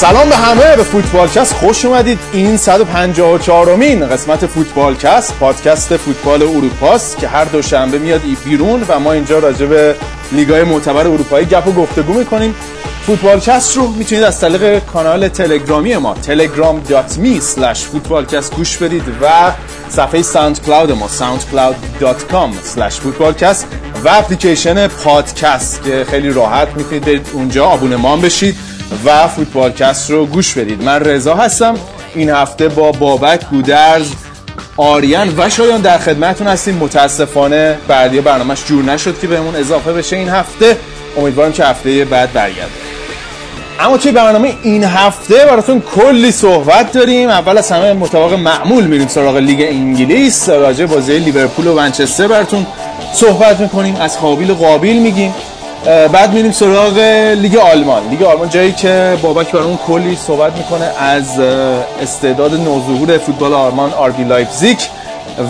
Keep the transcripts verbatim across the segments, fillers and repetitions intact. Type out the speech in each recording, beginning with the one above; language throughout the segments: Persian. سلام به همه، به فوتبالکست خوش اومدید. این صد و پنجاه و چهارمین قسمت فوتبالکست، پادکست فوتبال اروپاست که هر دوشنبه میاد بیرون و ما اینجا راجع به لیگ‌های معتبر اروپایی گپ و گفتگو می‌کنیم. فوتبالکست رو میتونید از طریق کانال تلگرامی ما تلگرام دات می اسلش فوتبالکست گوش بدید و صفحه ساوندکلاود ما ساوندکلاود دات کام اسلش فوتبالکست و اپلیکیشن پادکست که خیلی راحت میتونید برید اونجا آبونمان بشید و فوتبالکست رو گوش بدید. من رضا هستم، این هفته با بابک، گودرز، آریان و شایان در خدمتتون هستیم. متاسفانه بردیا برنامهش جور نشد که بهمون اضافه بشه این هفته، امیدوارم که هفته بعد برگرده. اما توی برنامه این هفته براتون کلی صحبت داریم. اول از همه مطابق معمول میریم سراغ لیگ انگلیس، راجع به بازی لیورپول و منچستر براتون صحبت میکنیم، از حابیل و قابیل میگیم. بعد میریم سراغ لیگ آلمان. لیگ آلمان جایی که بابک برامون کلی صحبت میکنه از استعداد نوظهور فوتبال آلمان آر بی لایپزیگ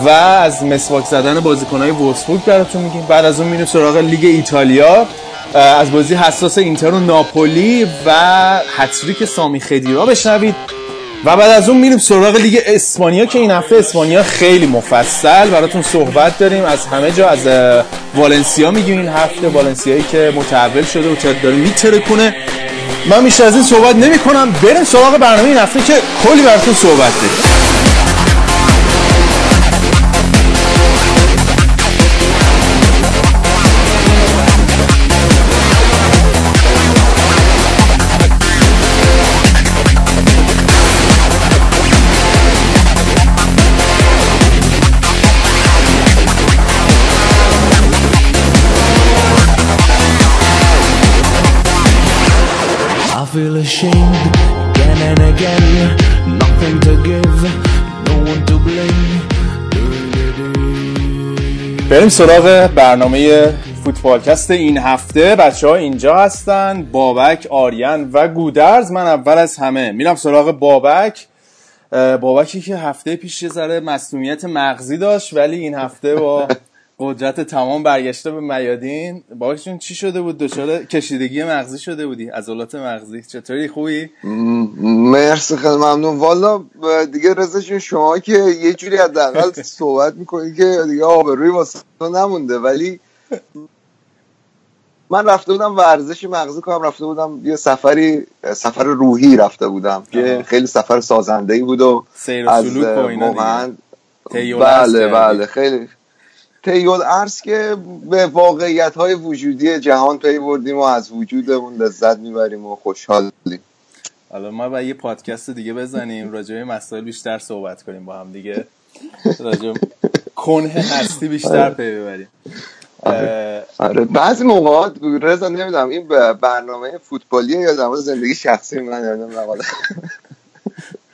و از مسواک زدن بازیکن‌های وولفسبورگ براتون میگیم. بعد از اون میریم سراغ لیگ ایتالیا، از بازی حساس اینتر و ناپولی و هتریک سامی خدیرا بشنوید. و بعد از اون میریم سراغ لیگ اسپانیا که این هفته اسپانیا خیلی مفصل براتون صحبت داریم. از همه جا، از والنسیا میگیم این هفته، والنسیایی که متحول شده و چقدر داره میترکونه. من بیشتر از این صحبت نمی کنم، بریم سراغ برنامه این هفته که کلی براتون صحبت داریم. Feel ashamed again and again, nothing to give, no one to blame. بریم سراغ برنامه فوتبالکست این هفته. بچه‌ها اینجا هستن، بابک، آریان و گودرز. من اول از همه میرم سراغ بابک. بابکی که هفته پیش یه ذره مسئولیت مغزی داشت ولی این هفته با قدرت تمام برگشته به میادین. باباک جون چی شده بود؟ دچار کشیدگی مغزی شده بودی، عضلات مغزی. چطوری، خوبی؟ مرسی، خیلی ممنون. والا دیگه رضا جون شما که یه جوری حداقل صحبت میکنی که دیگه آبروی واسه نمونده، ولی من رفته بودم ورزش مغزی کنم، رفته بودم یه سفری، سفر روحی رفته بودم که خیلی سفر سازنده‌ای بود و سیر و سلوک با اینا دیگه. بله بله، خیلی تیول عرض که به واقعیت‌های وجودی جهان پی بردیم و از وجودمون لذت میبریم و خوشحالیم. حالا ما باید یه پادکست دیگه بزنیم راجع به مسائل بیشتر صحبت کنیم با هم دیگه، راجع کنه هستی بیشتر پی ببریم. آره. آره. بعضی موقعات رضا نمیدونم این برنامه فوتبالیه یا در مورد زندگی شخصی من نمیدونم والا.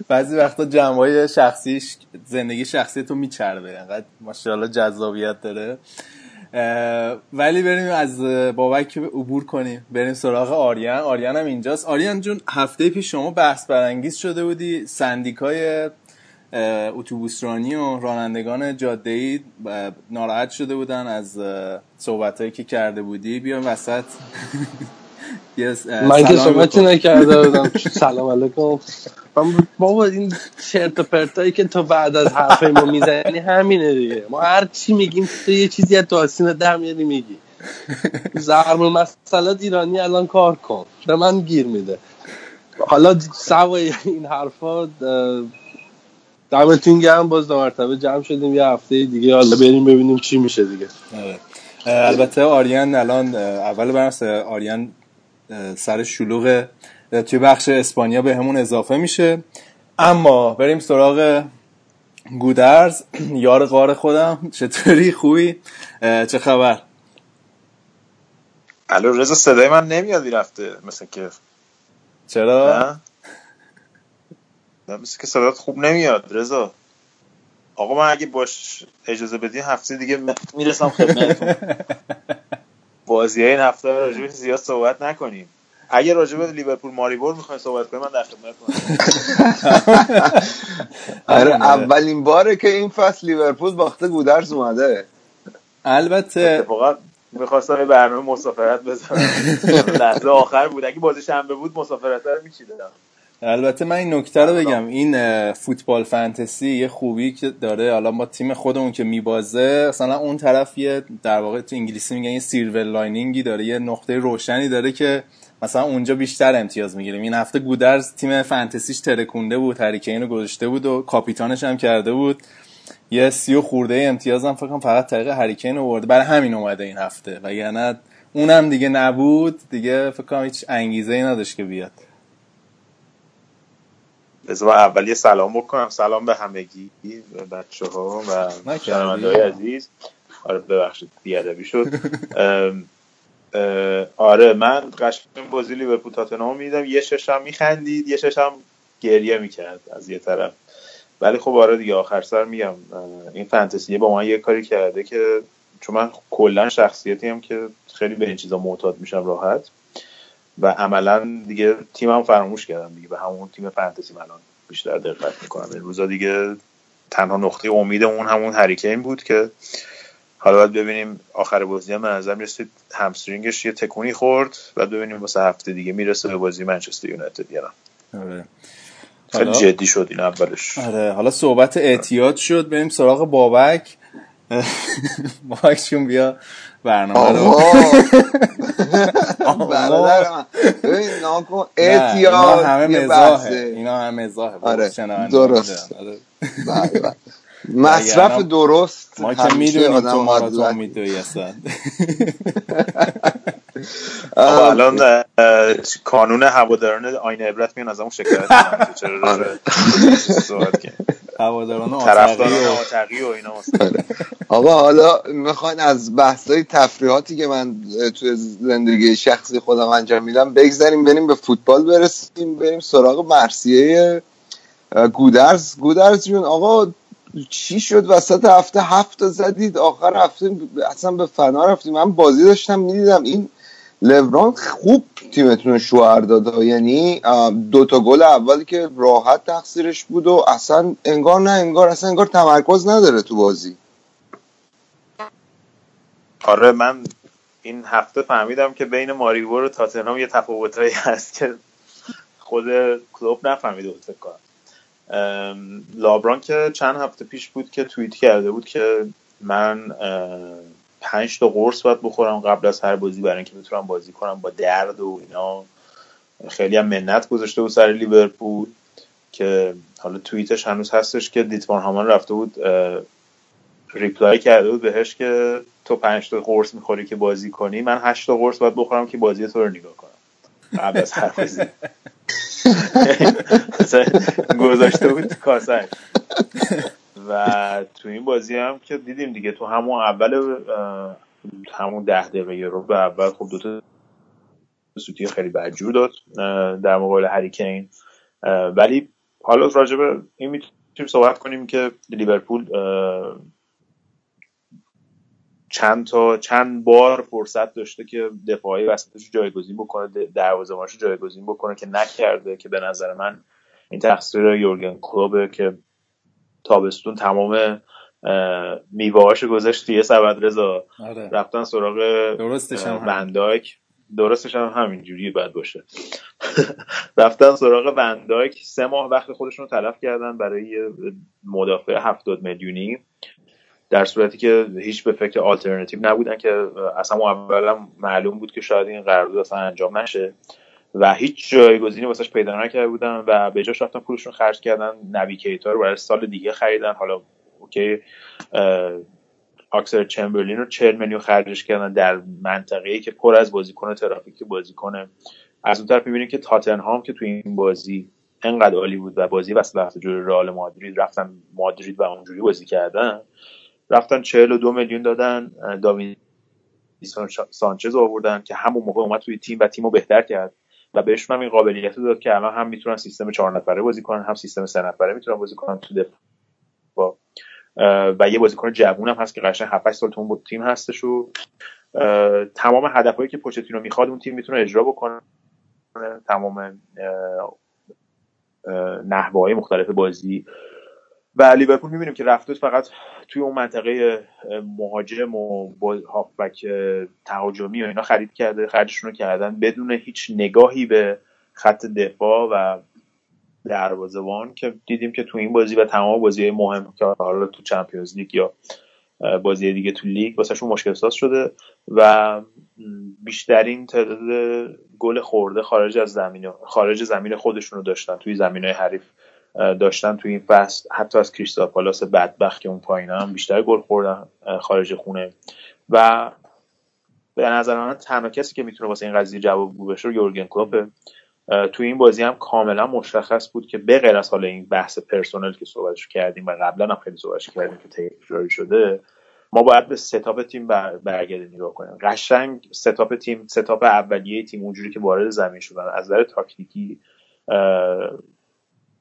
بعضی وقتا جنبه‌های شخصیش، زندگی شخصی تو میچربه، انقدر ماشاءالله جذابیت داره. ولی بریم از بابک عبور کنیم، بریم سراغ آریان. آریان هم اینجاست. آریان جون هفته پیش شما بحث برانگیز شده بودی، سندیکای اتوبوسرانی و رانندگان جاده‌ای ناراحت شده بودن از صحبتایی که کرده بودی. بیام وسط. من که صحبتی نکرده بودم. سلام علیکم. بابا این چرت و پرتایی که تو بعد از حرفای ما میزنی همینه دیگه. ما هر چی میگیم تو یه چیزی از تو آستین در میاری میگی. ضرب المثل ایرانی الان کار کن، به من گیر میده. حالا سوای این حرفا دمتون گرم، باز دو مرتبه جمع شدیم یه هفته دیگه، حالا بریم ببینیم چی میشه دیگه. البته آریان الان اول برنامه، آریان سر شلوغ توی بخش اسپانیا به همون اضافه میشه. اما بریم سراغ گودرز، یار غار خودم. چطوری، خوبی، چه خبر؟ الو رضا، صدای من نمیاد این هفته مثل که. چرا؟ نه مثل که صدات خوب نمیاد رضا. آقا من اگه باش اجازه بدین هفته دیگه م... میرسم خدمتتون. بازی های این هفته راجع به زیاد صحبت نکنیم. اگه راجع به لیورپول ماریبور میخواین صحبت کنیم من در خدمتتونم. آره اولین باره که این فصل لیورپول باخته گودرز اومده. البته واقعا میخواستم یه برنامه مسافرت بزنم. لحظه آخر بود. اگه بازی شنبه بود مسافرت رو میچیدم. البته من این نکته رو بگم، این فوتبال فانتزی یه خوبی که داره، حالا با تیم خودمون که میبازه مثلا اون طرف یه در واقع تو انگلیسی میگن یه سیلور لاینینگی داره، یه نقطه روشنی داره که مثلا اونجا بیشتر امتیاز میگیریم. این هفته گودرز تیم فانتزیش ترکونده بود، هریکینو گذاشته بود و کاپیتانش هم کرده بود، یه سی خورده امتیاز هم فکر کنم فقط طریق هریکین آورده، برای همین اومده این هفته، وگرنه اونم دیگه نبود دیگه فکر کنم هیچ انگیزه‌ای نداشت که بیاد. بذار اولیه سلام بکنم، سلام به همگی بچه‌ها و شنونده‌های عزیز. آره ببخشید بی‌ادبی شد. آره من قشنگ بازی لیورپول تاتنهام می‌دیدم، یه ششم می‌خندید یه ششم گریه می‌کرد از یه طرف، ولی خب آره دیگه آخر سر میگم این فانتزی با من یه کاری کرده که چون من کلا شخصیتی ام که خیلی به این چیزا معتاد میشم راحت و عملا دیگه تیمم فراموش کردم دیگه، به همون تیم فانتزی من الان بیشتر دقت میکنم. امروزا دیگه تنها نقطه امیدمون همون هریکین بود که حالا باید ببینیم آخر بازی هم منظم رسید همسترینگش یه تکونی خورد، بعد ببینیم واسه هفته دیگه میرسه به بازی منچستر یونایتد یا نه. خیلی جدی شد این اولش. آره حالا صحبت اعتیاد شد، بریم سراغ بابک. بابک چون بیا برنامه رو برادر من ببین ناکن اعتیاد همه مزاحه، اینا همه مزاحه. آره درست، مصرف درست ما که میدونیم تو ماراتون میدوی اصلا. آقا الان کانون هواداران آینه عبرت میان از همون شکایت میکنن چرا داره صحبت کنه هواداران آتقی و اینا. آقا حالا میخواین از بحثای تفریحاتی که من تو زندگی شخصی خودم انجام میدم بگذاریم بریم به فوتبال برسیم، بریم سراغ مرثیه گودرز. گودرز جون آقا چی شد وسط هفته؟ هفت تا زدید آخر هفته اصلا به فنا رفتیم. من بازی داشتم میدیدم این لوران خوب تیمتون شوهر داده، یعنی دو تا گل اولی که راحت تقصیرش بود و اصلا انگار نه انگار اصلا انگار تمرکز نداره تو بازی. آره من این هفته فهمیدم که بین ماریبور و تاتنهام یه تفاوتایی هست که خود کلوب نفهمیده بود فکر کنم. لابران که چند هفته پیش بود که توییت کرده بود که من پنج تا قرص باید بخورم قبل از هر بازی برای اینکه بتونم بازی کنم با درد و اینا، خیلی هم منت گذاشته بود سر لیورپول که حالا توییتش هنوز هستش که دیتمار هامان رفته بود ریپلای کرده بود بهش که تو پنج تا قرص میخوری که بازی کنی، من هشت تا قرص باید بخورم که بازی تو رو نگاه کنم قبل از هر بازی. گذاشته بود کاسه. و تو این بازی هم که دیدیم دیگه تو همون اول همون ده دقیقه رو به اول خب دوتا سوتی خیلی بدجور داد در مقابل هریکین، ولی حالا راجع به این میتونیم صحبت کنیم که لیورپول چند تا چند بار فرصت داشته که دفاعی وسطش جایگزین بکنه، دروازه‌بانش جایگزین بکنه که نکرده، که به نظر من این تقصیر یورگن کلوبه که تابستون تمام میوه‌هاشو گذاشت توی سبد رضا. آره. رفتن سراغ وندایک، درستش هم همینجوری باید باشه. رفتن سراغ وندایک، سه ماه وقت خودشون رو تلف کردن برای مدافع هفتاد میلیونی در صورتی که هیچ به فکر آلترناتیو نبودن که اصلا اولا معلوم بود که شاید این قرارداد اصلا انجام نشه و هیچ جایگزینی واسش پیدا نکرده بودن و به جاش رفتن پولشون خرج کردن، نوی کیتا رو برای سال دیگه خریدن، حالا اوکی اکسلرد چمبرلین رو چهل میلیون خرجش کردن در منطقه‌ای که پر از بازیکن ترافیکی بازی کنه. از اون طرف می‌بینیم که تاتنهام که تو این بازی انقدر عالی بود و بازی واسه وقت جلوی رئال مادرید رفتن مادرید و اونجوری بازی کردن، رفتن چهل و دو میلیون دادن داوین سانچز آوردن که همون موقع اومد توی تیم و تیمو بهتر کرد و بهشون هم این قابلیت داد که الان هم میتونن سیستم چهار نفره بازی کنن هم سیستم سه نفره میتونن بازی کنن تو دفاع و یه بازیکن جوون هم هست که قشنگ هفت هشت سال تو تیم هستش و تمام هدفهایی که پوچتینو میخواد اون تیم میتونه اجرا بکنه، تمام نحوه‌های مختلف بازی. و لیورپول میبینیم که رفته فقط توی اون منطقه مهاجم و هافبک تهاجمی و اینا خرید کرده، خرجشون رو کردن بدون هیچ نگاهی به خط دفاع و دروازه‌بان، که دیدیم که تو این بازی و تمام بازی‌های مهم که حالا تو چمپیونز لیگ یا بازی دیگه تو لیگ واسهشون مشکل ساز شده و بیشترین تعداد گل خورده خارج از زمین خارج زمین خودشون رو داشتن، توی زمین‌های حریف داشتن توی این فصل، حتی از کریستال پالاس بدبخت که اون پایین‌ها هم بیشتر گل خوردن خارج خونه. و به نظر من تنها کسی که میتونه واسه این قضیه جوابگو بشه یورگن کلوپ. توی این بازی هم کاملا مشخص بود که به غیر از حال این بحث پرسونل که صحبتش کردیم و قبلا هم خیلی صحبتش کردیم که تکراری شده، ما باید به ستاپ تیم برگرده نگاه کنیم. قشنگ ستاپ تیم، ستاپ اولیه تیم اونجوری که وارد زمین شدن از نظر تاکتیکی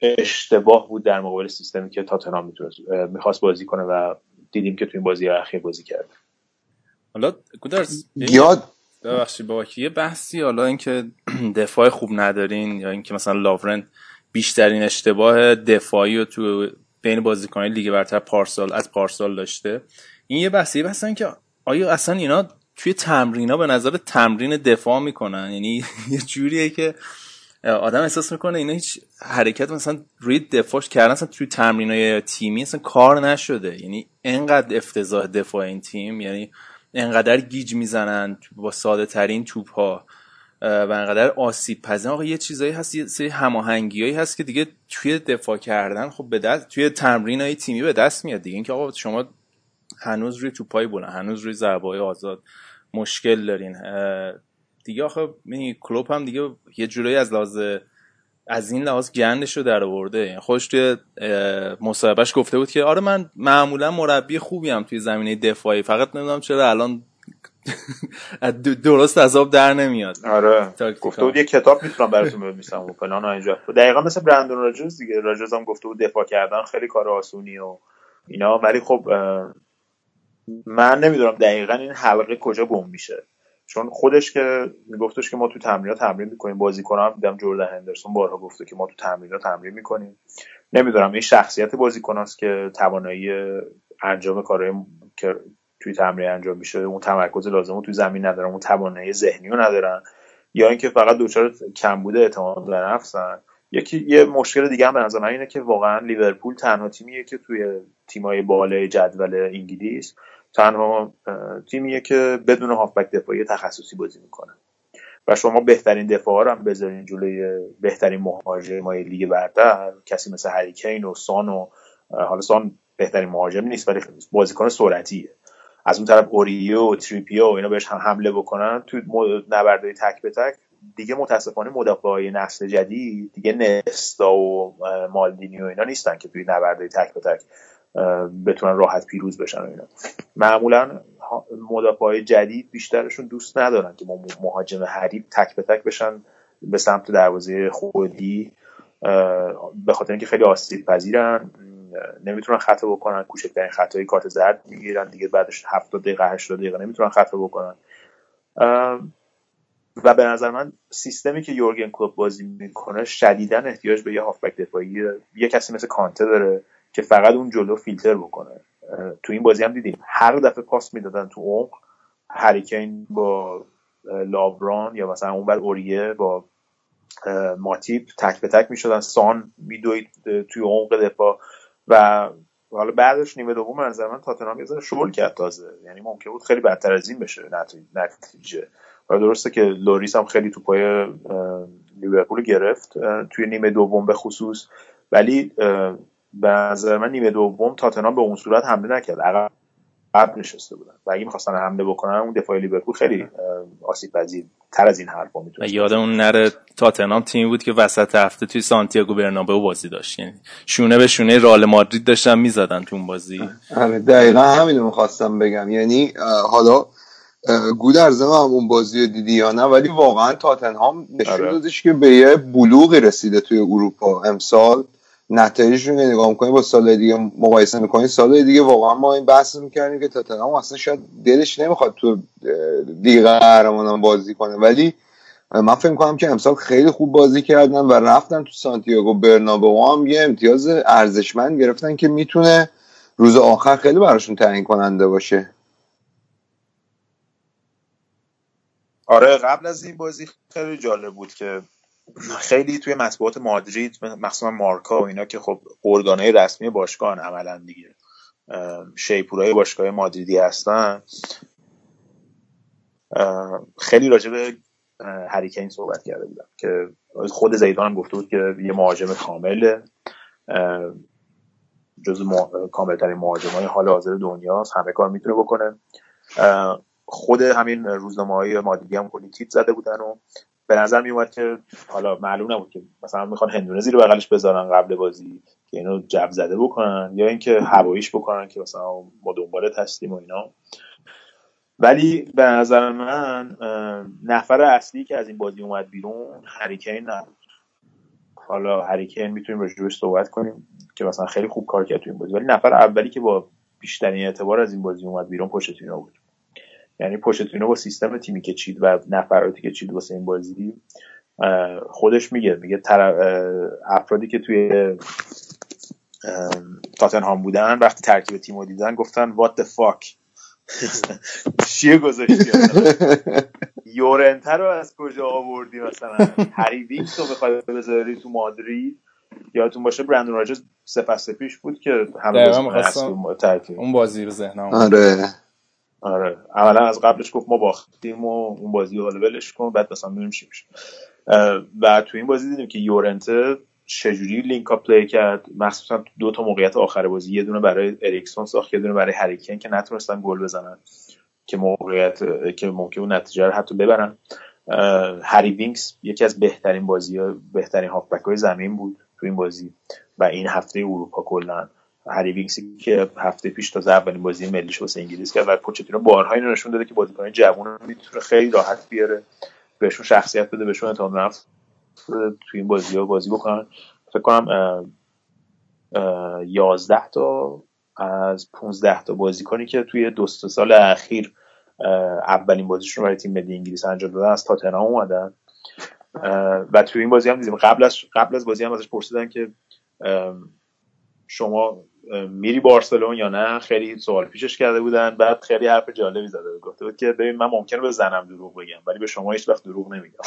اشتباه بود در مقابل سیستمی که تاتنهام میخواست بازی کنه و دیدیم که توی این بازی اخیر بازی کرد. حالا گودرز یاد ببخشید باکی یه بحثی، حالا اینکه دفاع خوب ندارین یا اینکه مثلا لاورنت بیشترین اشتباه دفاعی رو تو بین بازیکنان لیگ برتر پارسال از پارسال داشته، این یه بحثی هستن که آیا اصلا اینا توی تمرینا به نظر تمرین دفاع میکنن؟ یعنی یه جوریه که آدم احساس میکنه اینا هیچ حرکت مثلا روی دفاعش کردن اصلا توی تمرینای تیمی اصلا کار نشده. یعنی انقدر افتضاح دفاع این تیم، یعنی انقدر گیج میزنن با ساده ترین توپ ها و انقدر آسیب پذیرن. آقا یه چیزایی هست، یه سری هماهنگیایی هست که دیگه توی دفاع کردن خب به دست توی تمرینای تیمی به دست میاد دیگه، اینکه آقا شما هنوز روی توپای بلند، هنوز روی ضربه‌های آزاد مشکل دارین دیگه. آخه کلوپ هم دیگه یه جورایی از لحاظ از این لحاظ گندشو در آورده. خودش توی مصاحبهش گفته بود که آره من معمولا مربی خوبیم توی زمینه دفاعی، فقط نمیدونم چرا الان درست از آب در نمیاد. آره گفته بود یه کتاب میتونم براتون بنویسم و فلان و اینجا، دقیقاً مثل برندون راجرز دیگه. راجرز هم گفته بود دفاع کردن خیلی کار آسونی و اینا، ولی خب من نمیدونم دقیقاً این حلقه کجا گم میشه، چون خودش که میگفتش که ما تو تمرینات تمرین میکنیم، بازیکن‌ها هم دیدم جردن هندرسون بارها گفته که ما تو تمرینات تمرین میکنیم. نمیدونم این شخصیت بازیکناست که توانایی انجام کارهای که توی تمرین انجام میشه اون تمرکز لازمو توی زمین ندارن، اون توانایی ذهنی رو ندارن، یا اینکه فقط دچار کمبود اعتماد به نفسن. یکی یه مشکل دیگه هم به نظر من اینه که واقعا لیورپول تنها تیمیه که توی تیم‌های بالای جدول انگلیس تنها تیمیه که بدون هافبک دفاعی تخصصی بازی میکنه و شما بهترین دفاع‌ها رو هم بذارین جلوی بهترین مهاجمای لیگ برتر، کسی مثل هری کین و سان و حالا سان بهترین مهاجم نیست ولی بازیکن سرعتیه، از اون طرف اوریو و تریپیو اینا بهش هم حمله بکنن تو نبردهای تک به تک دیگه. متاسفانه مدافعای نسل جدید دیگه نستا و مالدینی و اینا نیستن که توی نبردهای تک به تک بتونن راحت پیروز بشن و اینا. معمولا مدافعای جدید بیشترشون دوست ندارن که ما مهاجم حریف تک به تک بشن به سمت دروازه خودی، به خاطر اینکه خیلی آسیب پذیرن، نمیتونن خطا بکنن، کوچکترین خطای کارت زرد میگیرن دیگه، بعدش هفتاد دقیقه هشتاد دقیقه نمیتونن خطا بکنن. و به نظر من سیستمی که یورگن کلوپ بازی میکنه شدیداً احتیاج به یه هافبک دفاعی، یه کسی مثل کانته داره که فقط اون جلو فیلتر بکنه. تو این بازی هم دیدیم هر دفعه پاس میدادن تو عمق، هری کین با لابران یا مثلا اون بعد اوریه با ماتیپ تک به تک میشدن، سان میدوید توی عمق دفاع. و حالا بعدش نیمه دوم از نظر من تاتنهام یه ذره شل کرد تازه، یعنی ممکن بود خیلی بدتر از این بشه نتیجه. و درسته که لوریس هم خیلی تو پای لیورپول گرفت توی نیمه دوم به خصوص، ولی به نظر من نیمه دوم تاتنهام به اون صورت حمله نکرد، عقب عقب نشسته بودن و اگه می‌خواستن حمله بکنن اون دفاع لیورپول خیلی آسیب پذیرتر از این حرفا میتونه. یادمون نره تاتنهام تیمی بود که وسط هفته توی سانتیاگو برنابئو بازی داشت، یعنی شونه به شونه رئال مادرید داشتن می‌زدن تو اون بازی. آره دقیقاً همینو می‌خواستم بگم، یعنی حالا گودرزم هم اون بازی رو دیدی یا نه، ولی واقعا تاتنهام نشون دادش که به یه بلوغی رسیده توی اروپا امسال نتایجشون رو نگاه می‌کنی با سال دیگه مقایسه می‌کنی، سال دیگه واقعا ما این بحث رو می‌کردیم که تاتنهام اصلا شاید دلش نمیخواد تو دیگه قهرمانان بازی کنه، ولی من فکر می‌کنم که امسال خیلی خوب بازی کردن و رفتن تو سانتیاگو برنابئو هم یه امتیاز ارزشمند گرفتن که میتونه روز آخر خیلی براشون تعیین کننده باشه. آره قبل از این بازی خیلی جالب بود که خیلی توی مطبوعات مادرید مخصوصا مارکا و اینا که خب ارگان‌های رسمی باشگاه عملاً دیگه شیپورای باشگاه مادریدی هستن، خیلی راجع به هری کین صحبت کرده بودن که خود زیدان هم گفته بود که یه مهاجم کامله، جزو مح... کاملترین مهاجم‌های حال حاضر دنیاست، همه کار میتونه بکنه. خود همین روزنامه‌های مادریدی هم کلی تیت زده بودن و به نظر می اومد که حالا معلوم نبود که مثلا میخوان هندونه زیر بغلش بذارن قبل بازی که اینو جب زده بکنن یا اینکه هواییش بکنن که مثلا ما دنبالت هستیم و اینا، ولی به نظر من نفر اصلی که از این بازی اومد بیرون هری کین نبود. حالا هری کین میتونیم راجعش صحبت کنیم که مثلا خیلی خوب کار کرد تو این بازی، ولی نفر اولی که با بیشترین اعتبار از این بازی اومد بیرون پوچتینو بود. یعنی پوچتینو با سیستم تیمی که چید و نفراتی که چید واسه این بازی، خودش میگه میگه افرادی که توی تاتنهام بودن وقتی ترکیب تیمو دیدن گفتن what the fuck چیه گذاشتی یورنته رو از کجا آوردی، مثلا هری وینکس رو بخوای بذاری تو مادرید، یادتون باشه برندون راجرز سپس پیش بود که همه ترکیب اون بازی رو ذهنم آره آره اولا از قبلش گفت ما باختیم و اون بازی رو ولش کن بعد مثلا ببینیم چی میشه، و تو این بازی دیدیم که یورنته چجوری لینک اپ پلی کرد، مخصوصا دو تا موقعیت آخر بازی، یه دونه برای اریکسون ساخت یه دونه برای هری کین که نتونستن گل بزنن که موقعیت که ممکن بود نتیجه رو حتی ببرن. هری وینکس یکی از بهترین بازی‌ها بهترین هافبک‌های زمین بود تو این بازی و این هفته اروپا کلا هری وینکسی که هفته پیش تا اولین بازی ملیش واسه انگلیس کرد و پوچتینو بارها اینو نشون داده که بازیکن جوون میتونه خیلی راحت بیاره بهشون شخصیت بده، بهشون اعتماد نفس تو این بازی‌ها بازی بکنن. فکر کنم یازده تا از پانزده تا بازیکنی که توی دو سه سال اخیر اولین بازیشون برای تیم ملی انگلیس انجام دادن از تاتنهام اومدن و توی این بازی هم دیدیم قبل از قبل از بازی هم ازش پرسیدن که شما میری بارسلون یا نه، خیلی سوال پیشش کرده بودن، بعد خیلی حرف جالبی زده بود، گفته بود که ببین من ممکنه به زنم دروغ بگم ولی به شما هیچ وقت دروغ نمیگم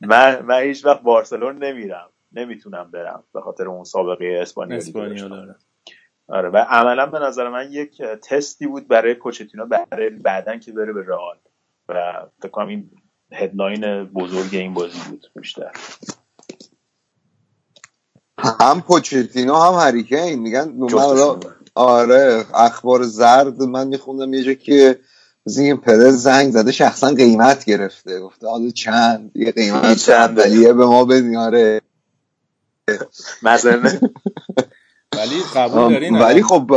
من من هیچ وقت بارسلون نمیرم، نمیتونم برم به خاطر اون سابقه اسپانیایی دارم. آره و عملا به نظر من یک تستی بود برای پوچتینو برای بعدن که بره به رئال و فکر کنم این هدلاین بزرگ این بازی بود بیشتر. هم پوچتینو هم هری کین میگن من آره اخبار زرد من میخوندم یه جا که زین پرز زنگ زده شخصا قیمت گرفته، گفته حالا چند یه قیمت چند ولیه به ما بدین. آره مثلا ولی قبول دارین ولی خب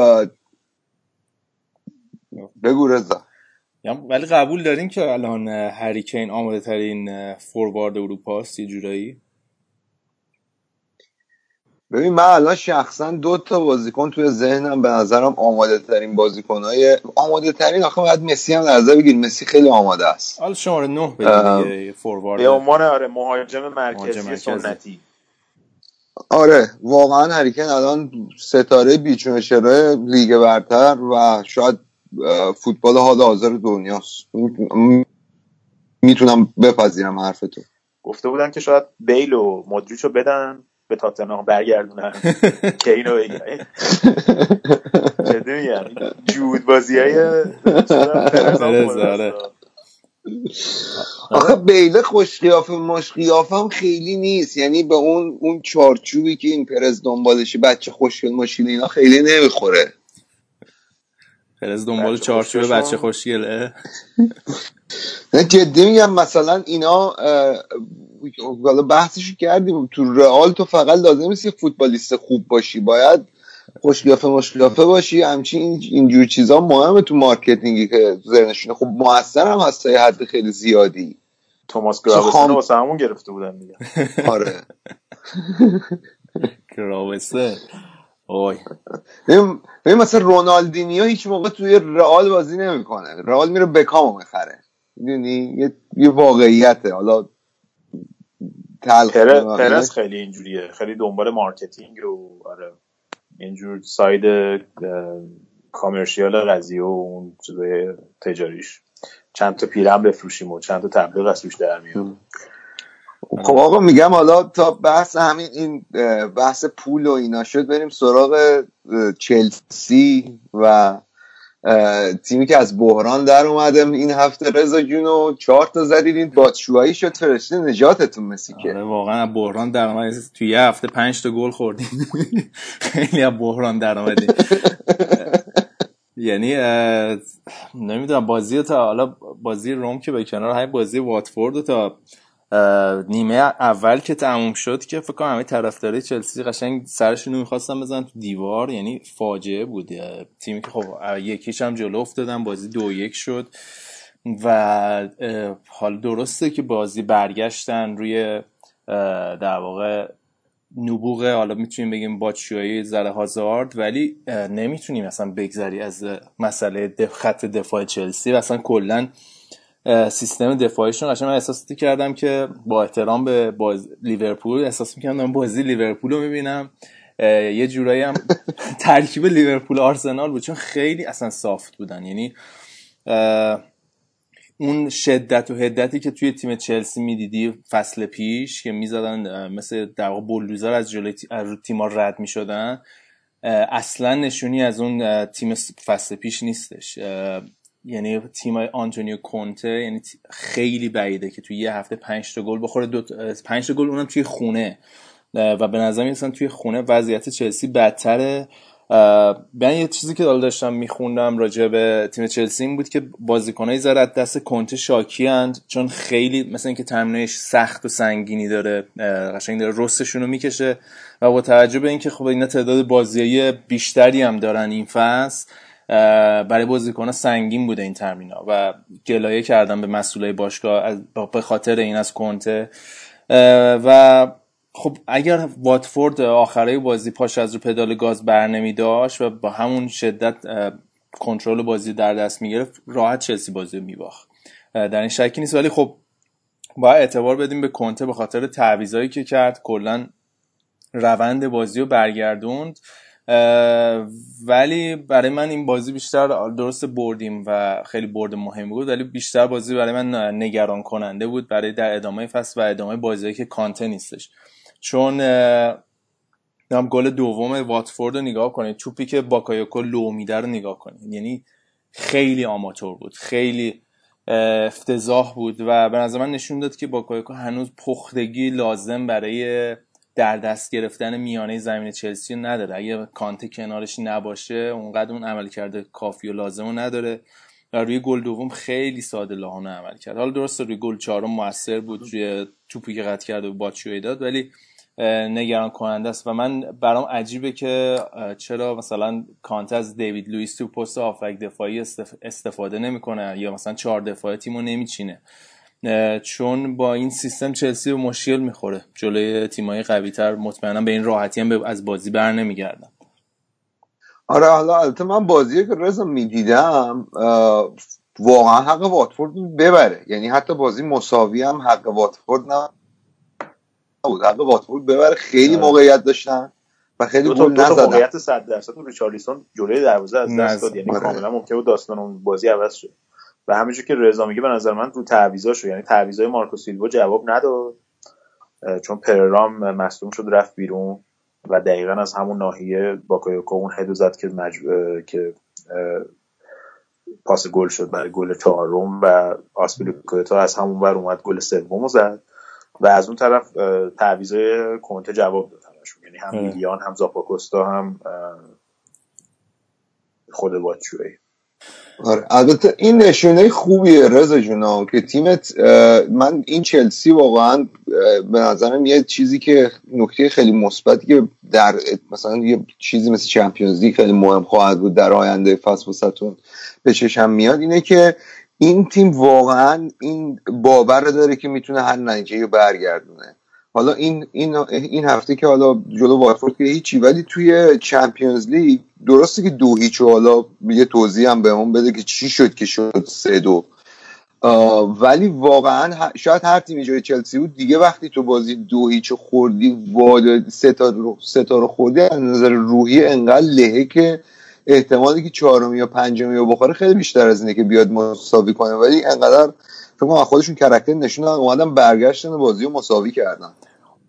بگو رضا ولی قبول دارین که الان هری کین آماده ترین فوروارد اروپا است یه جورایی؟ ببین من الان شخصا دو تا بازیکن توی ذهنم به نظرم آماده ترین بازیکن‌های آماده ترین آخه بعد مسی هم در نظر بگیر، مسی خیلی آماده است. حالا شماره نه بدید دیگه فوروارد. به عنوان آره مهاجم مرکزی سنتی. آره واقعا هری کین الان ستاره بیچون چرا لیگ برتر و شاید فوتبال حال حاضر دنیاست. میتونم بپذیرم حرفتو. گفته بودن که شاید بیل و مودریچو بدن به تاتنهام برگردونن که اینو بگیرن چه میگن جود بازیای پرزاره. آخه بیله خوش قیافه مش قیافم خیلی نیست، یعنی به اون اون چارچوبی که این پرز دنبالشه بچه خوشگل ماشین اینا خیلی نمیخوره. پرز دنبال چارچوب بچه خوشگله. نه جدی میگم مثلا اینا حالا بحثشو کردیم تو رئال تو فقط لازم نیست فوتبالیست خوب باشی، باید خوشقیافه مشقیافه باشی، همچین اینجور چیزا مهمه تو مارکتینگی که ذهنشونه خب موثر هم هست تا حد خیلی زیادی. توماس گراوسن واسه همون گرفته بودن دیگه. آره رابسه اوه. ببین مثلا رونالدینیو هیچ موقع توی رئال بازی نمیکنه، رئال میره بکامو میخره، میدونی یه یه واقعیته. حالا پرز خیلی اینجوریه، خیلی دنبال مارکتینگ و آره اینجور ساید کامرشیال قضیه و اون چیزای تجاریش، چند تا پیرم بفروشیم و چند تا تبلیغ از روش در میاد. خب آقا میگم حالا تا بحث همین این بحث پول و اینا شد، بریم سراغ چلسی و تیمی که از بحران در اومدم این هفته. رضا جونو چهار تا زدید، این باتشوایی شد فرشته نجاتتون مسی که آره واقعا بحران در اومد توی یه هفته پنج تا گل خوردین. خیلی از بحران در اومدین. یعنی نمیدونم بازی تا حالا بازی روم که به کنار، همین بازی واتفورد تا نیمه اول که تموم شد که فکر کنم همه طرفدارای چلسی قشنگ سرشون رو می‌خواستن بزنن تو دیوار، یعنی فاجعه بود تیمی که خب یکیش هم جلو افتادن، بازی دو یک شد و حالا درسته که بازی برگشتن روی در واقع نبوغ، حالا میتونیم بگیم باتشویی زره هازارد، ولی نمیتونیم اصلا بگذری از مسئله خط دفاع چلسی و اصلا کلاً سیستم دفاعیشون. قشنگ من احساسی کردم که با احترام به باز لیورپول احساس می‌کردم بازی لیورپول رو می‌بینم، یه جورایی هم ترکیب لیورپول آرسنال بود، چون خیلی اصلا سافت بودن، یعنی اون شدت و حدتی که توی تیم چلسی می‌دیدی فصل پیش که می‌زدن مثل در واقع بولدوزر از جلوی تیم‌ها رد می‌شدن، اصلا نشونی از اون تیم فصل پیش نیستش. یعنی تیمای آنتونیو کونته، یعنی خیلی بعیده که توی یه هفته پنج تا گل بخوره، دو پنج تا گل اونم توی خونه، و به نظر میاد توی خونه وضعیت چلسی بدتره. من یه چیزی که داشتم میخوندم راجع به تیم چلسی این بود که بازیکنای زره دست کونته شاکی اند، چون خیلی مثلا اینکه تمرینش سخت و سنگینی داره، قشنگ داره رستشون رو میکشه، و با توجه به اینکه خب اینا تعداد بازیای بیشتری هم دارن این فصل، برای بازیکن‌ها سنگین بوده این ترمینا و گلایه کردن به مسئولای باشگاه به خاطر این از کنته. و خب اگر واتفورد آخرای بازی پاش از رو پدال گاز برنمی داشت و با همون شدت کنترل بازی در دست میگرفت، راحت چلسی بازی رو میباخت، در این شکی نیست. ولی خب باید اعتبار بدیم به کنته به خاطر تعویضایی که کرد، کلا روند بازی رو برگردوند. ولی برای من این بازی بیشتر، درست بردیم و خیلی برد مهم بود، ولی بیشتر بازی برای من نگران کننده بود برای در ادامه فصل و ادامه بازیایی که کانته نیستش. چون هم گل دوم واتفورد رو نگاه کنید، توپی که باکایوکو لو میده رو نگاه کنید، یعنی خیلی آماتور بود، خیلی افتضاح بود و به نظر من نشون داد که باکایوکو هنوز پختگی لازم برای در دست گرفتن میانه زمین چلسی نداره. اگه کانته کنارش نباشه اونقدر اون عمل کرده کافی و لازم رو نداره، و روی گل دوم خیلی ساده لاحانه عمل کرد. حالا درسته روی گل چهارم موثر بود، روی توپی که قطع کرد و باتشویی داد، ولی نگران کننده است و من برام عجیبه که چرا مثلا کانته از دیوید لوئیس تو پست هافبک دفاعی استف... استفاده نمیکنه، یا مثلا چهار دفاعی تیمو نمیچینه، چون با این سیستم چلسی به مشکل میخوره جلوی تیمای قوی تر. مطمئنا به این راحتی هم از بازی بر نمیگردن. آره حالا البته من بازی که رضا میدیدم واقعا حق واتفورد ببره، یعنی حتی بازی مساوی هم حق واتفورد نبود، حق واتفورد ببره. خیلی موقعیت داشتن و خیلی گل نزدن، موقعیت صد درصد ریچارلیسون جلوی دروازه از دست داد، یعنی کاملا ممکن بود داستان اون بازی عوض شه. و همینجور که رضا میگه به نظر من رو تعویضاشو، یعنی تعویضای مارکو سیلوا جواب نداد، چون پررام مصدوم شد رفت بیرون و دقیقاً از همون ناحیه باکایوکو اون هدو زد که مج... که پاس گل شد برای گل چهارم، و آسپیلیکوئتا از همون ور اومد گل سومو زد، و از اون طرف تعویضای کنته جواب داد همشون، یعنی هم میلیان هم زاپاکوستا هم خود باتشویی. آره البته این نشونه خوبیه رضا جونا که تیمت، من این چلسی واقعا به نظرم یه چیزی که نکته خیلی مثبتی که در مثلا یه چیزی مثل چمپیونز لیگ خیلی مهم خواهد بود در آینده فصل وسطون به چشم میاد، اینه که این تیم واقعا این باور داره که میتونه هر نتیجه‌ای رو برگردونه حالا این این این هفته که حالا جلو واتفورد که هیچی، ولی توی چمپیونز لیگ درسته که دو هیچ، حالا یه توضیح هم بهمون بده که چی شد که شد سه دو، ولی واقعا شاید هر تیمی جای چلسی بود دیگه وقتی تو بازی دو هیچ خوردی، واد سه تا رو سه تا رو خوردی، از نظر روحی انقدر لهه که احتمالی که چهارم یا پنجم یا بخاره خیلی بیشتر از اینه که بیاد مساوی کنه، ولی انقدر فکر کنم خودشون کاراکتر نشون دادن، اومدن برگشتن بازی رو مساوی کردن.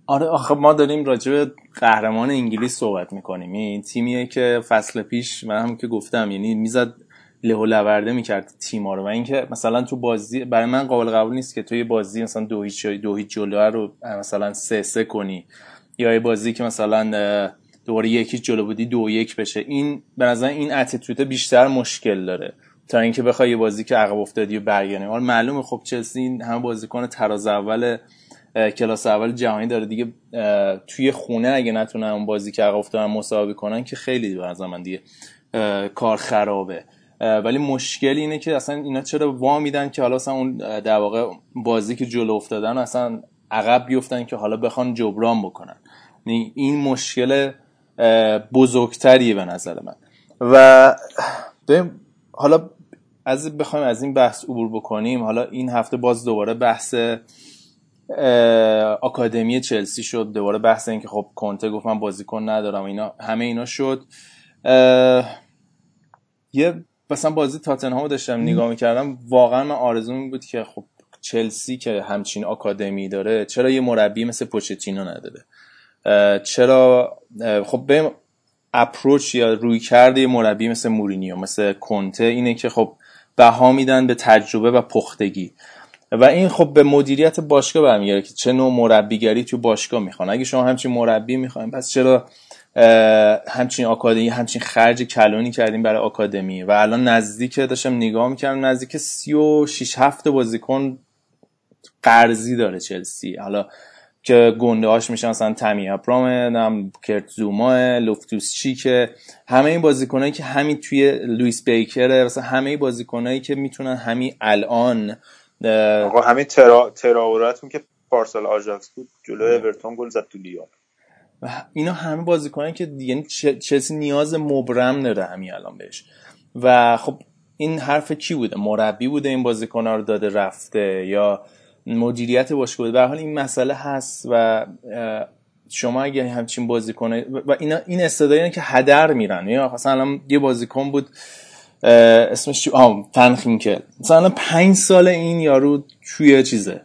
آره آخه ما داریم راجع به قهرمان انگلیس صحبت می‌کنیم، این تیمیه که فصل پیش من هم که گفتم یعنی میزد له و لورده می‌کرد تیم‌ها رو، و اینکه مثلا تو بازی برای من قابل قبول نیست که تو یه بازی مثلا دو هیچ دو هیچ جلوه رو مثلا سه سه کنی، یا یه بازی که مثلا دوباره یکی جلو بودی دو یک بشه. این به نظر این اتیتود بیشتر مشکل داره تا اینکه بخوای یه بازی که عقب افتادی و برگردی. حالا معلومه خب چلسی این هم بازیکن تراز اول کلاس اول جهانی داره دیگه، توی خونه اگه نتونن اون بازی که عقب افتادن مساوی کنن که خیلی به نظر من دیگه کار خرابه. ولی مشکل اینه که اصلا اینا چرا وا میدن که حالا اصلا اون در واقع بازی که جلو افتادن اصلا عقب بیفتن که حالا بخوان جبران بکنن. این مشکل بزرگتریه به نظر من. و حالا از بخوایم از این بحث عبور بکنیم، حالا این هفته باز دوباره بحث آکادمی چلسی شد، دوباره بحث این که خب کنته گفت من بازیکن ندارم، اینا همه اینا شد. یه مثلا بازی تاتنهامو داشتم نگاه می‌کردم، واقعا من آرزو می بود که خب چلسی که همچین آکادمی داره چرا یه مربی مثل پوچتینو نداره؟ چرا خب به اپروچ یا روی کرده مربی مثل مورینیو مثل کنته اینه که خب بها میدن به تجربه و پختگی، و این خب به مدیریت باشگاه برمیگره که چه نوع مربیگری تو باشگاه میخوان. اگه شما همچین مربی میخواین پس چرا همچین آکادمی همچین خرج کلونی کردیم برای آکادمی؟ و الان نزدیک داشتم نگاه میکردم نزدیک سی و شش هفت بازیکن قرضی داره چلسی، حالا که گنده هاش میشن مثلا تامی اپرام، کرت زوما، لوفتوس چیک، همه این بازیکنایی که همین توی لوئیس بیکر، مثلا همه این بازیکنایی که میتونن همین الان آقا همین ترا تراوراتون که پارسال آژاکس بود جلوی اورتون گل زد تو لیون، و اینا همه بازیکنایی که یعنی چلسی نیاز مبرم داره همین الان بهش. و خب این حرف کی بوده؟ مربی بوده این بازیکن‌ها رو داده رفته یا مدیریت باشگاه؟ به هر حال این مسئله هست، و شما اگه همچین بازیکن و اینا این استعدادیه که هدر میرن. یا مثلا یه بازیکن بود اسمش آم فنخینکل، مثلا پنج سال این یارو توی چیزه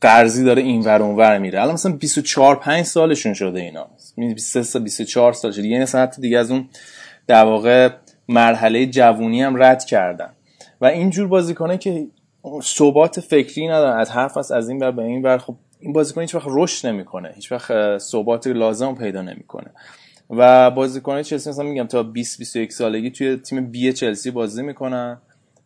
قرضی داره اینور اونور میره، الان مثلا بیست و چهار پنج سالشون شده اینا، بیست و سه بیست و چهار سال شده، یعنی مثلا حتی دیگه از اون در واقع مرحله جوونی هم رد کردن. و اینجور بازیکن‌ها که ثبات فکری ندارن، از حرف است از این بر به این بر، خب این بازیکن هیچ وقت رشد نمیکنه، هیچ وقت ثبات لازم پیدا نمیکنه. و بازیکن‌های چلسی مثلا میگم تا بیست بیست و یک سالگی توی تیم بی چلسی بازی میکنن،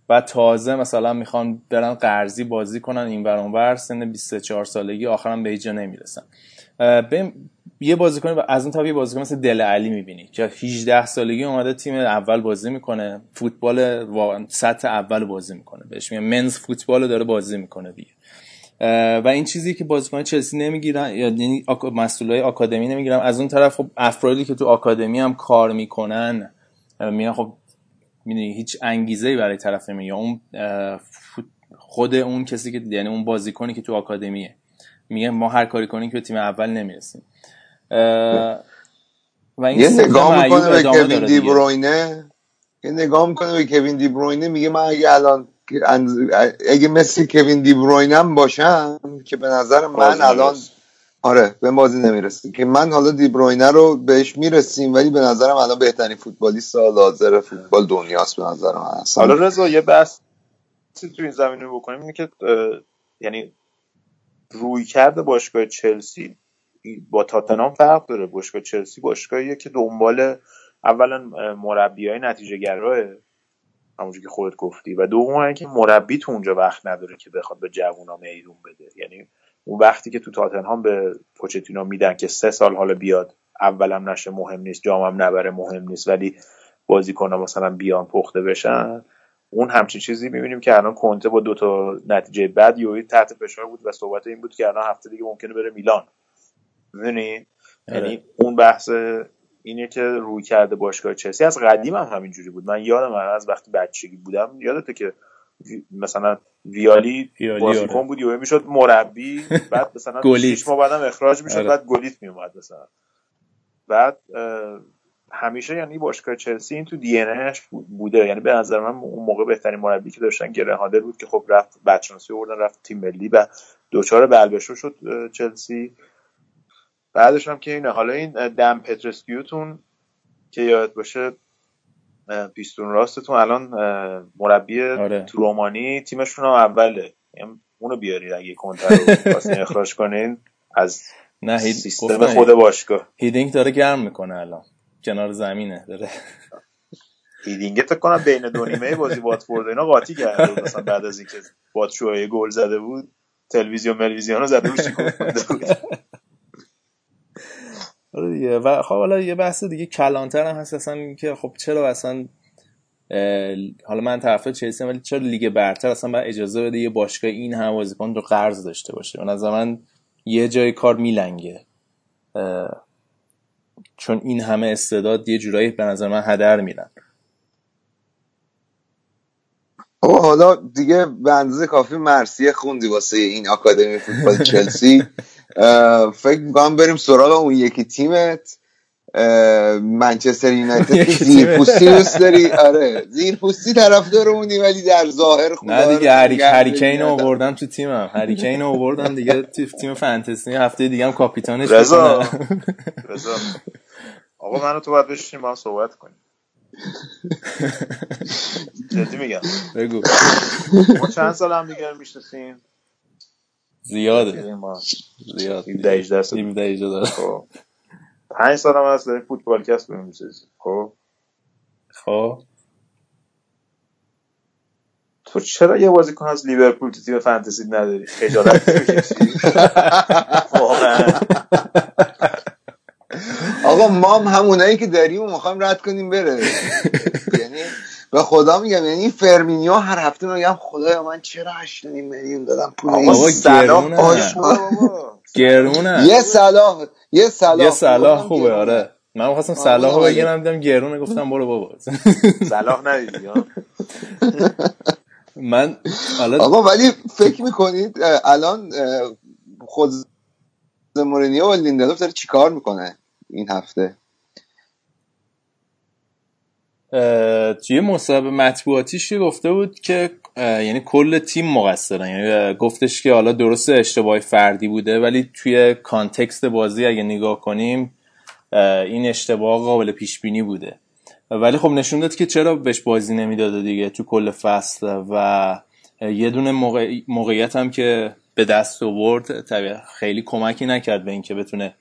بعد تازه مثلا میخوان برن قرضی بازی کنن اینور اونور، سن بیست و چهار سالگی آخرام به هیچ جا نمیرسن. یه بازیکن از اون طرف یه بازیکن مثل دل علی میبینی که هجده سالگی اومده تیم اول بازی میکنه، فوتبال واقعا سطح اول بازی میکنه، بهش میگن منز فوتبال رو داره بازی میکنه دیگه. و این چیزی که بازیکن چلسی نمیگیرن، یعنی مسئولای آکادمی نمیگیرن. از اون طرف خب افرادی که تو آکادمی هم کار میکنن میگن خب میدونی هیچ انگیزه‌ای برای طرف نمیگه، یا اون خود اون کسی که یعنی اون بازیکنی که تو آکادمیه میگه ما هر کاری کنیم که به تیم اول نمیرسیم. و این یه نگاه میکنه به کوین دی بروینه، یه نگاه میکنه به کوین دی بروینه میگه من اگه الان اگه مثل کوین دی بروینه هم باشم که به نظر من الان آره به بازی نمیرسیم، که من حالا دی بروینه رو بهش میرسیم ولی به نظرم الان بهترین فوتبالیست حاضر فوتبال دنیاست به نظر من. حالا رضا یه بحث تو این زمینه بکنیم، اینه که یعنی رویکرد باشگاه چلسی با تاتنهام فرق داره. باشگاه چلسی باشگاهیه که دنبال اولا مربیای نتیجه گراه همونجوری که خودت گفتی، و دوم اینکه مربی تو اونجا وقت نداره که بخواد به جوونا میدون بده. یعنی اون وقتی که تو تاتنهام به پوچتینو میدن که سه سال حالا بیاد اولم نشه مهم نیست، جامم نبره مهم نیست، ولی بازیکن‌ها مثلا بیان پخته بشن، اون همچین چیزی میبینیم که الان کنته با دو تا نتیجه بد یویی تحت فشار بود و صحبت این بود که الان هفته دیگه ممکنه بره میلان. می‌دونی یعنی اون بحث اینه که روی کرده باشگاه چلسی از قدیم هم همینجوری بود. من یادم از وقتی بچگی بودم، یادته که مثلا ویالی بازیکن بود یهو میشد مربی، بعد مثلا شش ماه بعدم اخراج میشد، بعد گلیت میومد مثلا. بعد همیشه یعنی باشگاه چلسی این تو دی ان اش بوده. یعنی به نظر من اون موقع بهترین مربی که داشتن گره هادر بود که خب رفت بچانسی آوردن، رفت تیم ملی و دوچار بلبشو شد چلسی. بعدش هم که این حالا این دم پترسکیوتون که یاد باشه پیستون راستتون الان مربی آره. تو رومانی تیمشون هم اوله، اونو بیارید اگه کنتر رو واسه اخراج کنین از نه هید... سیستم خود باشگاه. هیدینگ داره گرم میکنه الان کنار زمینه داره. هیدینگه تا کنم بین دو نیمه بازی واتفورد اینا قاطی کرده مثلا بعد از اینکه باتشوهای گل زده بود تلویزیون ملویزیون رو زده روشی کنده بود. و خب حالا یه بحث دیگه کلانتر هم هست اصلا که خب چرا اصلا حالا من طرفدار چلسی ولی چرا لیگ برتر اصلا باید اجازه بده یه باشگاه این هم بازیکن رو قرض داشته باشه؟ به نظر من یه جای کار میلنگه، چون این همه استعداد یه جورایی به نظر من هدر میرن. او حالا دیگه به اندازه کافی مرثیه خوندی واسه این آکادمی فوتبال چلسی. فکر می‌کنم بریم سراغ اون یکی تیمت منچستر یونایتد که زیرپوستی دوست داری. آره زیرپوستی طرفدار اونی ولی در ظاهر خدا نه دیگه. هری کین آوردم تو تیمم، هری کین آوردم دیگه تو تیم فانتزی هفته دیگه هم کاپیتانش. رضا رضا آقا منو تو باید بشین با هم صحبت کنیم. جدی میگم بگو ما چند سال هم دیگه میشناسیم. زیاده زیاد هجده هجده داره. خب پنج سال هم هست داریم فوتبال کست می‌سازیم. خب خب تو چرا یه بازیکن از لیورپول تو تیم فانتزی نداری؟ خجالت می‌کشی واقعا. آقا ما هم همونایی که داریم و می‌خوایم رد کنیم بره. یعنی به خدا میگم یعنی فرمینیو هر هفته میگم خدایا من چرا هشت و نیم میلیون دادم پول این صلاح آشورا بابا گرونه. یه صلاح یه صلاح یه صلاح خوبه. آره من می‌خواستم صلاحو بگیرم دیدم گرونه گفتم برو بابا صلاح ندیدی. من آقا ولی فکر می‌کنید الان خود مورینیو و لیندلوف داره چیکار میکنه این هفته؟ توی مصاحبه مطبوعاتیش گفته بود که یعنی کل تیم مقصرن. یعنی گفتش که حالا درست اشتباه فردی بوده ولی توی کانتکست بازی اگه نگاه کنیم این اشتباه قابل پیش بینی بوده، ولی خب نشون داد که چرا بهش بازی نمیداده دیگه تو کل فصل. و یه دونه موقع... موقعیت هم که به دست آورد طبعا خیلی کمکی نکرد به اینکه بتونه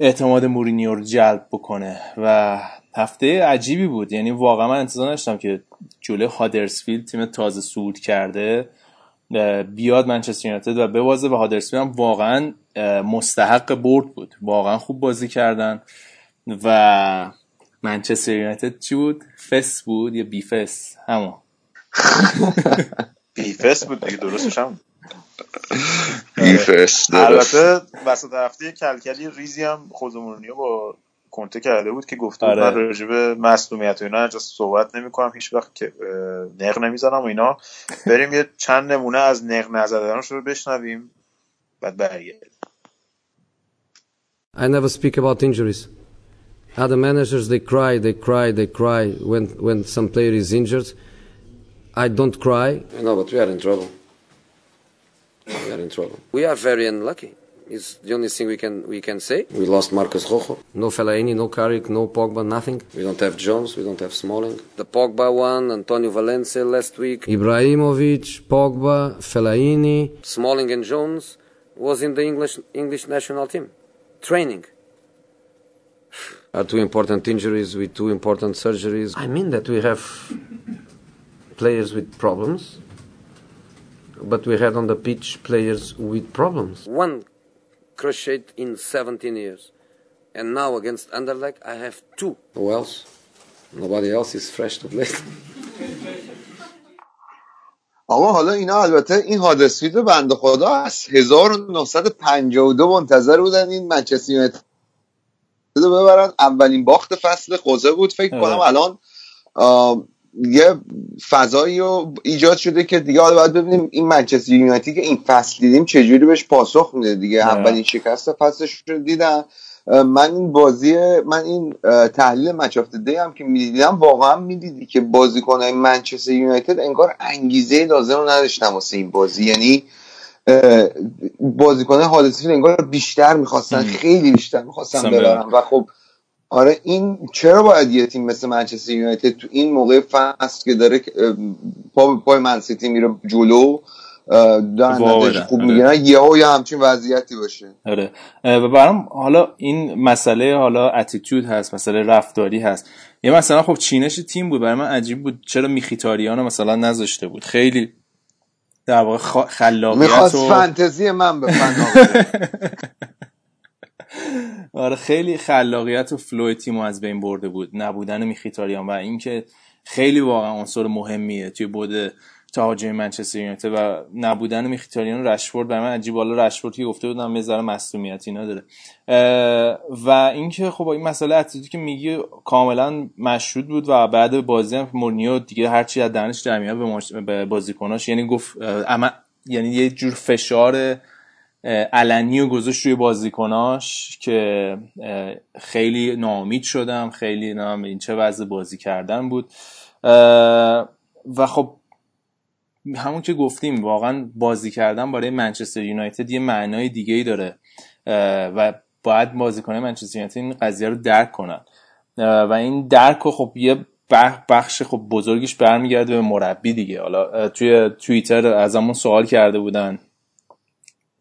اعتماد مورینیو رو جلب بکنه. و هفته عجیبی بود، یعنی واقعا من انتظار داشتم که جلوی هادرسفیلد تیم تازه صعود کرده بیاد منچستر یونایتد و ببازه، و هادرسفیلد هم واقعا مستحق برد بود، واقعا خوب بازی کردن. و منچستر یونایتد چی بود؟ فس بود یا بی فس؟ همون بی فس بود دیگه، درستش هم بی فس. البته وسط هفته کلکلی ریزی هم خودمونیو با کنته کرده بود که گفته بود من راجع به مصدومیت و اینا اجازه صحبت نمی‌کنم هیچ وقت که نق نمیزنم و اینا. بریم یه چند نمونه از نق نزدناش رو بشنویم بعد برگردیم. I never speak about injuries. Other managers they cry they cry they cry when when some player is injured. I don't cry. No, but we are in trouble. We are in trouble. We are very unlucky. It's the only thing we can we can say. We lost Marcos Rojo. No Fellaini, no Carrick, no Pogba, nothing. We don't have Jones, we don't have Smalling. The Pogba one, Antonio Valencia last week. Ibrahimovic, Pogba, Fellaini. Smalling and Jones was in the English English national team. Training. Are two important injuries with two important surgeries. I mean that we have players with problems, but we had on the pitch players with problems. One crocheted in seventeen years and now against Anderlecht I have two. Who else? Nobody else is fresh to play. آقا حالا اینا البته این هادرسفیلد بنده خدا از هزار و نهصد و پنجاه و دو منتظر بودن این منچستر یونایتد رو ببرن. اولین باخت فصل خوزه بود فکر کنم. الان یه فضایی ایجاد شده که دیگه حالا باید ببینیم این منچستر یونایتد که این فصل دیدیم چجوری بهش پاسخ میده دیگه. اولین شکست فصلش رو دیدن. من این بازی من این تحلیل میچ اف دی هم که میدیدم واقعا میدیدی که بازیکن‌های منچستر یونایتد انگار انگیزه لازم رو نداشتن واسه این بازی. یعنی بازیکن‌های هادرسفیلد انگار بیشتر میخواستن، خیلی بیشتر میخواستن ببرن. و خب آره این چرا باید یه تیم مثل منچستر یونایتد تو این موقع فصل که داره پا پای من سیتی میره جلو دارن خوب میگن یهو یه همچین وضعیتی باشه. آره و برام حالا این مسئله حالا اتیتود هست، مسئله رفتاری هست. یه مثلا خب چینش تیم بود برای من عجیب بود چرا میخیتاریانو مثلا نذاشته بود. خیلی در واقع خ... خلاقیت میخواست و... فانتزی من به فنا آره خیلی خلاقیت و فلو تیمو از بین برده بود نبودن میخیتاریان و اینکه خیلی واقعا عنصر مهمیه توی بوده تهاجم منچستر یونایتد و نبودن میخیتاریان و رشفورد برای من عجیب. حالا رشفورد که گفته بودم یه ذره معصومیتی نداره و اینکه خب این مسئله اتیتودی که میگی کاملا مشهود بود و بعد بازی هم مورینیو دیگه هرچی از دهنش در میاد به, مش... به بازیکناش یعنی گفت اما... یعنی یه جور فشار علنی و گذاشت روی بازیکناش که خیلی ناامید شدم، خیلی نام این چه وضع بازی کردن بود. و خب همون که گفتیم واقعا بازی کردن برای منچستر یونایتد یه معنای دیگه‌ای داره و باید بازیکنان منچستر یونایتد این قضیه رو درک کنن و این درک رو خب یه بخش خب بزرگیش برمیگرده به مربی دیگه. حالا توی توییتر از همون سوال کرده بودن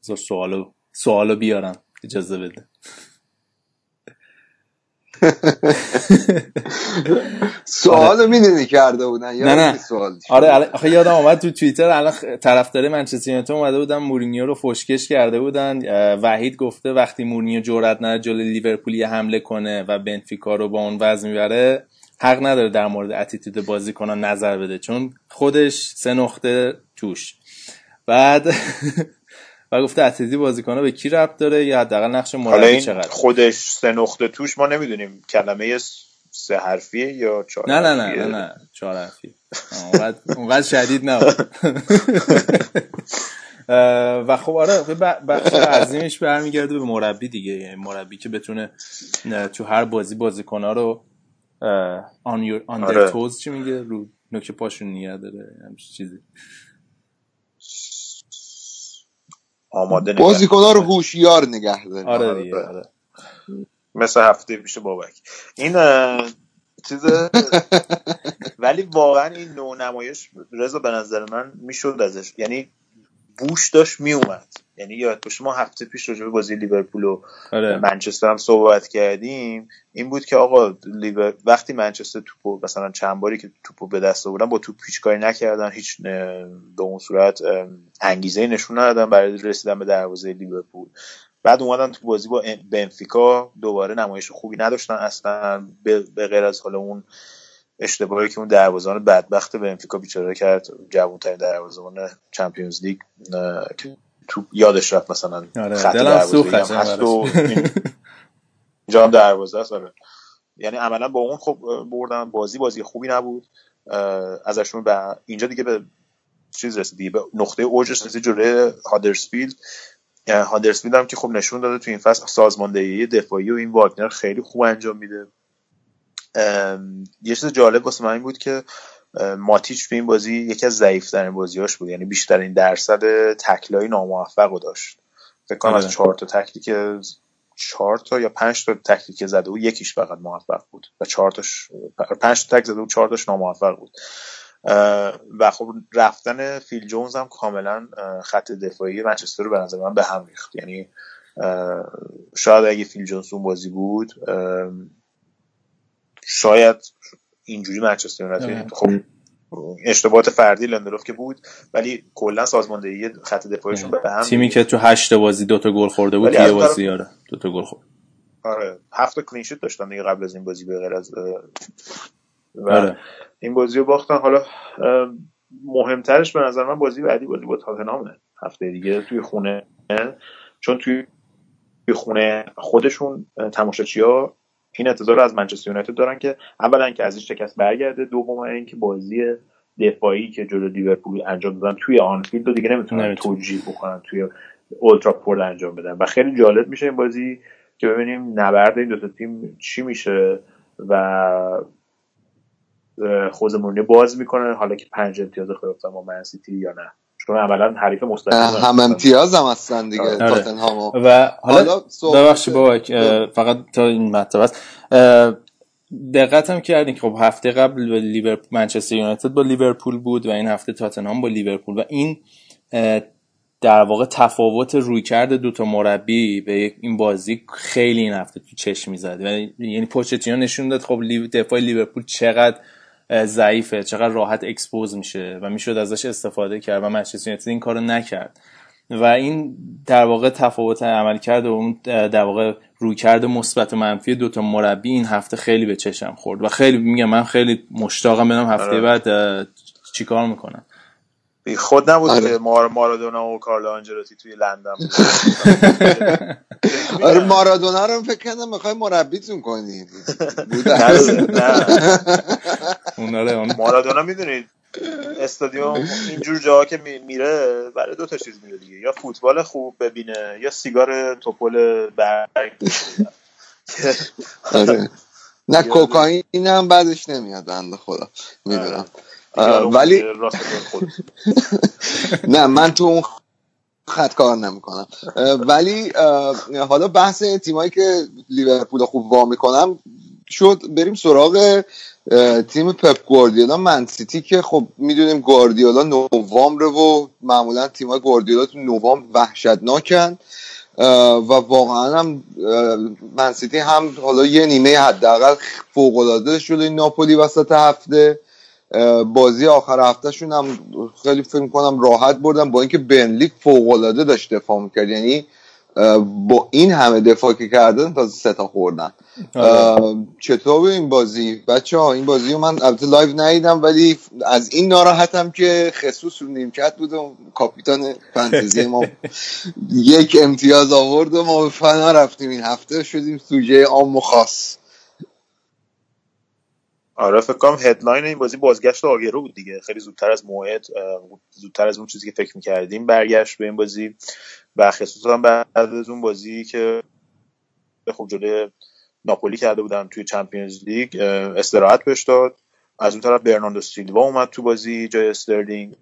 بذار سوالو سوالو بیارم اجازه بده سوالو میدونی کرده بودن یا نه سوال؟ آره آخه یادم اومد تو توییتر الان طرفدار منچستر یونایتد اومده بودن مورینیو رو فشکش کرده بودن. وحید گفته وقتی مورینیو جرئت نداره جلوی لیورپول حمله کنه و بنفیکا رو با اون وزن میبره حق نداره در مورد اتیتود بازیکنان نظر بده چون خودش سه نقطه توش. بعد و گفته اتیتودی بازیکن‌ها به کی ربط داره یا حداقل نقش مربی چقدر. خودش سه نقطه توش ما نمیدونیم کلمه سه حرفیه یا چهار نه نه نه نه چهار حرفیه اونقدر اونقدر شدید نبود. و خب آره بخش عظیمش برمیگرده به مربی دیگه. یعنی مربی که بتونه تو هر بازی بازیکن‌ها رو آن یور آن در توز چی میگه رو نوک پاشون نیاد داره همچین چیزی آماده نگه بازیکن‌ها رو هوشیار نگه داریم. آره دیگه آره. مثل هفته پیش بابک این چیز ولی واقعا این نوع نمایش رضا به نظر من میشد ازش یعنی بوش داشت میومد. یعنی یاد باشه ما هفته پیش راجع به بازی لیورپول و آره. منچستر هم صحبت کردیم. این بود که آقا لیور وقتی منچستر توپو مثلا چند باری که توپو به دست آوردن با توپ هیچ کاری نکردن، هیچ به اون صورت انگیزه نشون ندادن برای رسیدن به دروازه لیورپول. بعد اومدن تو بازی با بنفیکا دوباره نمایش خوبی نداشتن اصلا به غیر از حالا اون اشتباهی که اون دروازه‌بان بدبخت بنفیکا بیچاره کرد، جوان‌ترین دروازه‌بان چمپیونز لیگ تو یادش رفت مثلا خط دروازه هست و اینجا هم دروازه است. یعنی عملا با اون خب بردن بازی بازی خوبی نبود ازشون و اینجا دیگه به چیز رسیدی به نقطه اوجش رسید جلوی هادرسفیلد. هادرسفیلد هم که خب نشون داده تو این فصل سازماندهی دفاعی و این واگنر خیلی خوب انجام میده. یه چیز جالب واسه من این بود که ماتیچ تو این بازی یکی از ضعیف‌ترین بازی‌هاش بود. یعنی بیشترین درصد تکل‌های ناموفق رو داشت. فکر کنم از چهار تا تکلی که چهار تا یا پنج تا تکلی که زده بود یکیش فقط موفق بود و چهار تاش پنج تا تک زده بود چهار تاش ناموفق بود. و خب رفتن فیل جونز هم کاملا خط دفاعی منچستر رو به نظر من به هم ریخت. یعنی شاید اگه فیل جونز اون بازی بود شاید اینجوری منچستر یونایتد خب اشتباهات فردی لندلوف که بود ولی کلا سازماندهی خط دفاعشون به هم تیمی که تو هشت بازی دو تا گل خورده بود یه بازی یاره دو تا گل خورد. آره هفت تا کلین شیت داشتن دیگه قبل از این بازی به غیر از و آره. این بازی رو باختن. حالا مهمترش به نظر من بازی بعدی بازی با تاتنهامه هفته دیگه توی خونه، چون توی خونه خودشون تماشاگرها این انتظار رو از منچستر یونایتد دارن که اولا که از این شکست برگرده، دوم اینکه بازی دفاعی که جلو لیورپول انجام دادن توی آنفیلد رو دیگه نمیتونن توجیه بکنن، توی اولد ترافورد انجام بدن و خیلی جالب میشه این بازی که ببینیم نبرد این دو تا تیم چی میشه و خوزه مورینیو باز میکنه حالا که پنج امتیاز خودتون با من سیتی یا نه، چون اولا حریف مستقیم هم امتیاز هم هستن دیگه تاتنهامو و حالا ببخشید بابا فقط تا این مطلب است دقتم کردین که خب هفته قبل لیورپول منچستر یونایتد با لیورپول بود و این هفته تاتنهام با لیورپول و این در واقع تفاوت رویکرد دو تا مربی به این بازی خیلی این هفته تو چشم می‌زد. یعنی پوچتینو نشون داد خب دفاع لیورپول چقدر ضعیفه، چقدر راحت اکسپوز میشه و میشد ازش استفاده کرد و منچستر یونایتد این کارو نکرد و این در واقع تفاوت عملکرد و اون در واقع رویکرد مثبت و منفی دو تا مربی این هفته خیلی به چشم خورد و خیلی میگم من خیلی مشتاقم ببینم هفته بعد چیکار میکنن. بی خود نبود آره. که مار مارادونا و کارلو آنجلوتی توی لندن بود. آره مارادونا رو فکر کردم میخوای مربیتون کنین. نه. اوناله مارادونا میدونید استادیوم اینجور جاها که میره برای دو تا چیز میره دیگه، یا فوتبال خوب ببینه یا سیگار توپل برگ. آره. نه کوکائین هم بعدش نمیاد بنده خدا. میدونم. ولی نه من تو اون خط کار نمیکنم، ولی حالا بحث تیمایی که لیورپول خوب وا میکنم شد بریم سراغ تیم پپ گواردیولا من سیتی که خب میدونیم گواردیولا نوامبر و معمولا تیمای گواردیولا تو نوامبر وحشتناکن و واقعا هم من سیتی هم حالا یه نیمه حداقل فوق العاده شده این ناپولی وسط هفته، بازی آخر هفتهشون هم خیلی فکر کنم راحت بردن با اینکه بنلی فوق العاده داشت دفاع میکرد، یعنی با این همه دفاع که کردن تازه سه تا خوردن. چطور این بازی بچه‌ها؟ این بازی رو من البته لایو ندیدم ولی از این ناراحتم که خصوص رو نیمکت بود و کاپیتان فانتزی ما یک امتیاز آورد و ما فنا رفتیم این هفته شدیم سوژه عام و خاص. آره فکر کنم هدلاین این بازی بازگشت آگرو بود دیگه، خیلی زودتر از موعد، زودتر از اون چیزی که فکر می‌کردیم برگشت به این بازی و خصوصا بعد از اون بازی که خب جلوی ناپولی کرده بودن توی چمپیونز لیگ استراحت بهش داد، از اون طرف برناردو سیلوا اومد تو بازی جای استرلینگ،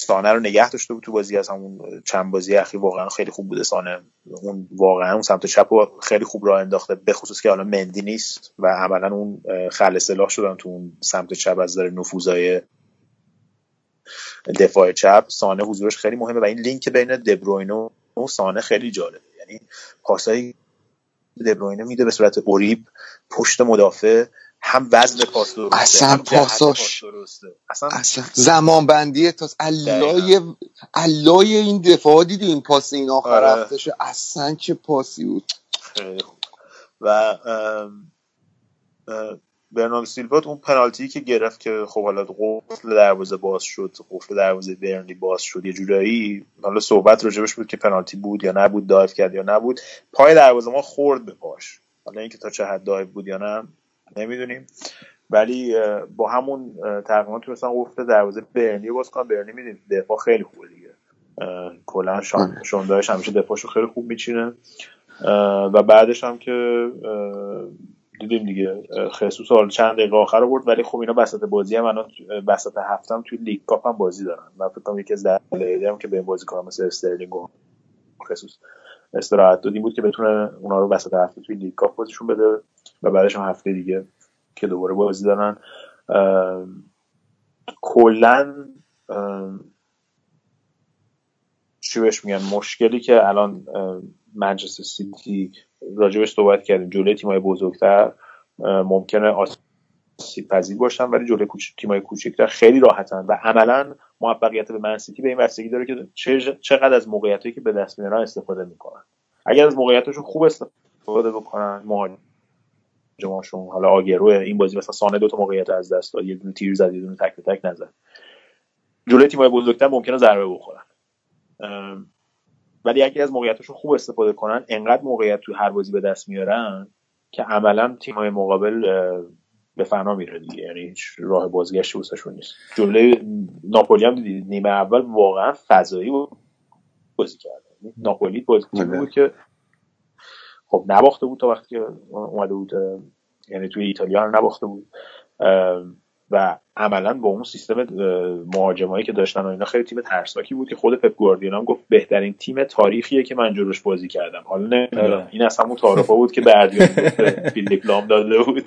سانه رو نگه داشته بود تو بازی، از همون چند بازی اخیر واقعا خیلی خوب بوده سانه، اون واقعا اون سمت چپ رو خیلی خوب راه انداخته، به خصوص که حالا مندی نیست و عملا اون خل سلاح شدن تو اون سمت چپ از نظر نفوذای دفاع چپ، سانه حضورش خیلی مهمه و این لینک بین دبروینه و سانه خیلی جالبه، یعنی پاسای دبروینه میده به صورت اوریب پشت مدافع، هم وزن پاس درسته، اصلا پاساش درسته، اصلا, اصلا زمان بندی تاس علای علای این دفاع دیدی این پاس این آخر هفتهش اصلا چه پاسی بود و برناردو سیلوا اون پنالتی که گرفت که خب حالا قفل دروازه باز شد، قفل دروازه برنلی باز شد یه جورایی، حالا صحبت راجبش بود که پنالتی بود یا نبود، دایو کرد یا نبود، پای دروازه ما خورد به پاش، حالا اینکه تا چه حد دایو بود یا نه نمیدونیم، ولی با همون تقریبا تونستن قفل دروازه برنی باز کنن. برنی میدونیم دفاع خیلی خوبه دیگه، کلا شوندایش همیشه دفاعشو خیلی خوب میچینه و بعدش هم که دیدیم دیگه خصوصا حالا چند دقیقه آخر رو برد، ولی خب اینا وسط بازی هم الان وسط هفته هم توی لیگ کاپ هم بازی دارن، من فکر کنم یکی از دلایلی هم که به بازیکن‌ها مثل استرلینگ و خصوص استراحت دادیم بود که بتونه اونا رو وسط هفته توی لیگ کاپ بازیشون بده و بعدش هم هفته دیگه که دوباره بازی دارن. کلا چی بهش میگن مشکلی که الان منچستر سیتی راجبش صحبت کردیم جلوی تیمای بزرگتر ممکنه آسیب پذیر باشن ولی جلوی تیمای کوچکتر خیلی راحتن و عملا موفقیت به من سیتی به این واسطه داره که چقدر از موقعیتایی که به دست میارن استفاده میکنن. اگر از موقعیتاشون خوب استفاده بکنن مهاجم انجامشون. حالا آگرو این بازی مثلا سانه دو تا موقعیت از دست داد، یه دونه تیر زد، یه دونه تک به تک نزد. جلوی تیم‌های بزرگتر ممکنه ضربه بخورن، ولی اگه از موقعیتشون خوب استفاده کنن، انقدر موقعیت تو هر بازی به دست میارن که عملاً تیم‌های مقابل به فنا میره دیگه، یعنی راه بازگشتی واسهشون نیست. جلوی ناپولی هم دیدید نیمه اول واقعا فضایی بازی کرد. ناپولی بازی بود که خب نباخته بود تا وقتی که اومده بود، یعنی توی ایتالیا رو نباخته بود و عملاً با اون سیستم مهاجمایی که داشتن و اینا خیلی تیم ترسناکی بود که خود پپ گواردیولا هم گفت بهترین تیم تاریخیه که من جلوش بازی کردم. حالا نمیدونم این اصلا اون تعارفا بود که بردیان فیلیپ لام داده بود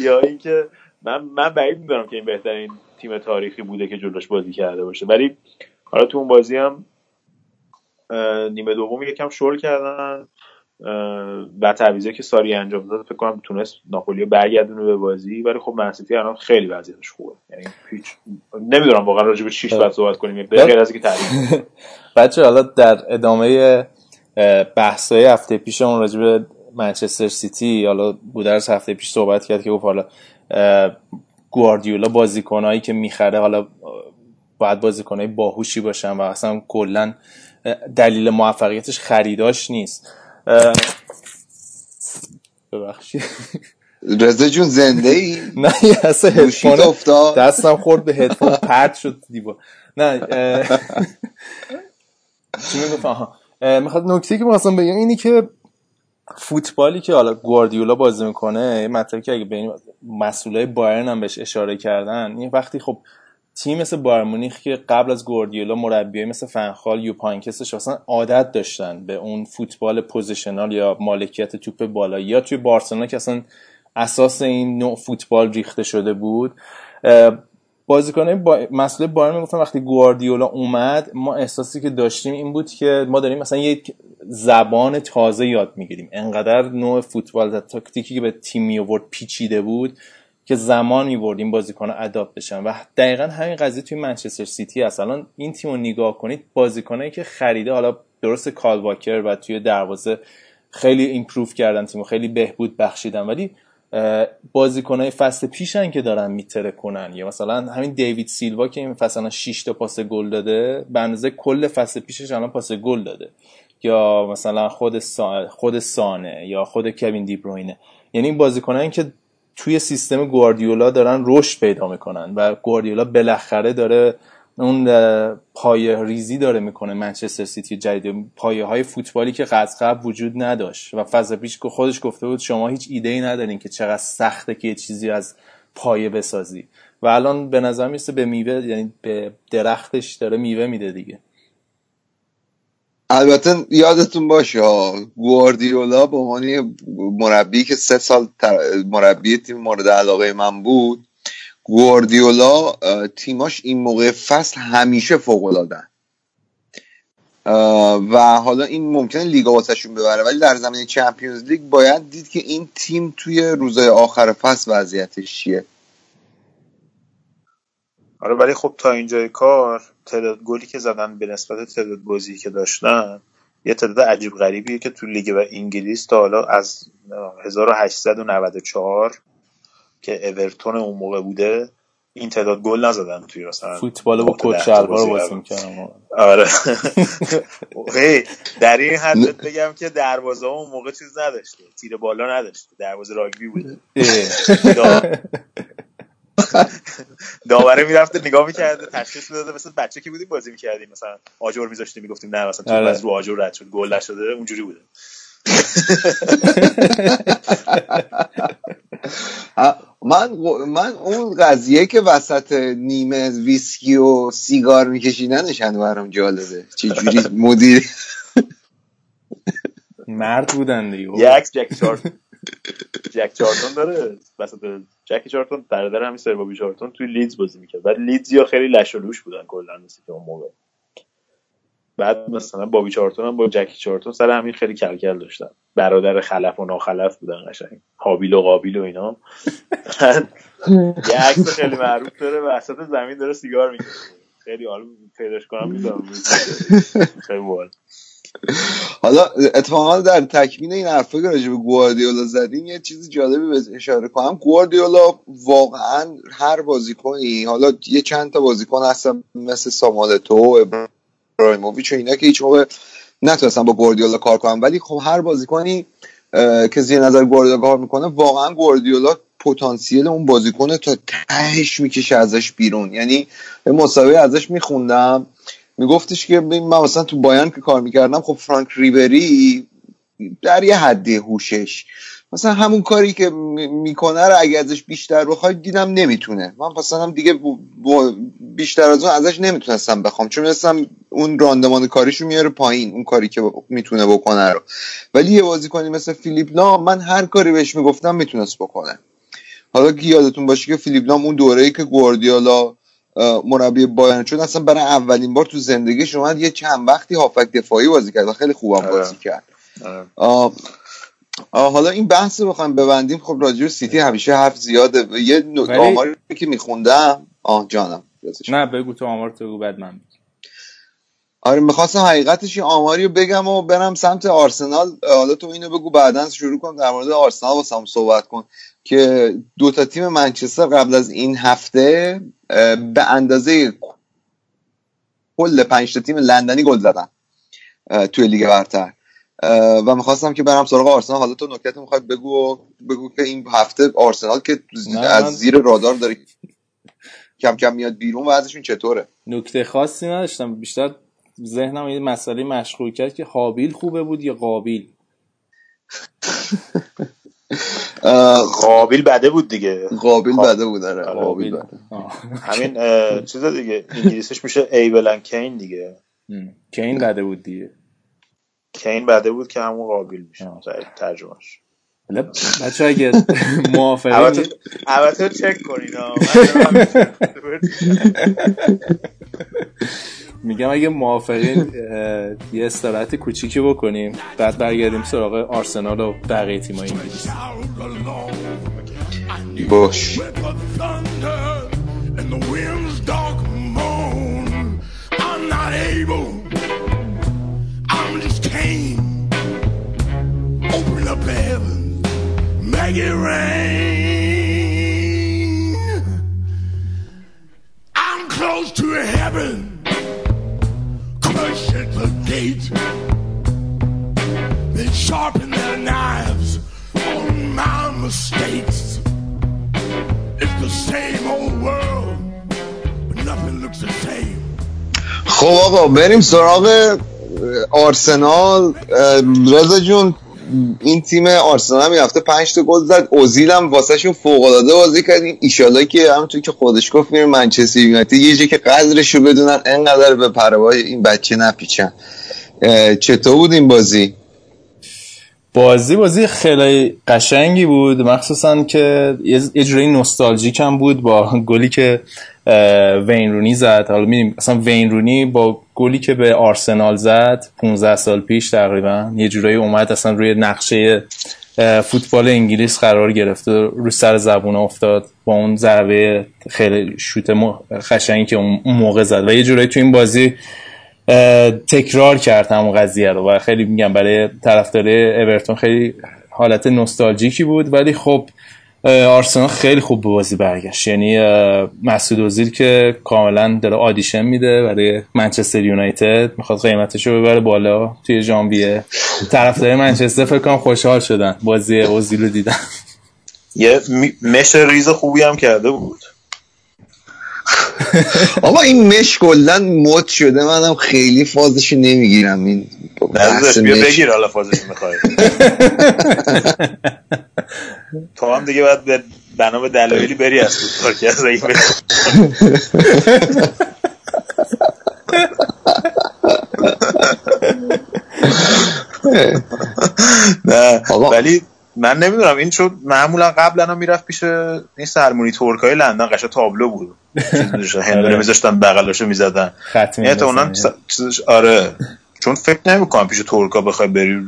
یا اینکه من من بعید می‌دونم که این بهترین تیم تاریخی بوده که جلوش بازی کرده باشه. ولی حالا تو اون بازی هم نیمه دوم یکم شل کردن و تعویضی که ساری انجام داد فکر کنم تونست ناپولی رو برگردونه به بازی. ولی خب منسیتی الان خیلی وضعیتش خوبه، یعنی هیچ نمیدونم واقعا راجع به چیش باید صحبت کنیم به غیر از اینکه تعریف بچه. حالا در ادامه بحث‌های هفته پیشمون راجع به منچستر سیتی، حالا بودرز هفته پیش صحبت کرد که گفت حالا گواردیولا بازیکنایی که میخره حالا باید بازیکنای باهوشی باشن و اصلا کلا دلیل موفقیتش خریداش نیست. ببخشید رضا جون زنده ای؟ نه اصلا هدفون افتاد دستم خورد به هدفون پرت شد دیبا. نه چی میگفتم؟ میخواد نکته که میخواستم بگم اینی که فوتبالی که حالا گواردیولا بازی میکنه، مطلبی که اگه ببینیم مسئولای بایرن هم بهش اشاره کردن، این وقتی خب تیم مثل بایر مونیخ که قبل از گواردیولا مربیای مثل فنخال یوپانکسش اصلا عادت داشتن به اون فوتبال پوزیشنال یا مالکیت توپ بالا، یا توی بارسلونا که اصلا اساس این نوع فوتبال ریخته شده بود، بازیکنای با... مسئول بایر میگفتن وقتی گواردیولا اومد ما احساسی که داشتیم این بود که ما داریم مثلا یک زبان تازه یاد میگیریم، انقدر نوع فوتبال و تاکتیکی که به تیم میورد پیچیده بود که زمان می‌بردیم بازیکن‌ها اداپت بشن. و دقیقاً همین قضیه توی منچستر سیتی هست. الان این تیمو نگاه کنید، بازیکنایی که خریده، حالا درست کال واکر و توی دروازه خیلی ایمپروو کردن تیمو، خیلی بهبود بخشیدن، ولی بازیکنای فصل پیشن که دارن میترکونن. یا مثلا همین دیوید سیلوا که این فصل شش تا پاس گل داده، به اندازه کل فصل پیشش الان پاس گل داده. یا مثلا خود سانه، خود سانه یا خود کوین دی بروینه، یعنی بازیکنایی که توی سیستم گواردیولا دارن رشد پیدا میکنن و گواردیولا بالاخره داره اون پایه ریزی داره میکنه. منچستر سیتی جدید پایه های فوتبالی که قبل وجود نداشت و فاز پیش که خودش گفته بود شما هیچ ایده‌ای ندارین که چقدر سخته که یه چیزی از پایه بسازی و الان به نظر میسته به میوه، یعنی به درختش داره میوه میده دیگه. البته یادتون باشه گواردیولا به عنوان مربی که سه سال مربی تیم مورد علاقه من بود، گواردیولا تیماش این موقع فصل همیشه فوق‌العاده‌ن و حالا این ممکنه لیگا واسهشون ببره، ولی در زمینه چمپیونز لیگ باید دید که این تیم توی روزهای آخر فصل وضعیتش چیه. آره ولی خب تا اینجای کار تعداد گلی که زدن به نسبت تعداد بازی که داشتن یه تعداد عجیب غریبیه که تو لیگ و انگلیس تا حالا از هزار و هشتصد و نود و چهار که اورتون اون موقع بوده این تعداد گل نزدن توی مثلا فوتبال با کچلوار بازی می‌کردن. آره خیلی در این حد بگم که دروازه اون موقع چیز نداشته، تیر بالا نداشته، دروازه راگبی بوده. داوره میرفته نگاه میکرده تشخیص میداده، مثلا بچه که بودیم بازی میکردیم مثلا آجر میذاشتیم میگفتیم نه مثلا تو باز رو آجر رد شد گل نشده، اونجوری بوده. من من اون قضیه که وسط نیمه ویسکی و سیگار میکشیدنش هنوز برام جالبه، چه جوری مدیر مرد بودن دیگه. یک جک چارت جک چارتون داره وسط جکی چارتون برادر همین سر بابی چارتون توی لیدز بازی میکرد، ولی لیدز یا خیلی لش و لوش بودن کلا که اون موقع. بعد مثلا بابی چارتون هم با جکی چارتون سر همین خیلی کلکل داشتن، برادر خلف و ناخلف بودن قشنگ، حابیل و قابیل و اینا. یه عکس خیلی معروف داره وسط زمین داره سیگار میکشه، خیلی حال پیداش کنم میذارم خیلی باحال. حالا اتفاقا در تکمیل این حرفا که راجع به گواردیولا زدیم یه چیز جالبی بهش اشاره کنم. گواردیولا واقعا هر بازیکنی، حالا یه چند تا بازیکن هستن مثل سامالتو، ابراهیموویچ و اینا که هیچ موقع نتونستن با گواردیولا کار کنن، ولی خب هر بازیکنی که زیر نظر گواردیولا کار میکنه واقعا گواردیولا پتانسیل اون بازیکن تا تهش میکشه ازش بیرون. یعنی مسابقه ازش میخوندم میگفتش که من مثلا تو بایرن که کار میکردم، خب فرانک ریبری در یه حد هوشش مثلا همون کاری که میکنه رو اگه ازش بیشتر بخوای دیدم نمیتونه، من مثلا هم دیگه بیشتر از اون ازش نمیتونستم بخوام، چون مثلا اون راندمان کاریشو میاره پایین، اون کاری که میتونه بکنه رو. ولی یه بازیکنی مثل فیلیپ لام من هر کاری بهش میگفتم میتونست بکنه. حالا که یادتون باشه که فیلیپ لام اون دوره‌ای که گواردیولا مربی بایرن شد اصلا برای اولین بار تو زندگیش اومد یه چند وقتی هافک دفاعی بازی کرد و خیلی خوبم بازی کرد. آه آه حالا این بحث رو بخوایم ببندیم، خب راجع به سیتی همیشه حرف زیاده. یه آماری که میخوندم آه جانم نه بگو تو آمار تو بگو بعد من بگم. آره میخواستم حقیقتش این آماری رو بگم و برم سمت آرسنال. حالا تو اینو بگو بعدن شروع کنم در مورد آرسنال با هم صحبت کن که دو تا تیم منچستر قبل از این هفته به اندازه کل پنج تا تیم لندنی گل زدن توی لیگ برتر و می‌خواستم که برم سراغ آرسنال. حالا تو نکته می‌خواد بگو بگو که این هفته آرسنال که از زیر رادار داره کم کم میاد بیرون و ازشون چطوره؟ نکته خاصی نداشتم، بیشتر ذهنم این مسئله مشغول کرد که هابیل خوبه بود یا قابیل. قابیل بده بود دیگه، قابیل بده بود آره قابیل بده همین چیز دیگه انگلیسیش میشه ایبلن کین دیگه، کین بده بود دیگه، کین بده بود که همون قابیل میشه ترجمهش. بچه اگه موافقه البته چک کنین ها، میگم اگه موافقین یه استراحت کوچیکی بکنیم بعد برگردیم سراغ آرسنال و بقیه تیم‌های انگلیس. باش. I'm close to heaven. At the gate, they sharpen their knives on my mistakes. It's the same old world, but nothing looks the same. خب آقا بریم سراغ آرسنال. رضا جون این تیم آرسنال این هفته پنج تا گل زد، اوزیل هم واسهشون فوق العاده بازی کرد. ان شاءالله که همونطور که خودش گفت میره منچستر یونایتد، یه جایی که قدرشو بدونن انقدر به پروای این بچه نپیچن. چطور بود این بازی؟ بازی بازی خیلی قشنگی بود، مخصوصا که یه جوری نوستالژیک هم بود با گلی که وین رونی زد. حالا می‌بینیم اصلا وین رونی با گلی که به آرسنال زد پانزده سال پیش تقریبا یه جورایی اومد اصلا روی نقشه فوتبال انگلیس قرار گرفت، رو سر زبون افتاد با اون ضربه خیلی شوت قشنگی که اون موقع زد و یه جورایی تو این بازی تکرار کرد همون قضیه رو و خیلی میگم برای طرفدارای اورتون خیلی حالت نوستالژیکی بود. ولی خب آرسنال خیلی خوب به بازی برگشت، یعنی مسعود اوزیل که کاملا داره آدیشن میده برای منچستر یونایتد، میخواد قیمتشو ببره بالا توی ژانویه. طرفدار منچستر فکر کنم خوشحال شدن بازی اوزیل رو دیدن، یه مش ریز خوبی هم کرده بود. آقا این مش کلا مد شده، منم خیلی فازشو نمیگیرم. این بازش بیا بگیر حالا فازش میخوای تو هم دیگه باید به بنا به دلایلی بری از تو که از این بری. نه ولی من نمیدونم این شد معمولا قبلا هم میرفت پیش این سرمونی تورکای لندن قشنگ تابلو بود، هندونه میذاشتن بغلشو میزدن احتمالاً چیزش. آره چون فکر نمی‌کنم پیش تورکا بخوای بری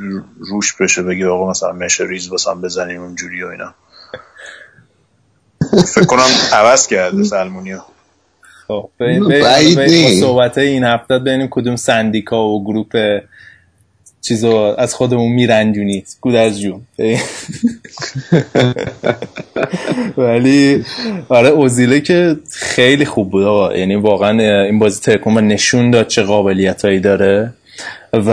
روش بشه بگی آقا مثلا مش ریز بسام بزنیم اونجوری و اینا. فکر کنم عوض کرده سلمونیو. خب بریم بریم صحبت این هفته ببینیم کدوم سندیکا و گروپ چیزو از خودمون میرنجونید گودرز جون. ولی آره اوزیله که خیلی خوب بود، یعنی واقعا این بازی ترکون و نشون داد چه قابلیتایی داره و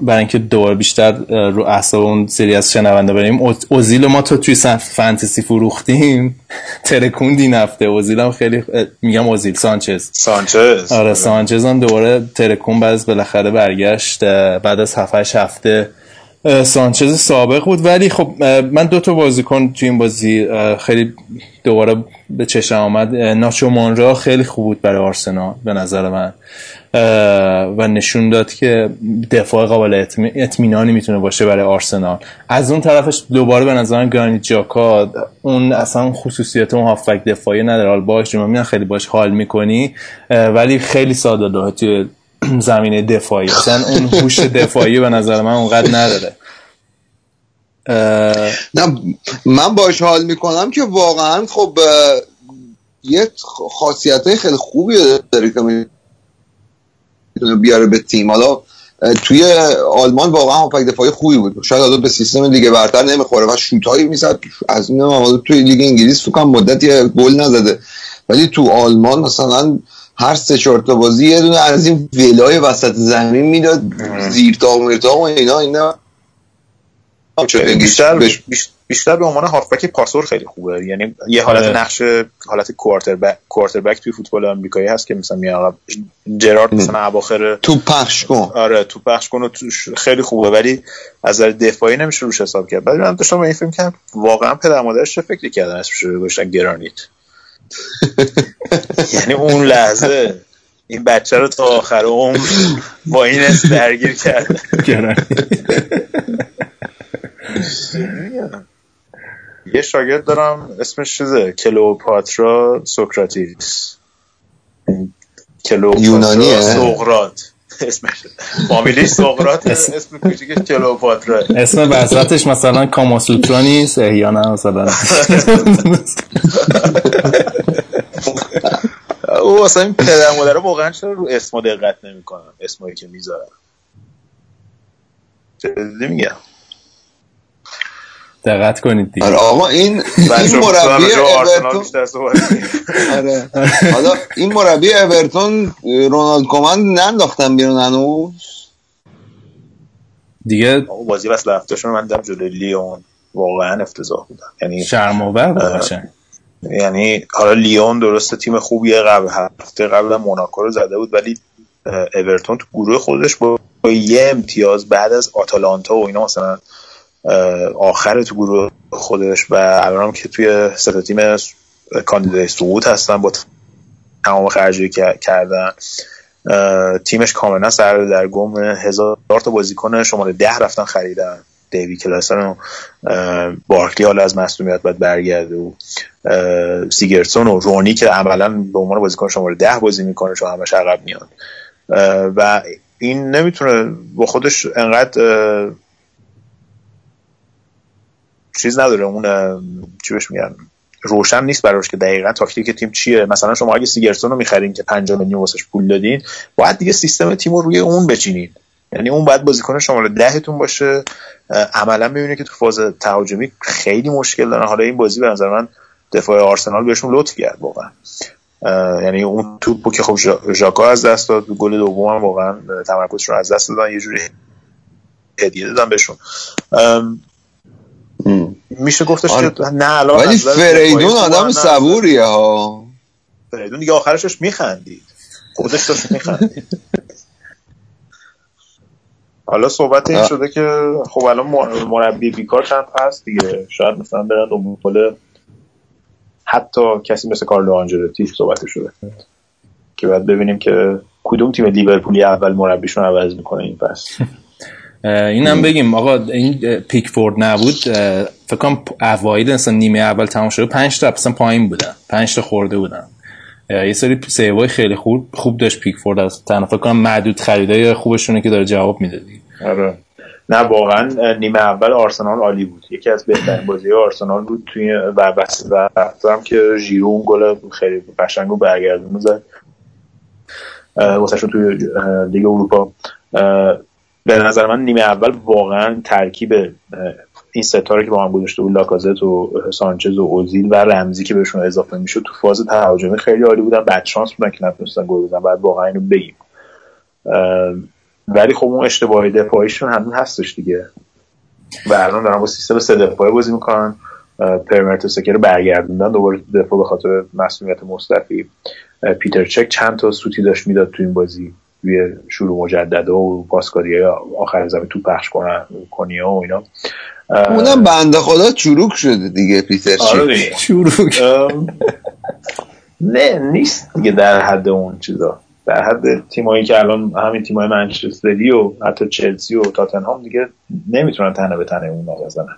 برای اینکه دوباره بیشتر رو اعصاب اون سری از شنونده بریم، اوزیل ما تو توی فانتزی فروختیم ترکوندی نفته. اوزیل هم خیلی میگم اوزیل سانچز سانچز آره سانچز هم دوباره ترکون بعد از بالاخره برگشت بعد از هفت هشت هفته. سانچز سابق بود ولی خب من دو تا بازیکن توی این بازی خیلی دوباره به چشم آمد. ناچو مانرا خیلی خوب بود برای آرسنال به نظر من و نشون داد که دفاع قابل اطمینانی میتونه باشه برای آرسنال. از اون طرفش دوباره به نظر من گرانیت جاکا اون اصلا خصوصیت اون هافبک دفاعی نداره، حال باش جمعه میان خیلی باش حال میکنی ولی خیلی ساده داره توی زمینه دفاعی، اصلا اون هوش دفاعی به نظر من اونقدر نداره. اه... نه من باش حال میکنم که واقعا خب یه خاصیتای خیلی خوبی داره که بیاره به تیم. حالا توی آلمان واقعا هافبک دفاعی خوبی بود، شاید الان به سیستم لیگ برتر نمیخوره و شوتایی میزد از این حالا توی لیگ انگلیس تو کم مدت یه گل نزده ولی تو آلمان مثلا هر سه چهار تا بازی یه دونه از این ولای وسط زمین میداد زیر تا مرتا و اینا اینا بیشتر بیشتر به عنوان هافبک پاسور خیلی خوبه، یعنی یه حالت نقش حالت کوارتربک کوارتربک توی فوتبال آمریکایی هست که مثلا میاد جرارد مثلا اواخر تو پخش کن آره تو پخش کن و خیلی خوبه ولی از نظر دفاعی نمیشه روش حساب کرد. ولی من داشتم این فیلم که واقعا پدر مادرش چه فکری کردن اسمش رو گذاشتن گرانیت، یعنی اون لحظه این بچه رو تا آخر عمر با این اسم درگیر کرد یه شاگرد دارم اسمش چیزه کلئوپاترا سوکراتیس، کلئوپاترا سقراط اسمش، فامیلی سقراط اسم کوچیکش کلئوپاترا، اسم وسطش مثلا کاماسوترانیس احیانا مثلا او اصلا این پدر مادر واقعا چرا رو اسما دقت نمی‌کنن، اسمایی که میذارن چه میگم دقت کنید دیگه. آره آقا این این مربی اورتون آره حالا این مربی اورتون رونالد کومن ننداختن بیرون هنوز دیگه. بازی واسه هفتهشون من دم جلوی لیون واقعا افتضاح بودن، یعنی شرم آور بودن، یعنی حالا لیون درسته تیم خوبیه قبل هفته قبل موناکو رو زده بود ولی اورتون تو گروه خودش با یه امتیاز بعد از آتالانتا و اینا مثلا آخر تو گروه خودش و الان هم که توی سه تا تیم کاندیدای سقوط هستن با تمام خرجی کردن تیمش کاملا سر در گم، هزار تا بازیکن شماره ده رفتن خریدن، دیوی کلاسن و بارکلی حالا از مصدومیت بعد برگرده و سیگرسون و رونی که عملا به عنوان بازیکن شماره ده بازی میکنه چون همش عقب میان و این نمیتونه با خودش انقدر چیز نداره، اون چی بهش میگن روشن نیست براش که دقیقاً تاکتیک تیم چیه. مثلا شما اگه سیگرسون رو می‌خرید که پنجاه میلیون واسش پول دادین باید دیگه سیستم تیم رو روی اون بچینین، یعنی اون باید بازیکن شماره دهتون باشه. عملاً می‌بینه که تو فاز تهاجمی خیلی مشکل دارن. حالا این بازی به نظر من دفاع آرسنال بهشون لطف کرد واقعاً، یعنی اون توپو که خب ژاکا از دست داد، گل دومم واقعاً تمرکزشون رو از دست دادن، یه جوری هدیه دادن بهشون. میشه گفتش آن... که نه الان ولی فریدون آدم صبوریه ها، فریدون دیگه آخرشش میخندید خودش داشت میخندید. حالا صحبت این شده که خب الان مربی بیکار چند هست دیگه، شاید مثلا برن دنبال حتی کسی مثل کارلو آنجلوتی صحبت شده که بعد ببینیم که کدوم تیم لیورپولی اول مربیشون عوض میکنه این فصل. اینم بگیم آقا این پیکفورد نبود فکر کنم اوایل اصلا نیمه اول تمام شده پنج تا اصلا پایین بودن، پنج تا خورده بودن، یه سری سیوای خیلی خوب خوب داشت پیکفورد، از تنها فکر کنم معدود خریدای خوبشونه که داره جواب میده. آره نه واقعا نیمه اول آرسنال عالی بود، یکی از بهترین بازی‌های آرسنال بود توی و بس و هم که ژیرو اون گل خیلی قشنگو برگردون زد واسه شون توی لیگ اروپا. به نظر من نیمه اول واقعا ترکیب این ستاره که با هم گذاشته بود، لاکازت و سانچز و اوزیل و رمزی که بهشون اضافه میشد، تو فاز تهاجمی خیلی عالی بودن. بعد شانس بودن که نتونستن گل بزنن، بعد واقعا اینو بگیم. ولی خب اون اشتباهی دفاعیشون همون هستش دیگه. برنامه دارن با سیستم سه دفاعی بازی میکنن. پرمرتوس که رو برگردوندن دوباره دفاع به خاطر مسئولیت مصطفی. پیتر چک چند تا سوتی داشت میداد تو این بازی، روی شروع مجدد و پاسکاری آخر زمین تو پخش کنن کنیا و اینا. اونم بنده خدا چروک شده دیگه پیتر چک. چروک نه نیست دیگه، در حد اون چیزا، در حد تیمایی که الان همین تیمای منچستری و حتی چلسی و تاتنهام دیگه نمیتونن تنه به تنه اون بزنن.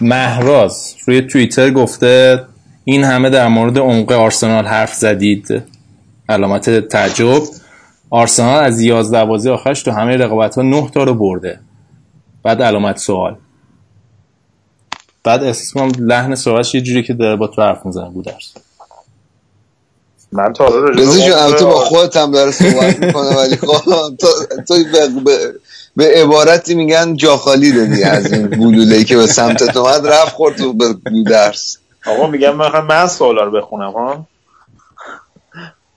مهراز روی توییتر گفته این همه در مورد عمق آرسنال حرف زدید، علامت تعجب. آرسنال از یازده بازی آخرش تو همه رقابت‌ها نه تا رو برده، بعد علامت سوال. بعد احساس کنم لحن صحبتش یه جوری که داره با تو حرف می‌زنه بود. من تا حالا رجوع تو با خودت هم داره صحبت می‌کنه ولی خب تو تو به عبارتی میگن جا خالی دادی از این گلوله‌ای که به سمتت اومد رفت خورد تو درس. آقا میگم من من سوالا رو بخونم ها.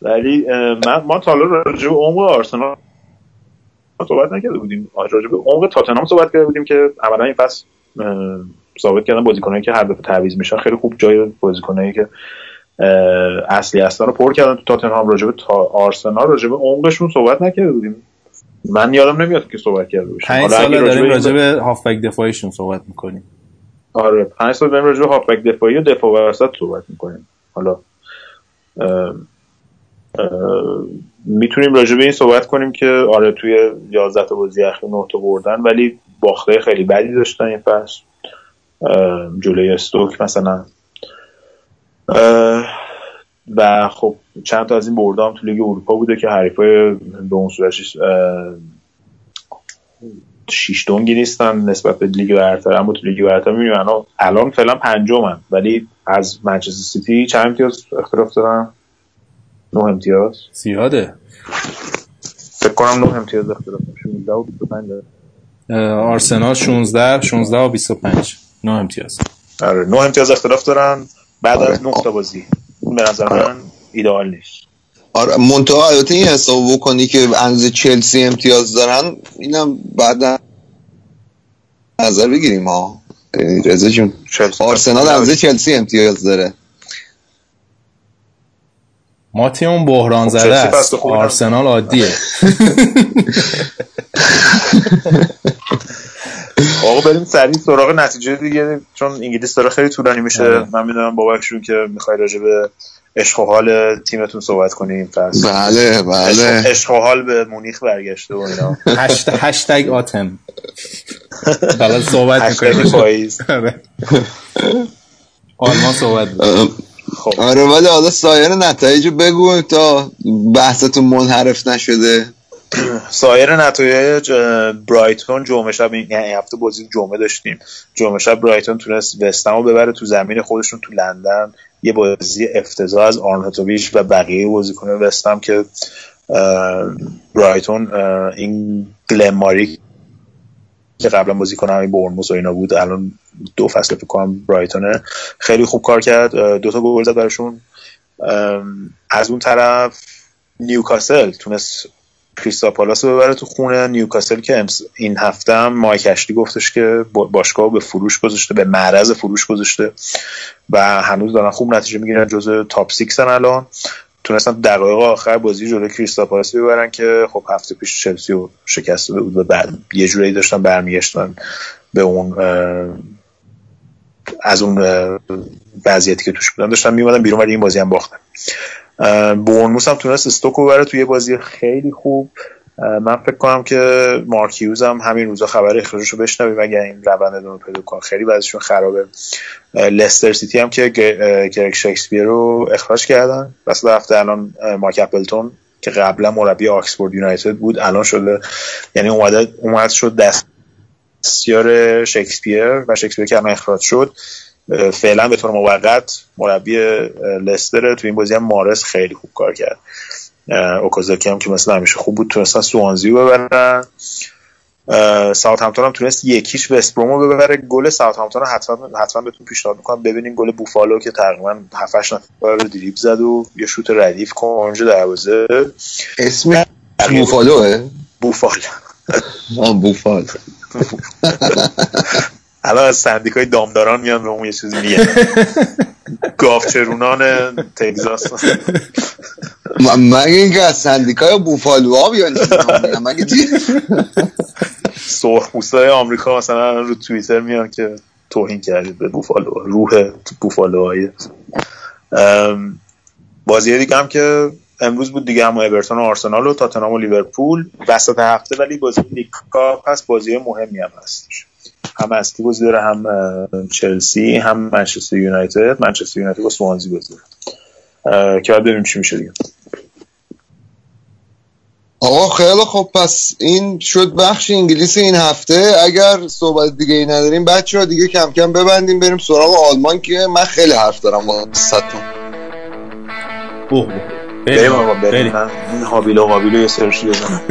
ولی من ما تا حالا راجع به عمق آرسنال صحبت نکرده بودیم، راجع به عمق تاتنهام صحبت کرده بودیم که اولا این فصل ثابت کردن بازیکنایی که هر دفعه تعویض میشن خیلی خوب جای بازیکنایی که اصلی اصلا رو پر کردن تو تاتنهام. راجع به تا آرسنال راجع به عمقشون صحبت نکرده بودیم، من یادم نمیاد که صحبت کرده باشیم. پنج ساله داریم راجع به هافبک دفاعیشون صحبت میکنیم. آره پنج سال داریم راجع به هافبک دفاعی و دفاع وسط صحبت میکنیم. حالا اه اه میتونیم راجع به این صحبت کنیم که آره توی یازده تا بازی اخیر نه تا بردن ولی باخته خیلی بدی داشتن این فصل، جلوی استوک مثلا. و خب چند تا از این بردام تو لیگ اروپا بوده که حریفای به اون صورت شیشتونگی نیستن نسبت به لیگ برتر، اما تو لیگ برتر می‌بینیم الان الان فعلا پنجمن ولی از منچستر سیتی چند امتیاز اختلاف دارن؟ نه امتیاز. زیاده. فکر کنم نه امتیاز اختلاف شونزده و بیست و پنج. آرسنال شانزده شانزده و بیست و پنج، نه امتیاز. آره نه امتیاز اختلاف دارن بعد آره. از نه تا بازی به نظر من ایدئال نیست. آره منطقه حیاتی این حساب بکنی که انز چلسی امتیاز دارن، اینم بعدا نظر بگیریم ها. رضا جون آرسنال انز چلسی امتیاز داره، ما تیم بحران زده است، آرسنال عادیه. آقا بریم سریع سراغ نتیجه دیگه چون انگلیس داره خیلی طولانی میشه. آه. من میدونم بابکشون که میخوای راجع به عشق و حال تیمتون صحبت کنیم. بله بله عشق و حال به مونیخ برگشته و اینا. هشتگ آتم بله صحبت میکنیم. هشتگ پاییز آلمان صحبت میکنیم. خب. آره ولی حالا سایر نتایج بگو تا بحثتون منحرف نشده. سایر نتایج برایتون جمعه شب، یعنی هفته بازی جمعه داشتیم، جمعه شب برایتون تونست وستهم رو ببره تو زمین خودشون تو لندن. یه بازی افتضاح از آرناتوویچ و بقیه بازیکن وستهم که برایتون این گلماری که قبلا بازیکن همین برنموث و اینا بود، الان دو فصل فکر کنم برایتونه، خیلی خوب کار کرد، دو تا گل زد براشون. از اون طرف نیوکاسل تونست کریستال پالاس رو ببره تو خونه. نیوکاسل که این هفته هم مایک اشلی گفتش که باشگاه به فروش گذاشته، به معرض فروش گذاشته و هنوز دارن خوب نتیجه میگیرن، جزو تاپ سیکس هن. الان تونستن دقایق آخر بازی جلوی کریستال پالاس ببرن که خب هفته پیش چلسی رو شکست داده بود و بعد یه جوری داشتن برمیگشتن به اون از اون وضعیتی که توش بودن، داشتن میومدن بیرون ولی این بازی هم باختن. بورنموث هم تونست استوک رو ببره توی بازی خیلی خوب. من فکر کنم که مارکیوز هم همین روزا خبر اخراجش رو بشنویم اگر این روند رو پیدا کنه، خیلی وضعشون خرابه. لستر سیتی هم که گرگ شکسپیر رو اخراج کردن وسط هفته. الان مارک اپلتون که قبلا مربی آکسفورد یونایتد بود الان شده، یعنی اومد اومد شد دستیار شکسپیر و شکسپیر که الان اخراج شد فعلا به طور موقت مربی لستر. تو این بازی هم مارس خیلی خوب کار کرد. اوکازاکی هم که مثلا همیشه خوب بود تونستن سوانزیو ببرن. ساوثهمپتون هم تونست یکیش وست برومو ببره. گل ساوثهمپتون حتما حتما بهتون پیشنهاد میکنم ببینین، گل بوفالو که تقریبا هفت هشت نفر رو دریبل زد و یه شوت ردیف کن اونجا دروازه. اسم بوفالوه؟ بوفال آن بوفال الان از سندیکای دامداران میان به اون یه چیزی میگه گافچرونان تگزاس. مگه اینکه از سندیکای بوفالوها بیان مگه چی سرخپوستای آمریکا مثلا رو توییتر میان که توهین کردید به بوفالوها، روح بوفالوهای. بازی دیگه هم که امروز بود دیگه، هم اورتون و آرسنال و تاتنهام و لیورپول وسط هفته، ولی بازی لیگ کاپ هست، بازی مهمی هم هستش. هم استی بازی داره، هم چلسی، هم منچستر یونایتد. منچستر یونایتد با سوانزی بازی داره که بعد ببینیم چی میشه دیگه. آقا خیلی خب، پس این شد بخش انگلیس این هفته. اگر صحبت دیگه ای نداریم بچه‌ها دیگه کم کم ببندیم بریم سراغ آلمان که من خیلی حرف دارم واسهتون. اوه بریم آقا بریم. این هابیلو قابیلو یه سرش بزنم.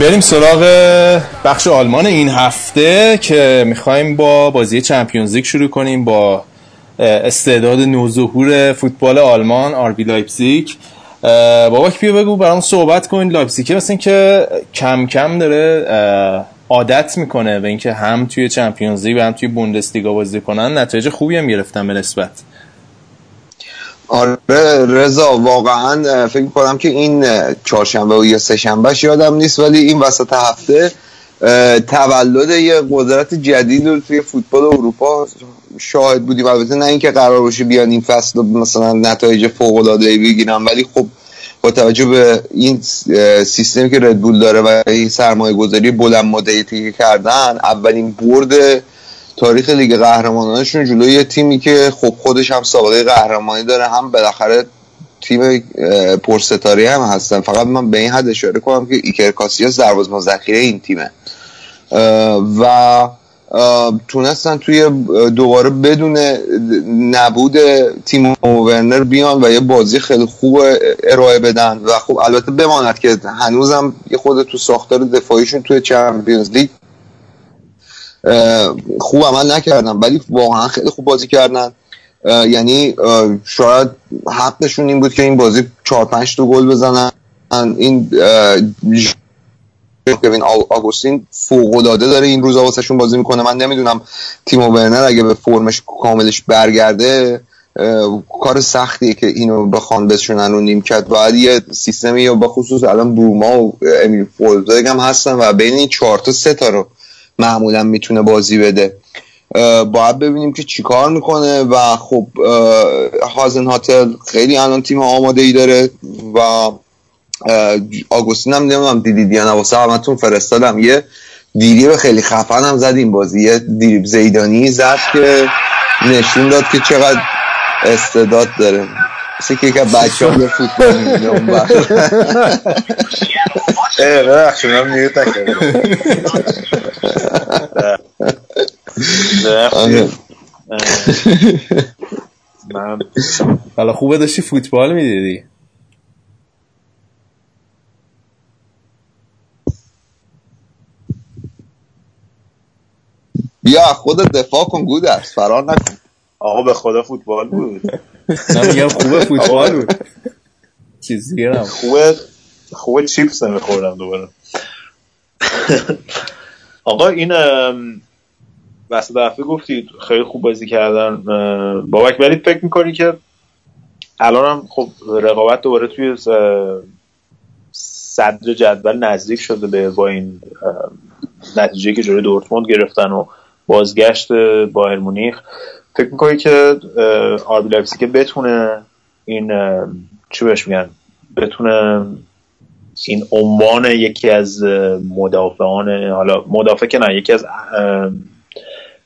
بریم سراغ بخش آلمان این هفته که میخواییم با بازی چمپیونز لیگ شروع کنیم با استعداد نوظهور فوتبال آلمان آر بی لایپزیگ. باباک بیا بگو برام صحبت کن. لایپزیگ مثل این که کم کم داره عادت میکنه به اینکه هم توی چمپیونز لیگ و هم توی بوندسلیگا بازی کنن، نتایج خوبی هم گرفتن به نسبت. آره رضا، واقعا فکر می‌کنم که این چهارشنبه و یا سه‌شنبه یادم نیست، ولی این وسط هفته تولد یه قدرت جدید رو توی فوتبال اروپا شاهد بودیم. البته نه اینکه قرار باشه بیان این فصل مثلا نتایج فوق‌العاده‌ای بگیرن، ولی خب با توجه به این سیستمی که ردبول داره و این سرمایه‌گذاری بلندمدتی که کردن، اولین برد تاریخ لیگ قهرمانانشون جلوی یه تیمی که خب خودش هم سابقه قهرمانی داره، هم بالاخره تیم پرستاری هم هستن. فقط من به این حد اشاره کنم که ایکر کاسیاس دروازه‌بان ذخیره این تیمه و تونستن توی دوباره بدون نبود تیم ورنر بیان و یه بازی خیلی خوب ارائه بدن. و خب البته بماند که هنوزم یه خود تو ساختار دفاعیشون توی چمپیونز لیگ خوب عمل نکردن، ولی واقعا خیلی خوب بازی کردن. یعنی شاید حقشون این بود که این بازی چهار پنج تا گل بزنن. این کوین آگوستین فوق‌العاده داره این روزا واسهشون بازی میکنه. من نمیدونم تیمو ورنر اگه به فرمش کاملش برگرده کار سختیه که اینو بخوان بشونن و نیمکت. باید یه سیستمی یا به خصوص الان بوما و امیل فولدرگ هم هستن و بین این چهار تا سه تا رو معمولا میتونه بازی بده. باید ببینیم که چیکار میکنه. و خب هازنهاتل خیلی الان تیم آماده ای داره و آگوستین هم نمیدونم دیدید یا نه، واسه همتون فرستادم یه دیریب خیلی خفن هم زد این بازی، یه دیریب زیدانی زد که نشون داد که چقدر استعداد داره. مثل که یک بچه هم به فوتبال میدونه اون بر ای بخشون هم نیوت نکرده. بله خوبه داشتی فوتبال میدیدی. یا خودت دفاع کن گودرز، فرار نکن. آقا به خدا فوتبال بود. من میگم خوبه فوتبال بود. چیزی دیگه خوبه خوبه چیپس هم میخوردم دوباره. آقا این وسط هفته گفتید خیلی خوب بازی کردن بابک، ولی فکر میکنی که الان هم خب رقابت دوباره توی صدر جدول نزدیک شده به با این نتیجه که جلوی دورتموند گرفتن و بازگشت بایر مونیخ، فکر میکنی که آربی لایپزیگ که بتونه این چی بهش میگن بتونه این عنوان یکی از مدافعان، حالا مدافع که نه، یکی از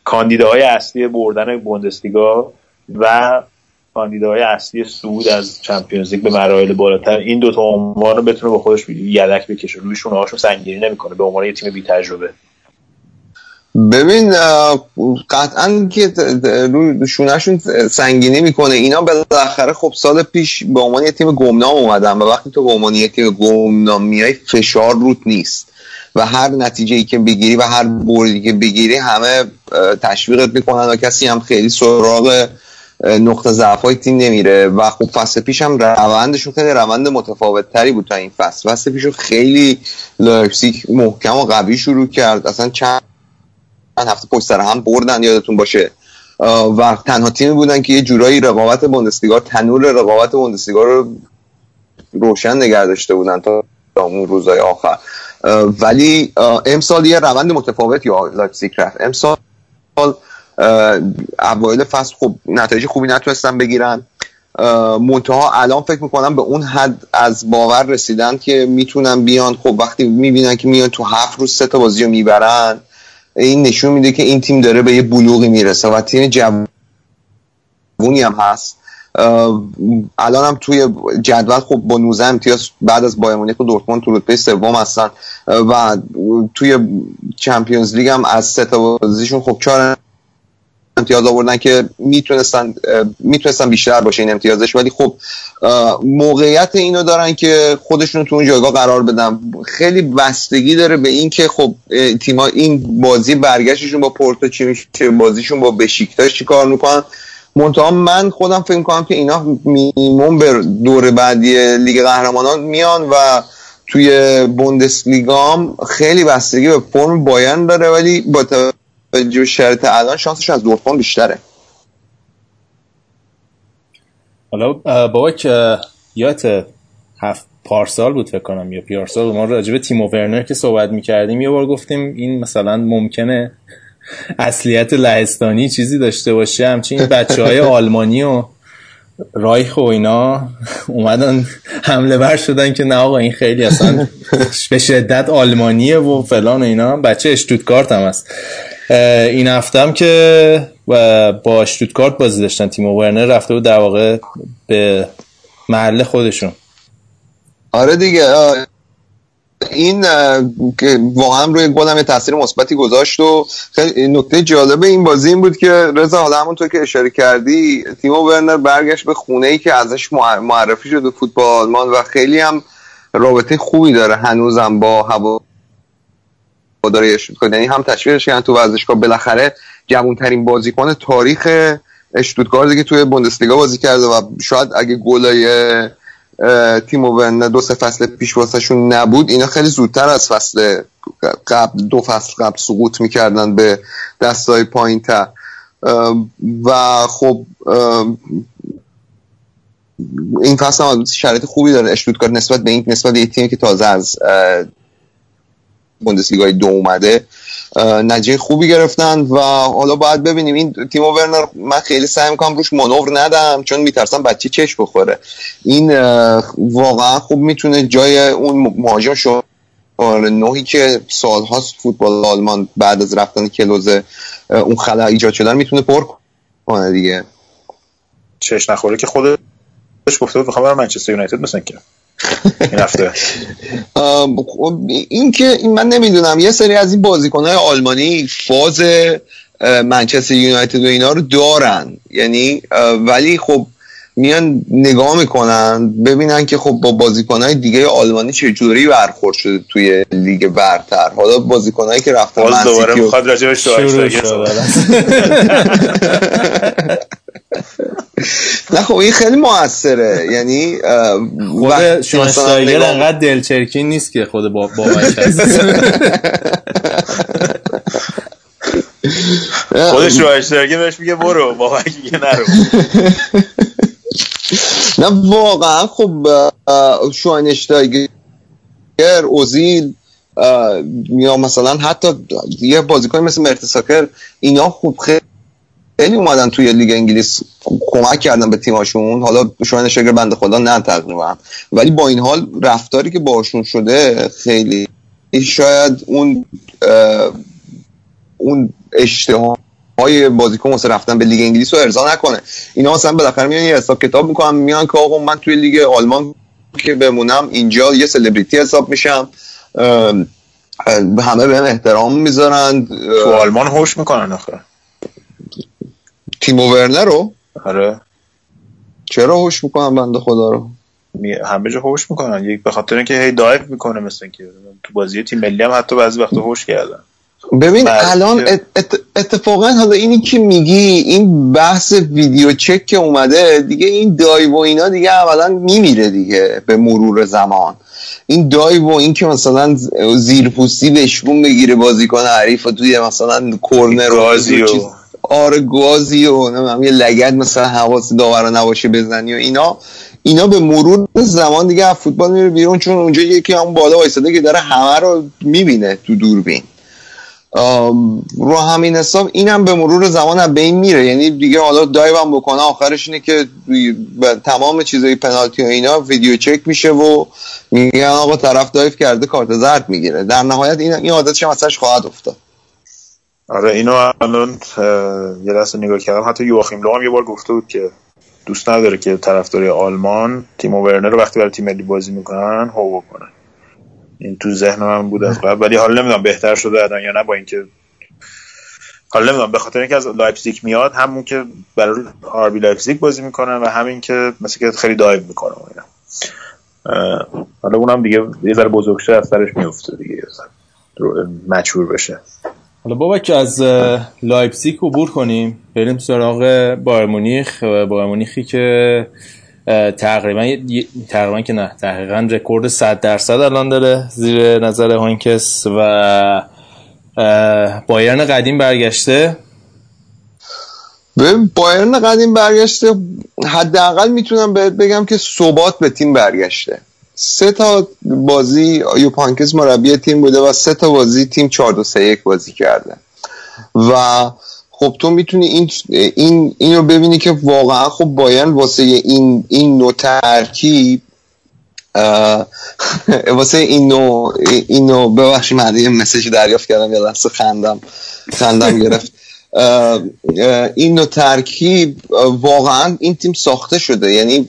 کاندیداهای اصلی بردن بوندسلیگا و کاندیداهای اصلی صعود از چمپیونز لیگ به مراحل بالاتر، این دوتا عنوان رو بتونه به خودش یدک بکشه، رویشون هاشون سنگینی نمیکنه به عنوان یه تیم بی تجربه؟ ببین قطعاً که روی شونهشون سنگینی میکنه. اینا بالاخره خب سال پیش به عنوان یه تیم گمنام اومدن و وقتی تو به عنوان یه تیم گمنام میای فشار روت نیست و هر نتیجه‌ای که بگیری و هر بردی که بگیری همه تشویقت میکنن و کسی هم خیلی سراغ نقطه ضعف‌های تیم نمیره و خب فصل پیش هم روندشون خیلی روند متفاوت‌تری بود تا این فصل. فصل پیشو خیلی لایپزیگ محکم و قوی شروع کرد، اصلا چند هفته پشت سر هم بردن یادتون باشه و تنها تیمی بودن که یه جورایی رقابت بوندسلیگا، تنور رقابت بوندسلیگا رو روشن نگه داشته بودن تا اون روزهای آخر. ولی امسال یه روند متفاوتی لایپزیگ رفت. امسال اوایل فصل خب نتایج خوبی نتونستن بگیرن، منتها الان فکر میکنم به اون حد از باور رسیدن که میتونن بیان. خب وقتی میبینن که میان تو هفت روز سه تا بازی رو میبرن، این نشون میده که این تیم داره به یه بلوغی میرسه و تیم جوونی هم هست. الان هم توی جدول خب با نوزده امتیاز بعد از بایر مونیخ و دورتموند تو رتبه سوم هستن و توی چمپیونز لیگ هم از سه تا بازیشون خب چهار امتیاز آوردن که میتونستن میتونستن بیشتر باشه این امتیازش، ولی خب موقعیت اینو دارن که خودشون تو اون جایگاه قرار بدن. خیلی بستگی داره به این که خب تیم‌ها این بازی برگشتشون با پورتو چی میشه، بازیشون با بشیکتاش چی کار میکنن. منتها من خودم فکر میکنم که اینا مینیمم به دور بعدی لیگ قهرمانان میان و توی بوندسلیگا خیلی بستگی به فرم بایرن داره، ولی با جو شرط الان شانسش از دورتموند بیشتره. حالا بابک یادت هفت پارسال بود فکر کنم یا پیارسال ما راجع به تیمو ورنر که صحبت می‌کردیم، یه بار گفتیم این مثلا ممکنه اصلیت لهستانی چیزی داشته باشه، همچنین بچه‌های آلمانی و رایخ و اینا اومدن حمله ور شدن که نه آقا این خیلی اصلا به شدت آلمانیه و فلان و اینا، بچه اشتوتگارت هم هست. این هفته هم که با اشتوتگارت بازی داشتن، تیمو ورنر رفته بود در واقع به محل خودشون. آره دیگه، این واقعا روی گلم یه تاثیر مثبتی گذاشت و نکته جالب این بازی این بود که رضا حالا همونطور که اشاره کردی تیمو ورنر برگشت به خونه‌ای که ازش معرفی شد به فوتبال آلمان و خیلی هم رابطه خوبی داره هنوزم با هوا داره اشتوتگارت، یعنی هم تشویقش کردن تو ورزشگاه، بالاخره جوان‌ترین بازیکن تاریخ اشتوتگارت که توی بوندسلیگا بازی کرده و شاید اگه گلای تیم ورنر دو سه فصل پیش واسهشون نبود اینا خیلی زودتر از فصل قبل دو فصل قبل سقوط میکردن به دستای پایین‌تر و خب این فصل هم شرایط خوبی داره اشتوتگارت نسبت به این نسبت به تیمی که تازه از بوندسلیگای دو اومده نتیجه خوبی گرفتن و حالا باید ببینیم. این تیمو ورنر من خیلی سعی میکنم روش مانور ندم چون میترسم بچه چش بخوره. این واقعا خوب میتونه جای اون مهاجم شماره نهی که سالهاست فوتبال آلمان بعد از رفتن کلوزه اون خلا ایجاد شدن میتونه پر کنه دیگه. چش نخوره که خودش گفته بود میخوام برم منچستر یونایتد مثلا که این هفته این که من نمیدونم یه سری از این بازیکن‌های آلمانی فاز منچستر یونایتد و اینا رو دارن، یعنی ولی خب میان نگاه میکنن ببینن که خب با بازیکن‌های دیگه آلمانی چه جوری برخورد شده توی لیگ برتر. حالا بازیکن‌هایی که رفتن باز دوباره میخواد راجبش صحبت کنه نه خب این خیلی موثره. یعنی خود شوانشتایگر انقدر دلچرکی نیست که خود با باباش هست. خود شوانشتایگر بهش میگه برو، باباش میگه نرو. نه واقعا خب شوانشتایگر، اوزیل، یا مثلا حتی یه بازیکن مثل مرتساکر، اینا خوب خیلی خیلی اومدن توی لیگ انگلیس کمک کردن به تیماشون. حالا شوانشتایگر بنده خدا نه تقریبا، ولی با این حال رفتاری که باشون شده خیلی شاید اون اون اشتهای بازیکن واسه رفتن به لیگ انگلیس رو ارضا نکنه. اینا مثلا بالاخره میان یه حساب کتاب میکنن، میان که آقا من توی لیگ آلمان که بمونم اینجا یه سلبریتی حساب میشم، همه بهم احترام میذارن. تو آلمان هوش میکنن آخه تیمو ورنر رو. آره چرا هوش میکنن بنده خدا رو؟ همه جا هوش میکنن، یک به خاطر اینکه هی دایو میکنه، مثلا که تو بازی تیم ملی هم حتی بعضی وقتا هوش کردن. ببین الان اتفاقا حالا اینی که میگی این بحث ویدیو چک که اومده دیگه، این دایو و اینا دیگه اولا میمیره دیگه به مرور زمان. این دایو و این که مثلا زیرپوستی بهشون بگیره بازیکن حریف توی مثلا کورنر و چیز، آره گازی و نمیدونم یه لگد مثلا حواس داور نباشه بزنی و اینا، اینا به مرور زمان دیگه از فوتبال میره بیرون، چون اونجا یکی هم بالا وایساده که داره همه رو میبینه تو دوربین. رو همین حساب اینم به مرور زمان از بین میره. یعنی دیگه حالا دایو هم بکنه آخرش اینه که تمام چیزای پنالتی و اینا ویدیو چک میشه و میگن آقا طرف دایو کرده کارت زرد میگیره. در نهایت این این عادتش هم ازش خواهد افتاد. آره اینو الان یه لحظه نگاه کردم، حتی یواخیم لو هم یه بار گفته بود که دوست نداره که طرفدارای آلمان تیم ورنر رو وقتی برای تیم ملی بازی میکنن هو بکنن. این تو ذهن من بود از قبل، ولی حالا نمیدونم بهتر شده الان یا نه، با اینکه حالا نمیدونم به خاطر اینکه از لایپزیگ میاد، همون که برای آر بی لایپزیگ بازی میکنن و همین که مثلا خیلی دایو میکنه و اینا، حالا اونم دیگه یه ذره بزرگتر از سرش میفته دیگه، مچور بشه. حالا بابا که از لایپزیگ عبور کنیم بریم سراغ بایر مونیخ. بایر مونیخی که تقریبا تقریبا که نه تقریبا رکورد صد درصد الان داره زیر نظر هانکس و بایرن قدیم برگشته. بایرن قدیم برگشته، حداقل میتونم بهت بگم که ثبات به تیم برگشته. سه تا بازی یوپ هانکس مربی تیم بوده و سه تا بازی تیم چهار دو سه یک بازی کرده و خب تو میتونی این این اینو ببینی که واقعا خب بایرن واسه این این نوع ترکیب واسه این نوع اینو ببخشید من یه مسیج دریافت کردم یه لحظه خندم خندم گرفت. این نوع ترکیب واقعا این تیم ساخته شده، یعنی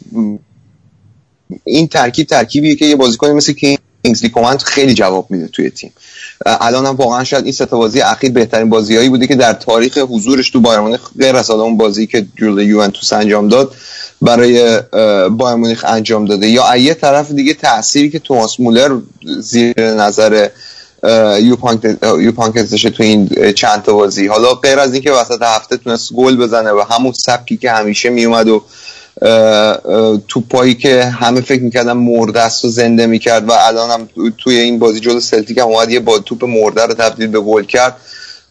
این ترکیب ترکیبیه که یه بازیکنی مثل کینگزلی کومان خیلی جواب میده توی تیم. الان هم واقعا شاید این سه تا بازی اخیر بهترین بازیایی بوده که در تاریخ حضورش تو بایر مونیخ، غیر از اون بازی که جلوی یوونتوس انجام داد، برای بایر مونیخ انجام داده. یا از یه طرف دیگه تأثیری که توماس مولر زیر نظر یوپانکز داشته تو این چند تا بازی، حالا غیر از اینکه وسط هفته تونست گل بزنه و همون سبکی که همیشه میومد و توپایی که همه فکر میکردن مرده است و زنده میکرد و الان هم توی این بازی جلو سلتیک هم اومد یه با توپ مرده رو تبدیل به گل کرد،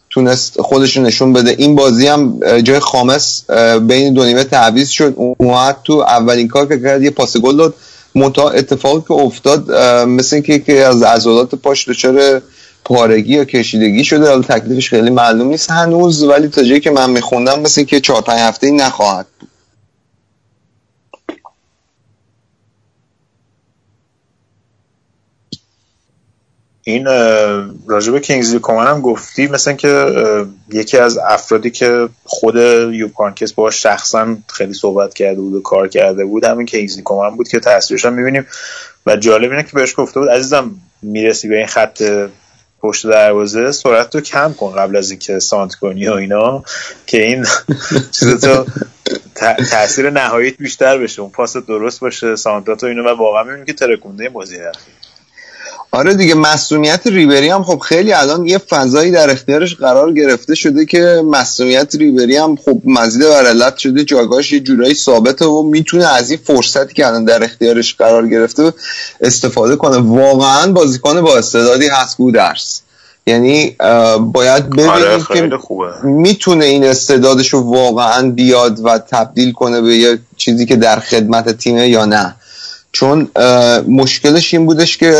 تونست خودش رو نشون بده. این بازی هم جای خامس بین دو نیمه تعویض شد، اومد تو اولین کار که کرد یه پاس گل داد. منتها اتفاقی که افتاد مثل اینکه که از عضلات پاش دچار پارگی یا کشیدگی شده، حالا تکلیفش خیلی معلوم نیست هنوز، ولی تا جایی که من میخوندم مثل اینکه چهار پنج هفته‌ای نخواهد بود. این راجب کینگزلی کومن هم گفتی، مثلا که یکی از افرادی که خود یوب هانکس باهاش شخصا خیلی صحبت کرده بود و کار کرده بود همین کینگزلی کومن بود که تاثیرش هم می‌بینیم. و جالب اینه که بهش گفته بود عزیزم میرسی به این خط پشت دروازه سرعت رو کم کن قبل از اینکه سانت کنی و اینا، که این چیز تو تاثیر نهاییت بیشتر بشه، اون پاس درست باشه، سانتات و اینا. و واقعا می‌بینیم که ترکونده بازی اخیر آره دیگه معصومیت ریبری هم خب خیلی الان یه فضایی در اختیارش قرار گرفته شده که معصومیت ریبری هم خب مزید بر علت شده، جاگاهش یه جورایی ثابته و میتونه از این فرصتی که الان در اختیارش قرار گرفته استفاده کنه. واقعا بازیکن با استعدادی هست گودرز، یعنی باید ببینیم که خوبه. میتونه این استعدادشو واقعا بیاد و تبدیل کنه به یه چیزی که در خدمت تیمه یا نه، چون مشکلش این بودش که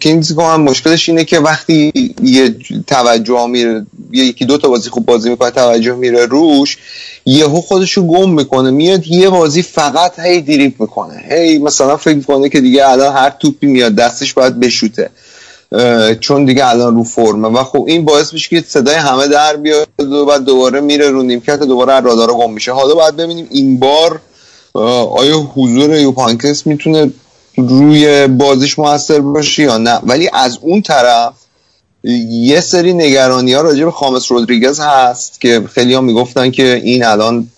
کینگز هم مشکلش اینه که وقتی یه توجه میره یکی دو تا بازی خوب بازی میکنه توجه میره روش، یهو خودشو گم میکنه میاد یه بازی فقط هی دریبل میکنه، هی مثلا فکر میکنه که دیگه الان هر توپی میاد دستش باید بشوته چون دیگه الان رو فرمه و خب این باعث میشه که صدای همه در بیاد و بعد دوباره میره رو نیمکت، دوباره از رادار گم میشه. حالا باید ببینیم این بار آیا حضور یوپانکس میتونه روی بازیش موثر باشه یا نه، ولی از اون طرف یه سری نگرانی ها راجع به خامس رودریگز هست که خیلی ها میگفتن که این الان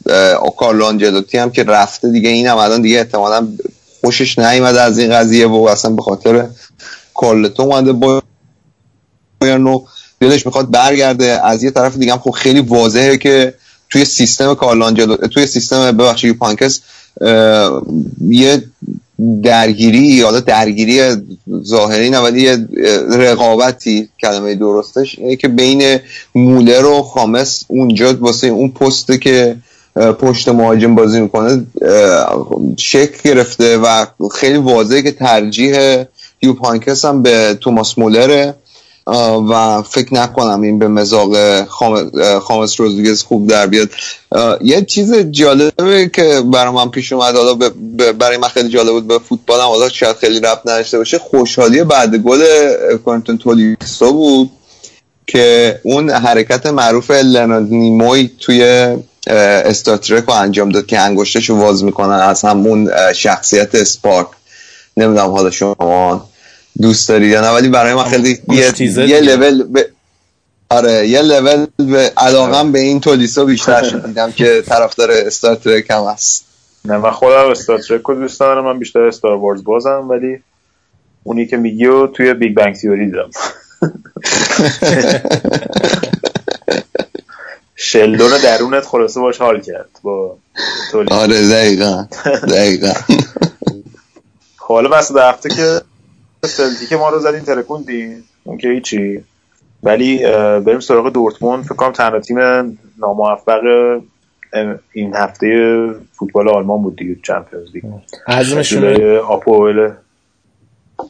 کارلو آنجلوتی هم که رفته دیگه این هم الان دیگه احتمالا خوشش نیامده از این قضیه و اصلا به خاطر کارلتو اومده بایرنو دلش میخواد برگرده. از یه طرف دیگه هم خب خیلی واضحه که توی سیستم کارلو آنجلوتی توی سیستم ببخشید یوپانکس یه درگیری، حالا درگیری ظاهری نه ولی یه رقابتی کلمه درستش اینه که بین مولر و خامس اونجا واسه اون پسته که پشت مهاجم بازی میکنه شک گرفته و خیلی واضحه که ترجیح یوپانکس هم به توماس مولره و فکر نکنم این به مزاق خامس رودریگز خوب در بیاد. یه چیز جالبه که برای من پیش اومد، حالا برای من خیلی جالب بود، به فوتبالم حالا شاید خیلی ربط نداشته باشه، خوشحالی بعد گل کورنتون تولیسو بود که اون حرکت معروف لنارد نیموی توی استاترک رو انجام داد که انگشتش رو واز میکنن از همون شخصیت اسپارک. نمیدونم حالا شما دوست دارید یا نه ولی برای من خیلی یه, یه لول ب... آره یه لول به علاقم به این تولیسو بیشتر شد دیدم که طرفدار استار ترک هم هست. نه من خودم استار ترک رو دوست دارم، من بیشتر استار وارز بازم، ولی اونی که میگی رو توی بیگ بنگ تیوری دیدم. شلدون درونت خلاصه باش حال کرد با تولیسو. آره دقیقا دقیقا. حالا واسه هفته که سلتیک ما رو زدین ترکوندین اون که هیچی، ولی بریم سراغ دورتموند. فکر کنم تنها تیم ناموفق این هفته فوتبال آلمان بود دیگه، چمپیونز لیگ. عزمشون آپوئل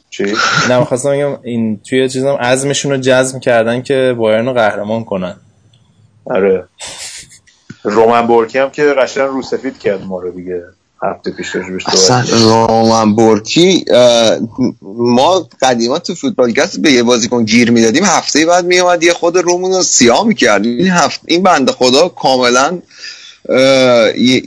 چی؟ نه می‌خواستم بگم این توی چیزام عزمشون رو جزم کردن که بایرن رو قهرمان کنن. آره. رومن بورکی هم که قشنگ رو سفید کرد ما رو دیگه. هفته پیش روش اصلا رومن بورکی ما قدیما تو فوتبالگست به یه بازیکن گیر میدادیم هفته بعد میومد یه خود رومون رو سیاه میکرد. این هفته این بنده خدا کاملا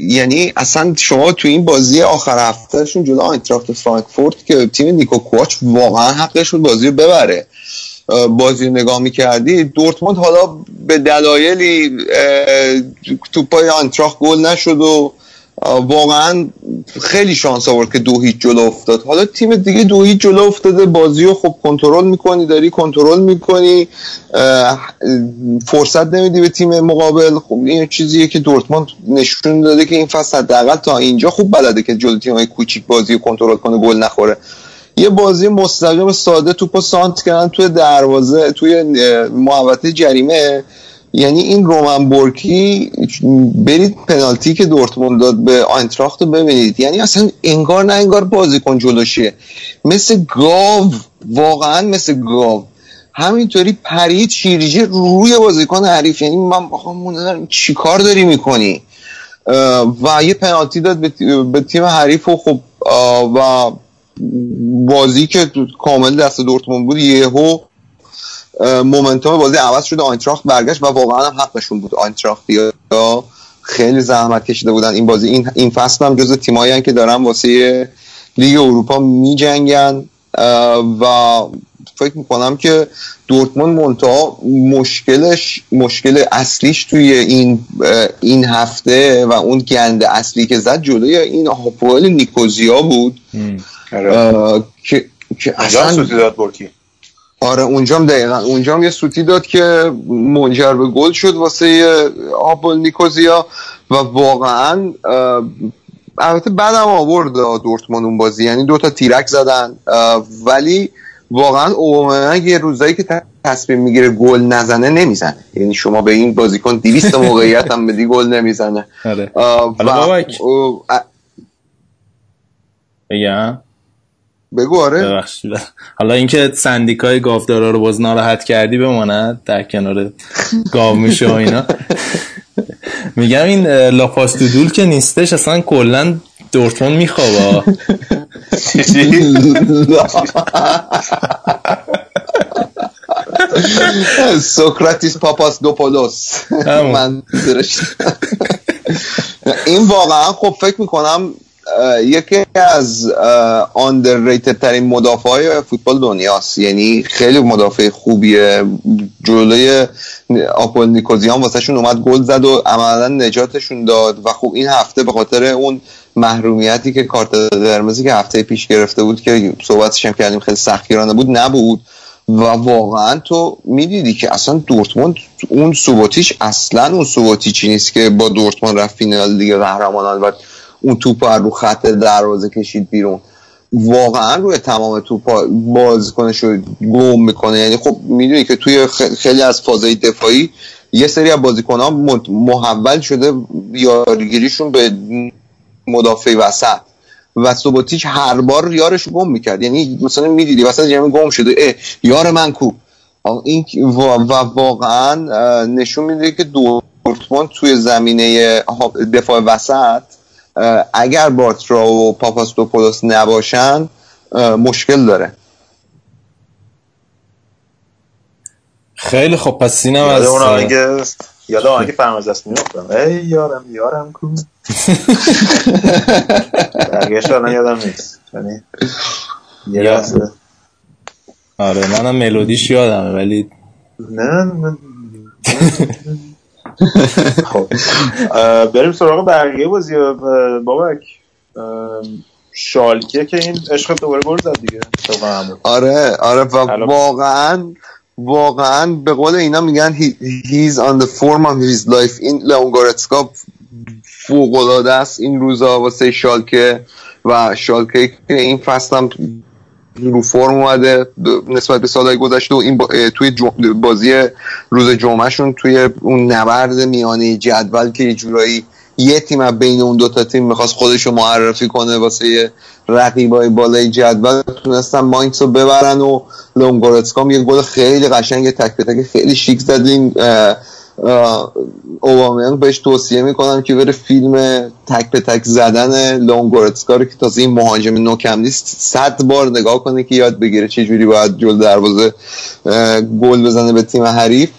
یعنی اصلا شما تو این بازی آخر هفتهشون جلو آینتراخت فرانکفورت که تیم نیکو کوچ واقعا حقشون بازی رو ببره بازی نگاه میکردی. دورتموند حالا به دلایلی تو پای آینتراخت گل نشد و واقعا خیلی شانس آورد که دو هیچ جلو افتاد. حالا تیم دیگه دو هیچ جلو افتاده، بازیو خب کنترل میکنی داری کنترل میکنی فرصت نمیدی به تیم مقابل. خب این چیزیه که دورتموند نشون داده که این فصل حداقل تا اینجا خوب بلده که جلو تیمای کوچیک بازیو کنترل کنه گل نخوره. یه بازی مستقیم ساده توپو سانت کردن توی دروازه توی محوطه جریمه. یعنی این رومن بورکی برید پنالتی که دورتموند داد به آینتراخت رو ببینید، یعنی اصلا انگار نه انگار بازیکن جلوشه مثل گاو، واقعا مثل گاو همینطوری پرید شیرجه روی بازیکن حریف. یعنی من بخوام چی کار داری میکنی و یه پنالتی داد به تیم حریف و خب و بازی که کامل دست دورتموند بود یهو مومنتوم بازی عوض شده، آینتراخت برگشت و واقعا هم حقشون بود. آینتراختیا خیلی زحمت کشیده بودن این بازی، این این فصل هم جزو تیمایی ان که دارن واسه لیگ اروپا میجنگن و فکر میکنم که دورتموند منتها مشکلش مشکل اصلیش توی این این هفته و اون گند اصلی که زد جلوی این آپوئل نیکوزیا بود که که اصلا سوتی داد برکی. آره اونجام دقیقاً اونجام یه سوتی داد که منجر به گل شد واسه آپول نیکوزیا و واقعاً البته بعدم آورد دورتموند اون بازی، یعنی دوتا تیرک زدن، ولی واقعاً اومنگ یه روزایی که تصمیم میگیره گل نزنه نمیزنه، یعنی شما به این بازیکن دویست موقعیت هم بدی گل نمیزنه. آره. و بگم بگو آره حالا اینکه سندیکای گاودارا رو باز ناراحت کردی بماند در کنار گاو میشه و اینا. میگم این لاپاستودول که نیستش اصلا کلا دورتموند میخوابه. سوکراتیس پاپاس دوپولوس من درش. این واقعا خب فکر میکنم یکی از underrated ترین مدافعای فوتبال دنیاست، یعنی خیلی مدافع خوبیه، جلوی آپول نیکوزیان واسه شون اومد گل زد و عملا نجاتشون داد. و خب این هفته به خاطر اون محرومیتی که کارت قرمزی که هفته پیش گرفته بود که صحبتش هم کردیم خیلی سختگیرانه بود نبود، و واقعا تو میدیدی که اصلا دورتموند اون سوباتیش اصلا اون سوباتیچی نیست که با دورتموند رفت فینال لیگ قهرمانان و اون توپو رو خط دروازه کشید بیرون. واقعا روی تمام توپا بازیکنش رو گم میکنه، یعنی خب میدونی که توی خیلی از فازهای دفاعی یه سری از بازیکن‌ها محول شده یارگیریشون به مدافع وسط و سوباتیچ هر بار یارش گم میکرد، یعنی مثلا میدیدی وسط جمع گم شده یار من کو این و, و واقعا نشون میده که دورتموند توی زمینه دفاع وسط اگر بارترا و پاپاستوپولوس نباشن مشکل داره. خیلی خب پس اینم از اون آهنگ یالا آهنگ فرماز است میافتم ای یارم یارم کو برگشت الان یادم نیست یعنی یه لحظه. آره منم ملودیش یادمه ولی نه من خب بریم سراغ بقیه بازی. بابک شالکه که این عشق دوباره گل زد دیگه. آره آره و واقعا واقعا به قول اینا میگن he's on the form of his life. این لئون گورتسکا فوق‌العاده است این روزا واسه شالکه و شالکه که این فصل هم رو فرم اومده نسبت به سالهای گذشته و این با... توی جم... بازی روز جمعهشون توی اون نبرد میانه جدول که یه جورایی یه تیم بین اون دوتا تیم میخواست خودشو معرفی کنه واسه رقیبای بالای جدول تونستن ماینز رو ببرن و لئون گورتسکا یه گل خیلی قشنگ تک به تک خیلی شیک زد. این اوبامیانگ بهش توصیه میکنم که بره فیلم تک به تک زدن لئون گورتسکا رو که تازه این مهاجم نوکم نیست صد بار نگاه کنه که یاد بگیره چه جوری باید جلو دروازه گل بزنه به تیم حریف.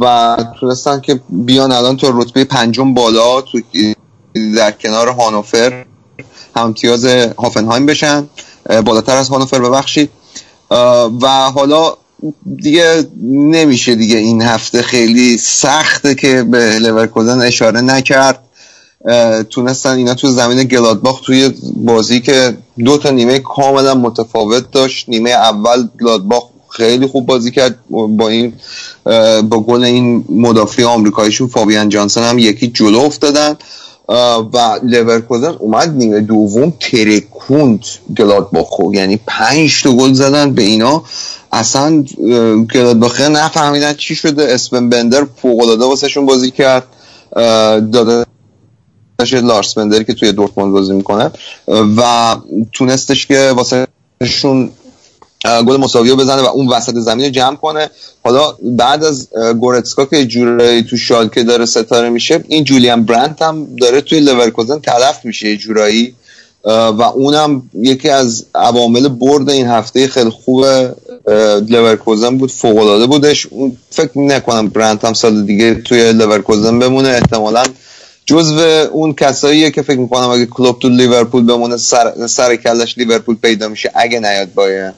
و تونستن که بیان الان تو رتبه پنجم بالا تو در کنار هانوفر هم امتیاز هافنهایم بشن، بالاتر از هانوفر ببخشید. و حالا دیگه نمیشه دیگه این هفته خیلی سخته که به لورکوزن اشاره نکرد. تونستن اینا تو زمین گلادباخ توی بازی که دو تا نیمه کاملا متفاوت داشت، نیمه اول گلادباخ خیلی خوب بازی کرد با این با گل این مدافع آمریکاییشون فابیان جانسون هم یکی جلو افتادن و لورکوزن اومد نیمه دوم ترکوند گلادباخو، یعنی پنج تا گل زدن به اینا اصلا گلادباخه نفهمیدن چی شده. اسپن بندر فوق‌العاده واسه شون بازی کرد، داداش لارس بندر که توی دورتموند بازی میکنه و تونستش که واسه شون گل مساوی بزنه و اون وسط زمین رو جمع کنه. حالا بعد از گورتسکا که جورایی تو شالکه داره ستاره میشه، این جولیان برانت هم داره توی لورکوزن تلف میشه جورایی و اونم یکی از عوامل برد این هفته خیلی خوب لورکوزن بود، فوق‌العاده بودش. فکر نکنم برانت هم سال دیگه توی لورکوزن بمونه، احتمالاً جزو اون کساییه که فکر میکنم اگه کلوب تو لیورپول بمونه سر, سر کلش لیورپول پیدا میشه اگه نیاد باید.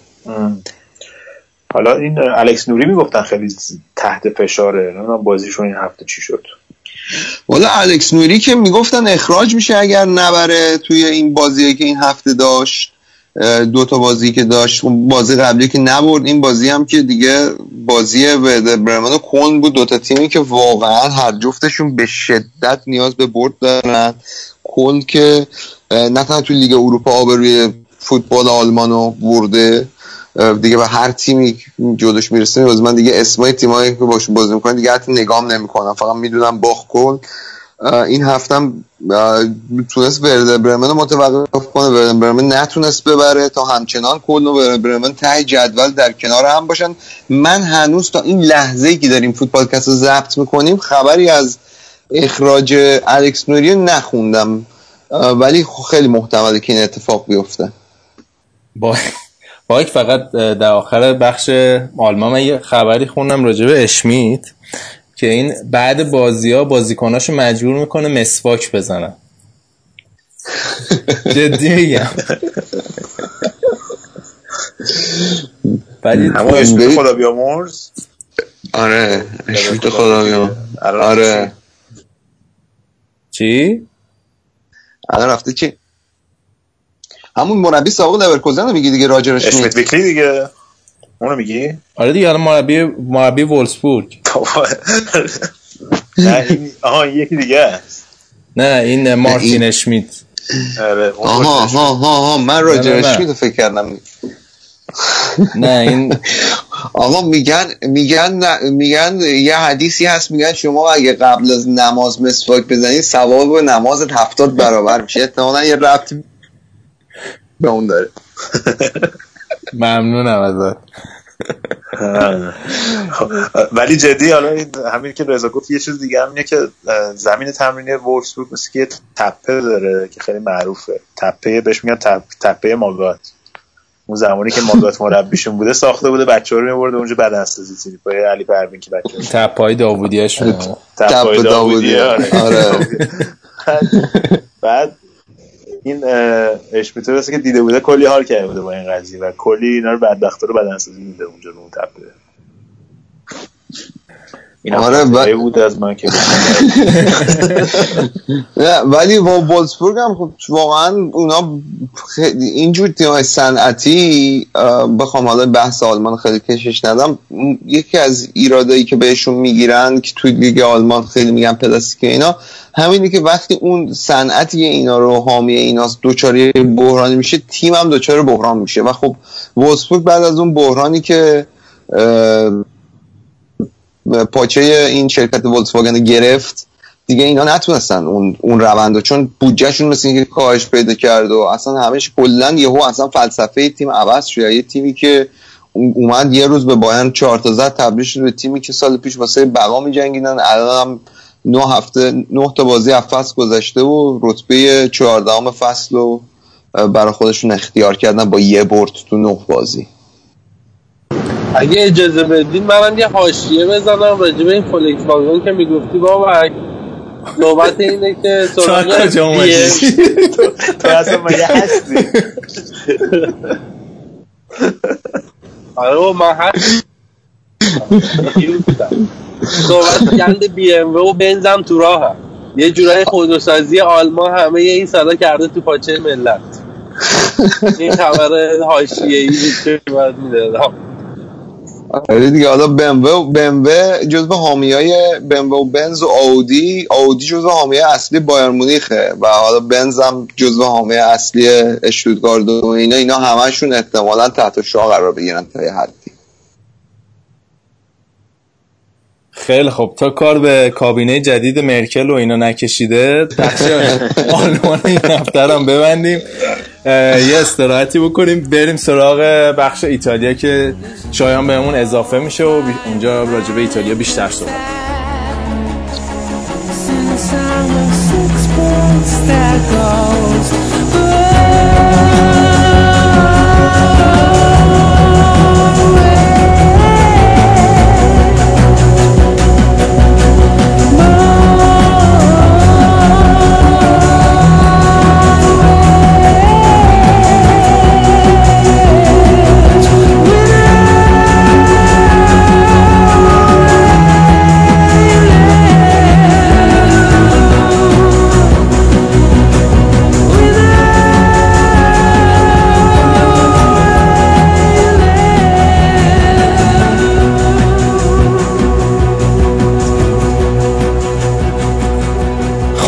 حالا این الکس نوری میگفتن خیلی تحت فشاره، نمیدونم بازیشون این هفته چی شد. والا الکس نوری که میگفتن اخراج میشه اگر نبره توی این بازیه که این هفته داشت دو تا بازی که داشت، بازی قبلی که نبرد، این بازی هم که دیگه بازی ورده برمن و کلن بود، دو تا تیمی که واقعا هر جفتشون به شدت نیاز به برد دارن. کلن که نه تنها توی لیگ اروپا آبروی فوتبال آلمانو برده دیگه، به هر تیمی جدوش میرسه باز من دیگه اسمای تیمایی که باشون بازی میکنن دیگه حتی نگام نمیکنم، فقط میدونم باخ کلن. این هفته هم تونست ورده برمن رو متوقف کنه، ورده برمن نتونست ببره تا همچنان کلن و ورده برمن ته جدول در کنار هم باشن. من هنوز تا این لحظه‌ای که داریم فوتبالکست رو ضبط میکنیم خبری از اخراج الکس نوری نخوندم، ولی خیلی محتمله که این اتفاق بیفته. با باید فقط در آخر بخش آلمان من یه خبری خوندم راجع به اشمیت که این بعد بازی‌ها بازیکناشو مجبور میکنه مسواک بزنن. جدی میگم. ولی همون اشمیت خدا بیامرز. آره اشمیت خدا بیامرز. آره چی؟ الان رفته چی؟ همون مربی سابق لورکوزن رو میگی دیگه، راجر اشمیت. اشمیت ویکلی دیگه. اونو میگی؟ آره دیگه، الان مربی مربی وولسبورگ. آها یکی دیگه است. نه این مارتین اشمیت. آره. آها آها آها من راجر اشمیت رو فکر کردم. نه این آقا میگن میگن میگن یه حدیثی هست میگن شما اگه قبل از نماز مسواک بزنید ثواب نمازت هفتاد برابر میشه. احتمالاً یه ربطی به اون داره. ممنونم ازت. ولی جدی حالا همین که رضا گفت یه چیز دیگه همینه که زمین تمرینی وولفسبورگ مثل که تپه داره که خیلی معروفه، تپه بهش میگن تپ... تپه ماگات. اون زمانی که ماگات مربیشون بوده ساخته بوده بچه‌ها رو می‌برد اونجا بدنسازی تیپای علی پروین که بچه‌ها تپای داوودیاشون، تپای داوودی. آره بعد این اشمیتو هست که دیده بوده کلی حال کرده بوده با این قضیه و کلی اینا رو بدبختا رو بدنسازی میده اونجا رو تپه. آره ولی بود از من که نه، ولی با وولسبورگ هم خب واقعا اونا اینجور تیم‌های صنعتی بخوام حالا بحث آلمان خیلی کشش ندم، یکی از ایرادایی که بهشون میگیرن که توی لیگ آلمان خیلی میگن پلاستیکه اینا همینه که وقتی اون صنعتی اینا رو حامی ایناست دوچاری بحرانی میشه، تیم هم دوچار بحران میشه و خب وولسبورگ بعد از اون بحرانی که پاچه این شرکت ولتسواگن گرفت دیگه اینا نتونستن اون اون روندو، چون بودجهشون مثل اینکه کاهش پیدا کرد و اصلا همش کلا یهو اصلا فلسفه تیم عوض شد. یه تیمی که اومد یه روز به بایرن چهار تا زد تبدیل شد به تیمی که سال پیش واسه بقا می‌جنگیدن، الان هم نه هفته نه تا بازی از فصل گذشته و رتبه چهاردهم فصل رو برای خودشون اختیار کردن با یه برد تو نه بازی. اگه اجازه بدین من یه حاشیه بزنم راجع به این فولکس واگن که میگفتی بابک. نوبت اینه که سراغ دیه تو اصلا مگه هستی؟ آره من هست نوبت گند بی ام و بنزم تو راه هم یه جورای خودروسازی آلمان همه این سالا کرده تو پاچه ملت. این خبر حاشیه ای که باید میدادم. آره دیگه حالا بمو بمو جزو حامیای بمو بنز و آودی، آودی جزو حامیای اصلی بایرن مونیخه و حالا بنز هم جزو حامیای اصلی اشتوتگارت و اینا اینا همشون احتمالاً تحت شعار قرار بگیرن تا یه حدی. خیلی خب تا کار به کابینه جدید مرکل و اینا نکشیده آلمان این هفته رو ببندیم، یه استراحتی بکنیم بریم سراغ بخش ایتالیا که شایان بهمون اضافه میشه و اونجا راجع به ایتالیا بیشتر صحبت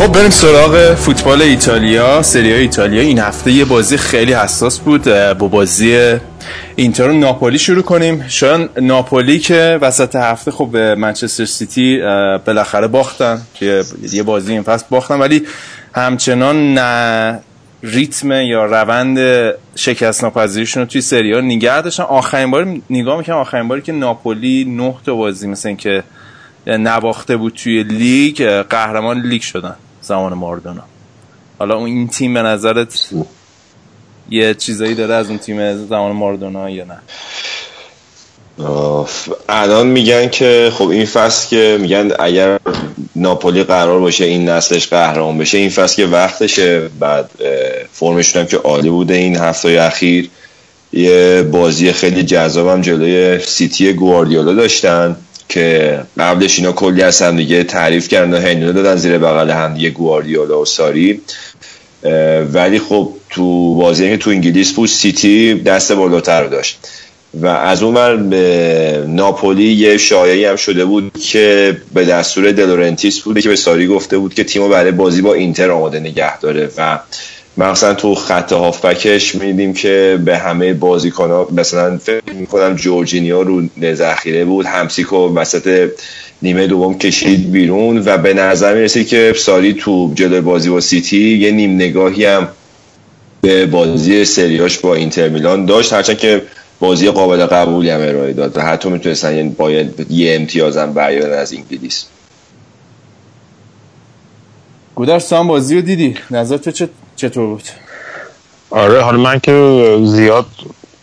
خب بریم سراغ فوتبال ایتالیا، سری آ ایتالیا. این هفته یه بازی خیلی حساس بود، با بازی اینتر و ناپولی شروع کنیم. شاید ناپولی که وسط هفته خب به منچستر سیتی بالاخره باختن، یه بازی این فصل باختن، ولی همچنان نه ریتم یا روند شکست ناپذیریشون رو توی سری آ نگه داشتن. آخرین بار نگاه میکنم آخرین باری که ناپولی نه تا بازی مثل این که نواخته بود توی لیگ قهرمان لیگ شدن زمان ماردونا. حالا اون این تیم به نظرت یه چیزایی داره از اون تیم زمان ماردونا یا نه؟ الان میگن که خب این فصل که میگن اگر ناپولی قرار باشه این نسلش قهرمان بشه این فصل که وقتشه. بعد فرمشون هم که عالی بوده، این هفته اخیر یه بازی خیلی جذابم جلوی سیتی گواردیولا داشتن که قبلش اینا کلی از هم دیگه تعریف کردن و هندونه دادن زیر بغل هم دیگه گواردیولا و ساری. ولی خب تو بازی که تو انگلیس بود سیتی دست بالاتر داشت و از اون ور ناپولی یه شایعی هم شده بود که به دستور دلورنتیس بود که به ساری گفته بود که تیمو برای بازی با اینتر آماده نگه داره و مثلا تو خط هافبکش می‌دیدیم که به همه بازیکن‌ها، مثلا فکر می‌کنم جورجینیو رو ذخیره بود، همسیکو وسط نیمه دوم کشید بیرون و به نظر می‌رسید که ساری تو جلوی بازی با سیتی یه نیم نگاهی هم به بازی سریاش با اینتر میلان داشت، هرچند که بازی قابل قبولی هم ارائه داد و حتی می‌تونستن یعنی باید یه امتیاز هم بردارن از انگلیس. گودرسان بازی رو دیدی، نظر تو چه چطور بود؟ آره، حالا من که زیاد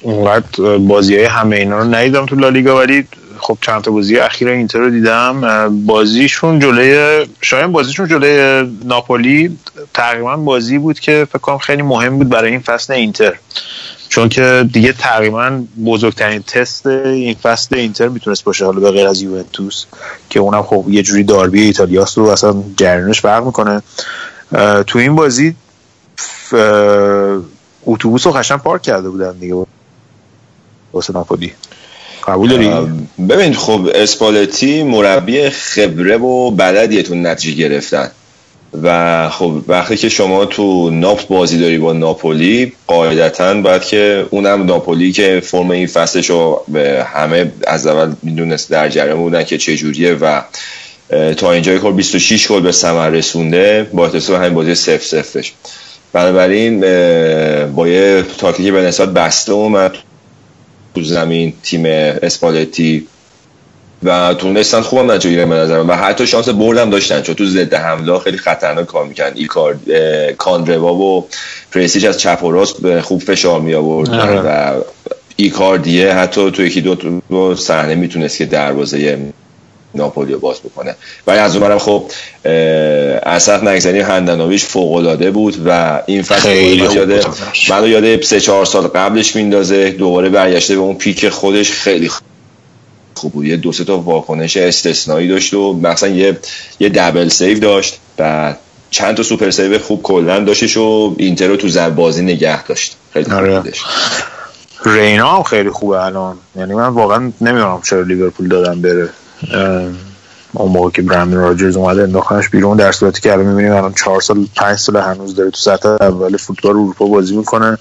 اونقدر بازی‌های همه اینا رو ندیدم تو لالیگا، ولی خب چند تا بازی اخیر اینتر رو دیدم. بازیشون جلوی شاید بازیشون جلوی ناپولی تقریبا بازی بود که فکر کنم خیلی مهم بود برای این فصل اینتر، چون که دیگه تقریبا بزرگترین تست این فصل اینتر میتونست باشه، حالا به غیر از یوونتوس که اونم خب یه جوری داربی ایتالیاست و اصلا جریانش فرق میکنه. تو این بازی اتوبوس رو خشن پارک کرده بودن دیگه واسه ناپولی. قبول داری؟ ببین خب اسپالتی مربی خبره و بلدیه تو نتیجه گرفتن و خب وقتی که شما تو ناپ بازی داری با ناپولی قاعدتاً باید که اونم ناپولی که فرم این فصلشو همه از اول میدونست در جریان بودن که چجوریه و تا اینجای کار بیست و شش گل به ثمر رسونده با احتساب همین بازی صفر صفرش. بنابراین با یه تاکتیک به نسبت بسته اومد تو زمین تیم اسپالتی و تونستن خوبم نتیجه گیرن به نظرم و حتی شانس بردم داشتن، چون تو ضد حمله خیلی خطرناک کار میکنن. ایکار کاندروا و پرسیچ از چپ و راست خوب فشار می آوردن و ایکاردیه حتی تو یکی دو صحنه میتونست که دروازه ناپولی رو باز بکنه. ولی از اونم خب اسف نگذنی هندناویش فوق‌العاده بود و این فصل یاده منو یاده سه چهار سال قبلش میندازه، دوباره برگشته به اون پیک خودش. خیلی خوب بود، یه دو سه تا واکنش استثنایی داشت و مثلا یه یه دبل سیو داشت و چند تا سوپر سیو خوب کلا داشتش و اینتر رو تو زب بازی نگه داشت. خیلی خوب بودش. رینا هم خیلی خوبه الان، یعنی من واقعا نمیدونم چرا لیورپول دادن بره اون موقع که برندن راجرز اومده انداختنش بیرون، در صورتی که الان می‌بینیم الان چهار سال پنج سال هنوز داره تو سطح اول فوتبال اروپا بازی میکنه.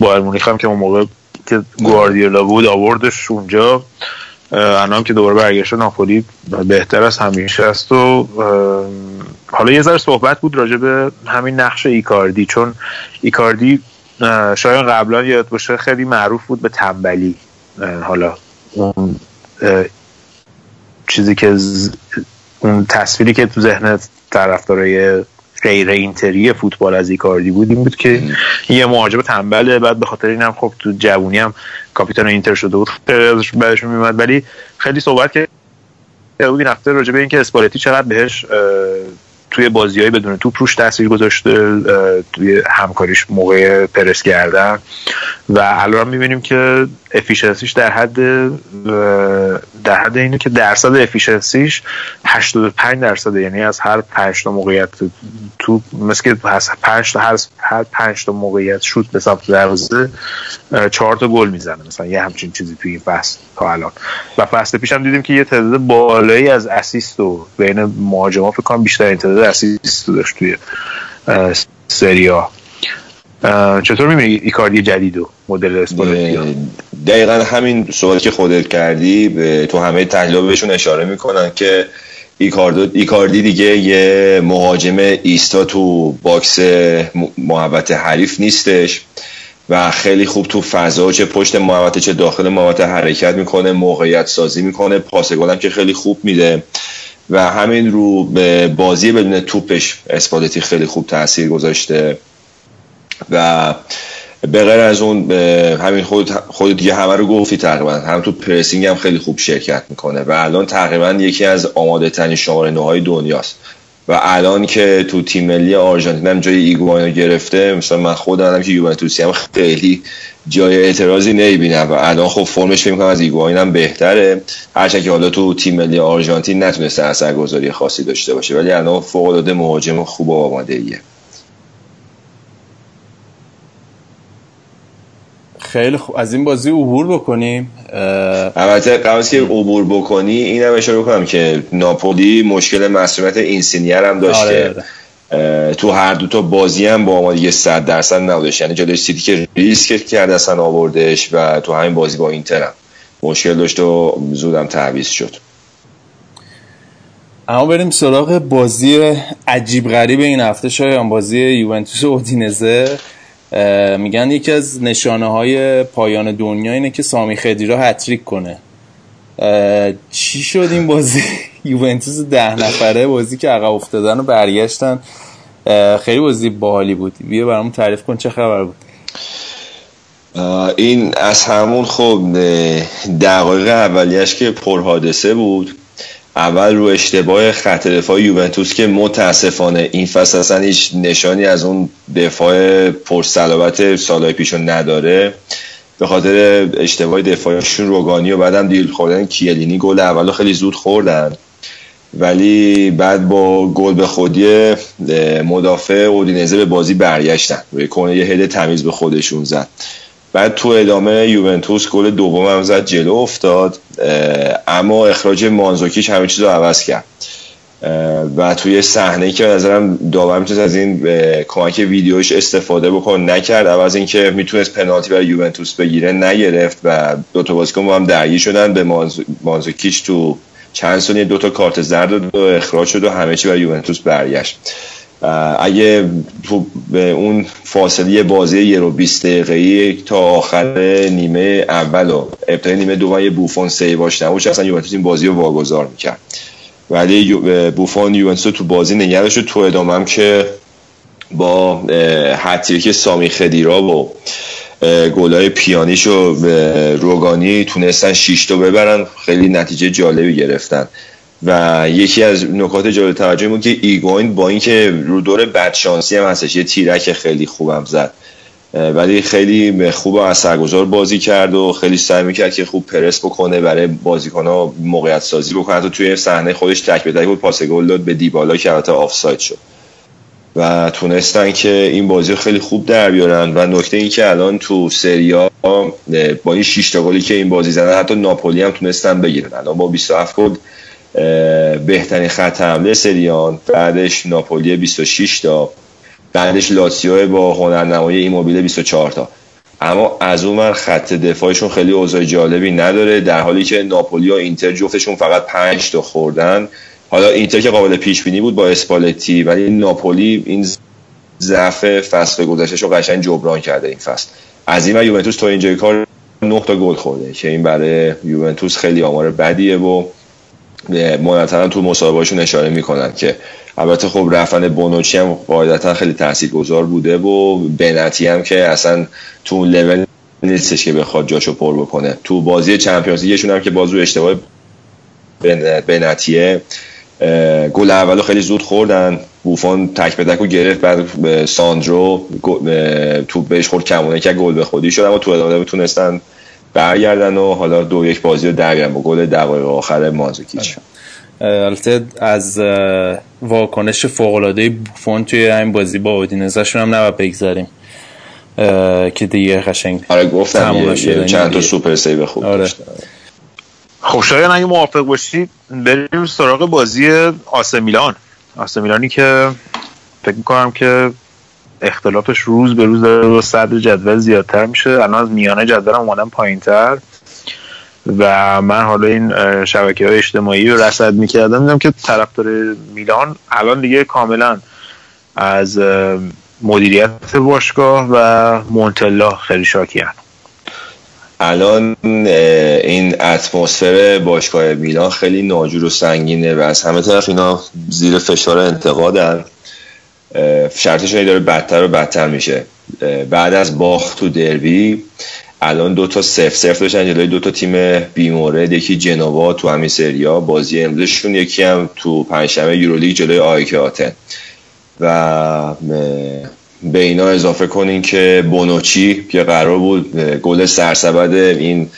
بایر مونیخ هم که اون موقع که گواردیولا بود آوردش اونجا، الان که دوباره برگشت ناپولی بهتر از همیشه است. و حالا یه ذره صحبت بود راجع به همین نقش ایکاردی، چون ایکاردی شاید قبلا یاد باشه خیلی معروف بود به تنبلی. حالا اون چیزی که ز... اون تصویری که تو ذهن طرفدارای غیر اینتری فوتبال از ایکاردی بود این بود که یه مهاجم تنبله. بعد به خاطر اینم خب تو جوونی هم کاپیتان اینتر شده بود، ازش بعدش میومد. ولی خیلی صحبت که این هفته راجع به این که اسپالتی چقدر بهش توی بازی‌های بدون توپ روش تاثیر گذاشته، توی همکاریش موقع پرس کردن و الان می‌بینیم که افیشنسیش در حد در حد اینه که درصد افیشنسیش هشتاد و پنج درصده، یعنی از هر پنج تا موقعیت تو مثل که از پنج تا هر هر پنج تا موقعیت شوت به سمت دروازه چهار تا گل میزنه، مثلا یه همچین چیزی توی این فصل تا الان. و فصل پیش هم دیدیم که یه تعداد بالایی از اسیست و بین مهاجما فکر کنم بیشتر این تعداد اسیست داشت توی سری آ. چطور می‌بینی ایکاردی جدیدو مدل اسپالتی؟ دقیقاً همین سوالی که خودت کردی تو همه تحلیل‌ها بهشون اشاره میکنن که ایکاردو ایکاردی دیگه یه مهاجم ایستا تو باکس محوطه حریف نیستش و خیلی خوب تو فضا چه پشت محوطه چه داخل محوطه حرکت میکنه، موقعیت سازی میکنه، پاس گل هم که خیلی خوب میده و همین رو به بازی بدون توپش اسپالتی خیلی خوب تاثیر گذاشته. و به غیر از اون همین خود خود دیگه همه رو گفتی، تقریبا هم تو پرسینگ هم خیلی خوب شرکت میکنه و الان تقریبا یکی از آماده ترین شماره نه‌های دنیاست و الان که تو تیم ملی آرژانتین هم جای ایگوانو گرفته، مثلا من خودم هم که یوونتوسی هم خیلی جای اعتراضی نمیبینم و الان خب فرمش فکر می‌کنم از ایگوانو هم بهتره، هرچند که حالا تو تیم ملی آرژانتین نتونسته اثرگذاری خاصی داشته باشه ولی الان فوق‌العاده مهاجم خوب آماده‌ایه. خیلی خوب از این بازی عبور بکنیم. البته قبل از که عبور بکنی اینم اشاره کنم که ناپولی مشکل مسئولیت اینسینیر هم داشته. آره. تو هر دو تا بازی هم با آمادگی صد درصد نبودش، یعنی جلوی سیتی که ریسک کرد اصلا آوردش و تو همین بازی با اینتر هم مشکل داشت و زودم تعویض شد. اما بریم سراغ بازی عجیب غریب این هفته شایان، بازی یوونتوس و اودینزه. میگن یکی از نشانه های پایان دنیا اینه که سامی خدیرا هتریک کنه. چی شد این بازی؟ یوونتوس ده نفره بازی که عقب افتادن و برگشتن، خیلی بازی باحالی بود. بیا برامون تعریف کن چه خبر بود. این از همون خب دقایق اولیش که پرحادثه بود، اول رو اشتباه خط دفاع یوونتوس که متاسفانه این فصل اصلا هیچ نشانی از اون دفاع پرصلابت سالهای پیشون نداره، به خاطر اشتباه دفاعشون روگانی و بعدم دیل خوردن کیلینی گل اولو خیلی زود خوردن ولی بعد با گل به خودی مدافع اودینزه به بازی برگشتن، روی کنه یه هد تمیز به خودشون زد. بعد تو ادامه یوونتوس گل دوم هم زد، جلو افتاد، اما اخراج مانزوکیش همه چیز رو عوض کرد و توی صحنه‌ای که به نظرم داور میتونست از این کمک ویدیویش استفاده بکنه نکرد، عوض اینکه میتونست پنالتی برای یوونتوس بگیره نگرفت و دوتا بازیکن با هم درگیر شدن، به مانزوکیش تو چند ثانیه دوتا کارت زرد و اخراج شد و همه چی برای یوونتوس برگشت. اگه تو به اون فاصله بازی یورو بیست دقیقه‌ای تا آخر نیمه اول و ابتدای نیمه دوم یه بوفون سیواش نبود اصلا یوونتوس این بازی رو واگذار میکرد ولی بوفون یوونتوس تو بازی نگرش. تو ادامه هم که با هتریک سامی خدیرا و گلای پیانیش و روگانی تونستن شش تا ببرن، خیلی نتیجه جالبی گرفتن و یکی از نکات جالب توجه بود که ایگوین با اینکه رو دور بدشانسی هم هستش یه تیرک خیلی خوبم زد ولی خیلی خوب و اثرگذار بازی کرد و خیلی سعی میکرد که خوب پرس بکنه برای بازیکن‌ها موقعیت سازی بکنه، تو توی صحنه خودش تک به تک بود پاس گل داد به دیبالا که البته آفساید شد و تونستن که این بازی خیلی خوب در بیارن. و نکته این که الان تو سری آ با این شش تا گلی که این بازی زدن حتی ناپولی هم تونستن بگیرن، الان با بیست و هفت گل بهترین خط حمله سریان، بعدش ناپولی بیست و شش تا، بعدش لاتسیو با هنرنمایی ایموبیله بیست و چهار تا. اما از اون ور خط دفاعشون خیلی اوضاع جالبی نداره، در حالی که ناپولی و اینتر جفتشون فقط پنج تا خوردن. حالا اینتر که قابل پیش بینی بود با اسپالتی ولی ناپولی این ضعف فصل گذشتهش رو قشنگ جبران کرده این فصل. از این ور یوونتوس تا اینجای کار نه تا گل خورده که این برای یوونتوس خیلی آمار بدیه و منطقا تو مصاحبه‌هاشون اشاره میکنن که البته خب رفتن بونوچی هم قاعدتا خیلی تاثیرگذار بوده و بنتی هم که اصلا تو اون لول نیستش که بخواد جاشو پر بکنه. تو بازی چمپیونز لیگشون هم که باز رو اشتباه بنتیه گل اولو خیلی زود خوردن، بوفون تک به تکو گرفت، بعد ساندرو تو بهش خورد کمونه که گل به خودی شد، اما تو ادامه تونستن برگردن و حالا دو یک بازی رو درگیرن با گل دقایق آخر مانزوکیچ. البته از واکنش فوق‌العاده بوفون توی این بازی با اودینزهشون هم نباید بگذاریم که دیگه قشنگ آره گفتم چند تا سوپر سیو خوب آره. داشت. خب شاید اگه موافق باشی بریم سراغ بازی آسه میلان. آسه میلانی که فکر می‌کنم که اختلافش روز به روز داره رو صدر جدول زیادتر میشه، الان از میانه جدول هم اومدم پایین‌تر و من حالا این شبکه‌های اجتماعی رو رصد می‌کردم دیدم که طرفدار میلان الان دیگه کاملا از مدیریت باشگاه و مونتلا خیلی شاکی‌ان. الان این اتمسفر باشگاه میلان خیلی ناجور و سنگینه و از همه طرف اینا زیر فشار انتقادن، شرطش داره بدتر و بدتر میشه. بعد از باخت تو دربی الان دو تا صفر صفر داشتن جلوی دو تا تیم بیمورد، یکی جنوا تو همین سریا بازی امروزشون، یکی هم تو پنجشنبه یورولیگ جلوی آی آتن. و به اینا اضافه کنین که بونوچی که قرار بود گل سرسبد این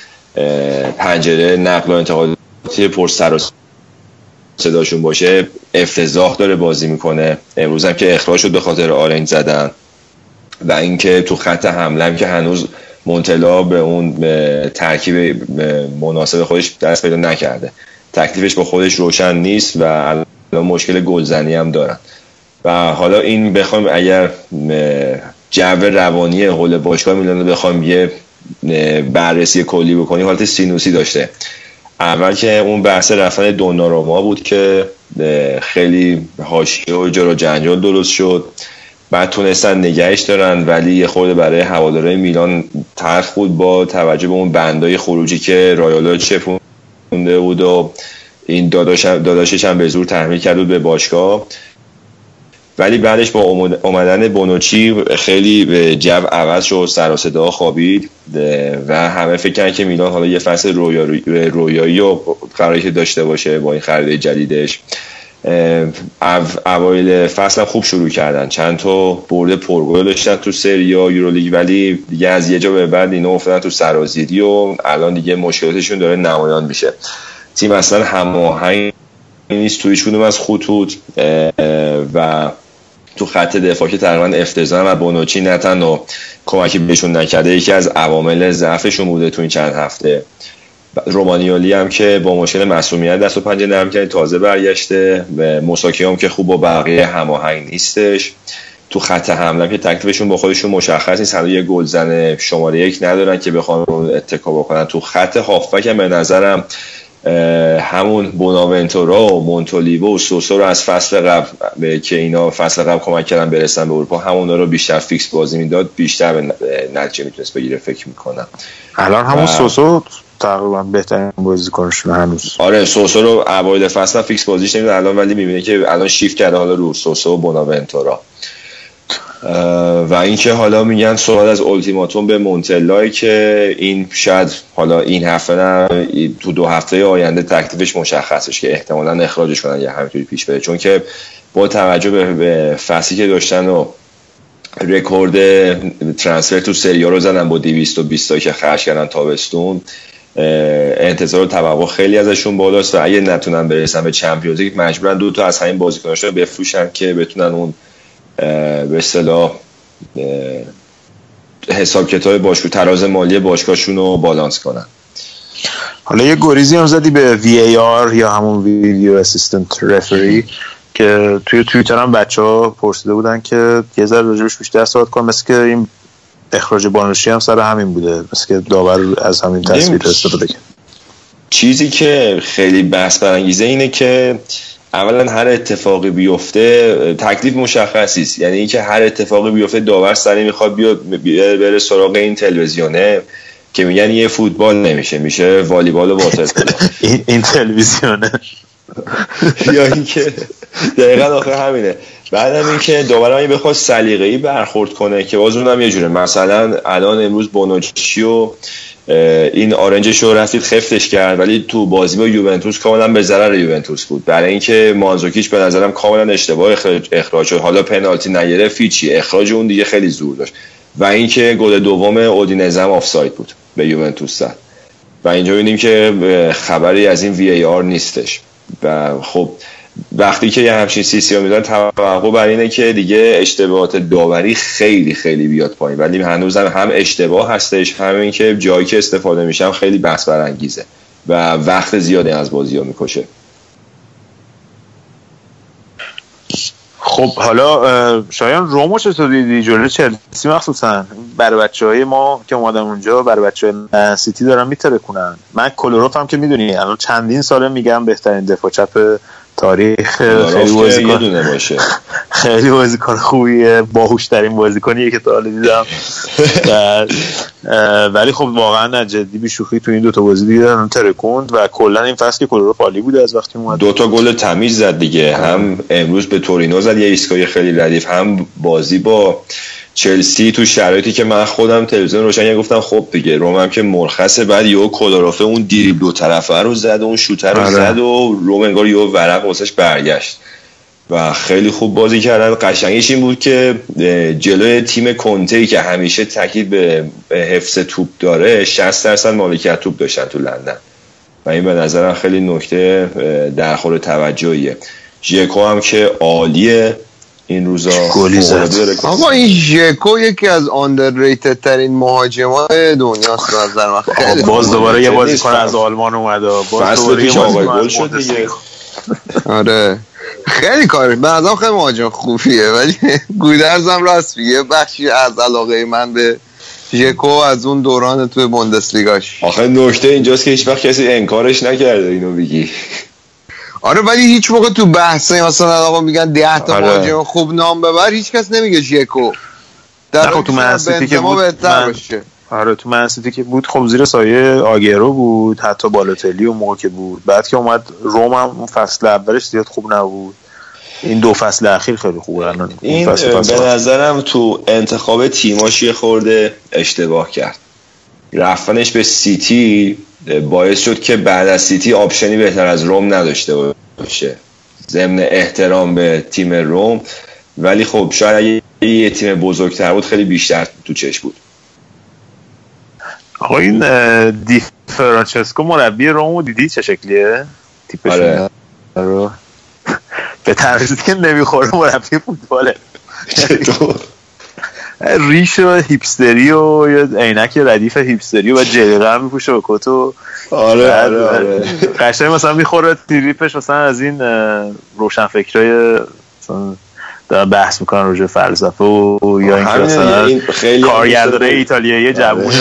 پنجره نقل و انتقالاتی پر سر و صداشون باشه افتضاح داره بازی میکنه، امروز هم که اخراج شد به خاطر آرنج زدن. و اینکه تو خط حمله که هنوز مونتلا به اون ترکیب مناسب خودش دست پیدا نکرده، تکلیفش با خودش روشن نیست و الان مشکل گلزنی هم دارن. و حالا این بخوایم اگر جو روانی قول باشگاه میلان رو بخوایم یه بررسی کلی بکنیم حالت سینوسی داشته. اول که اون بحث رفتن دوناروما بود که خیلی حاشیه و جر و جنجال درست شد، بعد تونستن نگهش دارن ولی یه خورده برای هوادارهای میلان تلخ بود با توجه به اون بندای خروجی که رایالا چپونده بود و این داداش داداشش هم به زور تحمیل کرد بود به باشگاه. ولی بعدش با اومدن بونوچی خیلی جو عوض شد، سر و صدا خوابید و همه فکر کردن که میلان حالا یه فصل رویایی و قراری که داشته باشه با این خرید جدیدش. اوایل فصل هم خوب شروع کردن، چند تا برد پرگل داشتن تو سری آ یورولیگ ولی دیگه از یه جا به بعد اینا افتادن تو سرازیری و الان دیگه مشکلاتشون داره نمایان میشه. تیم اصلا هماهنگ نیست تو هیچ کدوم از خطوط و تو خط دفاع که تقریبا افتضاح و بونوچی نه تنها کمکی بهشون نکرده یکی از عوامل ضعفشون بوده تو این چند هفته. رومانیولی هم که با مشکل معصومیت دست و پنجه نرم کرده تازه برگشته، موساکی هم که خوب با بقیه هماهنگ نیستش، تو خط حمله که تکلیفشون با خودشون مشخص نیست، هنوز یه گلزن شماره یک ندارن که بخوان اتکا بکنن. تو خط هافبک هم به نظرم همون بوناونتورا و مونتولیو و سوسو رو از فصل قبل که اینا فصل قبل کمک کردن برسن به اروپا همونا رو بیشتر فیکس بازی میداد، بیشتر به نتیجه میتونست بگیره فکر میکنم. الان همون و... سوسو تقریبا بهترین بازیکنشون هنوز. آره سوسو رو اوایل فصل فیکس بازیش نمیداد الان ولی میبینه که الان شیفت کرده حالا رو سوسو و بوناونتورا. و اینکه حالا میگن سوال از اولتیماتوم به مونتلای که این شاید حالا این هفته نه تو دو هفته آینده تکلیفش مشخصش که احتمالاً اخراجش کنن یا همینطوری پیش بره، چون که با توجه به فصلی که داشتن و رکورد ترانسفر تو سری آ رو زدن با دویست و بیست تا که خرج کردن تابستون، انتظار و توقع خیلی ازشون بالاست و اگه نتونن برسن به چمپیونز لیگ مجبورن دو تا از همین بازیکناشون بفروشن که بتونن اون به اصطلاح حساب کتاب باشگاه تراز مالی باشگاهشون رو بالانس کنن. حالا یه گریزی هم زدی به وی ای آر یا همون ویدیو اسیستنت رفری که توی توییتر هم بچه‌ها پرسیده بودن که یه ذره راجبش بیشتر صحبت کن، مثل که این اخراج بانوشی هم سر همین بوده، مثل که داور از همین تصویر استفاده کرد. چیزی که خیلی بحث برانگیزه اینه که اولا هر اتفاقی بیفته تکلیف مشخصی است، یعنی اینکه هر اتفاقی بیفته داور سری میخواد بیاد بره سراغ این تلویزیونه که میگن یه فوتبال نمیشه میشه والیبال و باسکتبال این تلویزیونه یا اینکه دقیقاً آخر همینه. بعدم اینکه داورم این بخواد سلیقه‌ای برخورد کنه که باز اونم یه جوره، مثلا الان امروز بونوچی و این آرنجش رو رفت خفتش کرد ولی تو بازی با یوونتوس کاملا به ضرر یوونتوس بود، برای اینکه مانزوکیچ به نظرم کاملا اشتباه اخراج شد، حالا پنالتی نگیره فیچی اخراج اون دیگه خیلی زور داشت. و اینکه گل دوم اودینزه آفساید بود به یوونتوس زد. و اینجا ببینیم که خبری از این وی ای آر نیستش. و خب وقتی که یه همچین سیسی ها میدن توقع بر اینه که دیگه اشتباهات داوری خیلی خیلی بیاد پایین، ولی هنوز هم, هم اشتباه هستش، همین که جایی که استفاده میشم خیلی بحث برانگیزه و وقت زیادی از بازی ها میکشه. خب حالا شایان رومو چطور دیدی جلوی چلسی؟ مخصوصا برای بچهای ما که اومدن اونجا، برای بچهای سیتی دارن میترکونن. من کلوروف هم که میدونی الان چندین ساله میگم بهترین دفاع چپ تاریخ، خیلی بازیکن باشه، خیلی بازیکن خوبیه، باهوشترین بازیکنیه که تا حالا دیدم. ولی خب واقعا جدی بیشوخی تو این دوتا بازی دیدم ترکوند و کلا این فصل که کلوروف عالی بوده از وقتی اومد. دوتا گل تمیز زد دیگه، هم امروز به تورینو زد یه ایستگاهی خیلی لطیف، هم بازی با چلسی تو شرایطی که من خودم تلویزیون روشن گفتم خب دیگه روم هم که مرخصه. بعد یهو کلوروف اون دریبل دو طرفه رو زد و اون شوتر رو زد و روم انگار یهو ورق واسش برگشت و خیلی خوب بازی کردن. قشنگیش این بود که جلوی تیم کنته‌ای که همیشه تاکید به حفظ توپ داره شصت درصد مالکیت توپ داشتن تو لندن و این به نظرم خیلی نکته در خور توجهیه. ژکو هم که عالیه این روزا گلی زد. آقا این ژکو یکی از آندرریتد ترین مهاجمای دنیاست از نظر من. خیلی باز دوباره یه بازیکن از آلمان اومد و باز دوباره یه گل شد دیگه. آره خیلی کار به نظرم خیلی مهاجم خوبیه، ولی گودرز هم راست میگه، بخشی از علاقه من به ژکو از اون دوران تو بوندسلیگاش. آخه نکته اینجاست که هیچ وقت کسی انکارش نکرده اینو بگی. آره ولی هیچ موقع تو بحثه مثلا آقا میگن ده تا مهاجم خوب نام ببر هیچ کس نمیگه ژکو. در تو منسیتی که بود بهتر من... باشه. آره تو منسیتی که بود خب زیر سایه آگیرو بود، حتی بالاتلی اون موقع که بود. بعد که اومد روم هم فصل اولش زیاد خوب نبود، این دو فصل اخیر خیلی خوبه. الان این فصل فصل به نظرم تو انتخاب تیماش یه خورده اشتباه کرد. رفتنش به سیتی باعث شد که بعد از سیتی آپشنی بهتر از روم نداشته باشه، ضمن احترام به تیم روم، ولی خب شاید اگه یه تیم بزرگتر بود خیلی بیشتر تو چش بود. آقا این دی فرانچسکو مربی روم دیدی چه شکلیه؟ تیپشون آره به طرزی که نمیخوره مربی فوتباله، چطور ریش و هیپستری و یا عینک ردیف هیپستری و جلقه میپوشه و کتو. آره آره آره قشنگ مثلا میخوره تریپش مثلا از این روشنفکرای مثلا دارن بحث میکنن راجع فلسفه و یا اینکه مثلا این کارگردان ایتالیایی جوون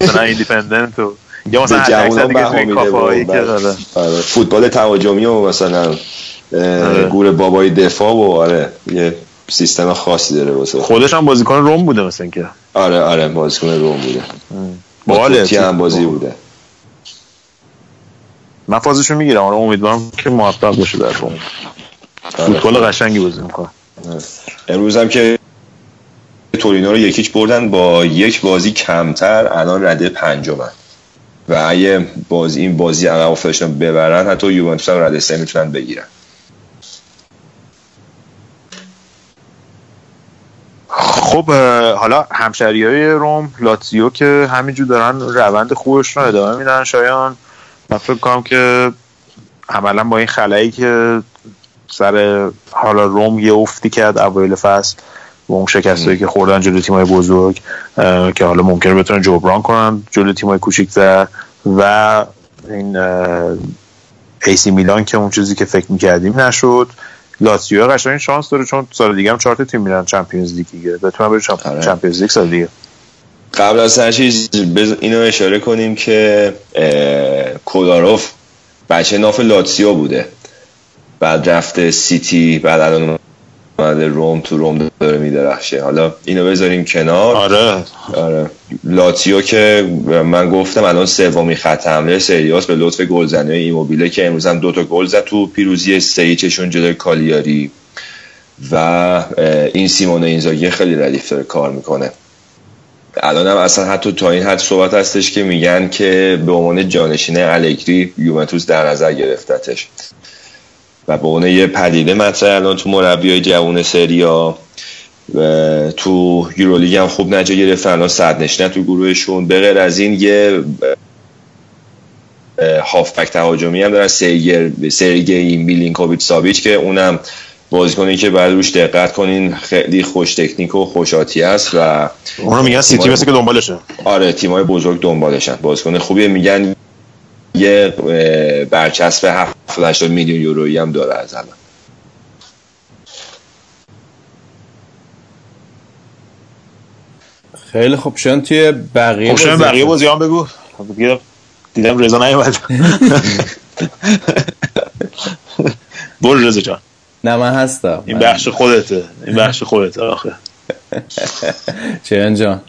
مثلا ایندیپندنت و یا مثلا جوونا بهامیده کافایی که داره فوتبال تهاجمی و مثلا گور بابای دفاع و آره یه سیستم خاصی داره واسه خودش. هم بازیکن روم بوده مثلا که آره آره بازیکن روم بوده، باحال تیم بازی بوده. من فازشو میگیرم آره، امیدوارم که موفق بشه در روم. فوتبال قشنگی بازی میکنه. امروز هم که تورینو رو یکیچ بردن با یک بازی کمتر، الان رده پنجمن و اگه باز این بازی عقب افتادشون ببرن حتی یوونتوس هم رده سه میتونن بگیرن. خب حالا همشهریای روم لاتزیو که همینجور دارن روند خوبشون رو ادامه میدن. شایان من فکر کنم که عملا با این خلایی که سر حالا روم یه افتی کرد اوایل فصل و اون شکستایی که خوردن جلوی تیمای بزرگ که حالا ممکنه بتونن جبران کنن جلوی تیمای کوچیک‌تر و این ایسی میلان که اون چیزی که فکر میکردیم نشد. لاتزیو قشنگ شانس داره چون سال دیگه هم چهار تا تیم میرن چمپیونز لیگ دیگه، بتونن برن چمپ... چمپیونز لیگ سال دیگه. قبل از هر چیز بز... اینو اشاره کنیم که اه... کوداروف بچه ناف لاتزیو بوده، بعد رفته سیتی، بعد الان اومده روم، تو روم داره میدرخشه. حالا اینو بذاریم کنار. آره آره لاتزیو که من گفتم الان سومین خط حمله سری آ به لطف گلزنی ایموبیله که امروز هم دو تا گل زد تو پیروزی سه هیچشون جلوی کالیاری و این سیمونه اینزاگی خیلی ردیف داره کار میکنه. الان هم اصلا حتی تا این حد صحبت هستش که میگن که به عنوان جانشین الگری یوونتوس در نظر گرفتتش و به عنوان یه پدیده مطرح الان تو مربیای جوان سری آ. و تو یورولیگ هم خوب نتیجه گرفتن، الان صدر نشینن تو گروهشون. به غیر از این یه هافبک تهاجمی هم دارن، سرگی سرگی میلینکوویچ ساویچ که اونم بازیکنی که باید روش دقت کنین، خیلی خوش تکنیک و خوش آتی است و اونو میگن سیتی مثل که دنبالشه. آره تیمای بزرگ دنبالشن، بازیکن خوبیه، میگن یه برچسب هفتاد هشتاد میلیون یورویی هم داره از الان. خیلی خوب شدن توی بقیه خوب شدن بقیه بازی هم بگو، دیدم رضا نیومد. برو رضا جان. نه من هستم، این بخش خودته، این بخش خودته آخه. چیان جان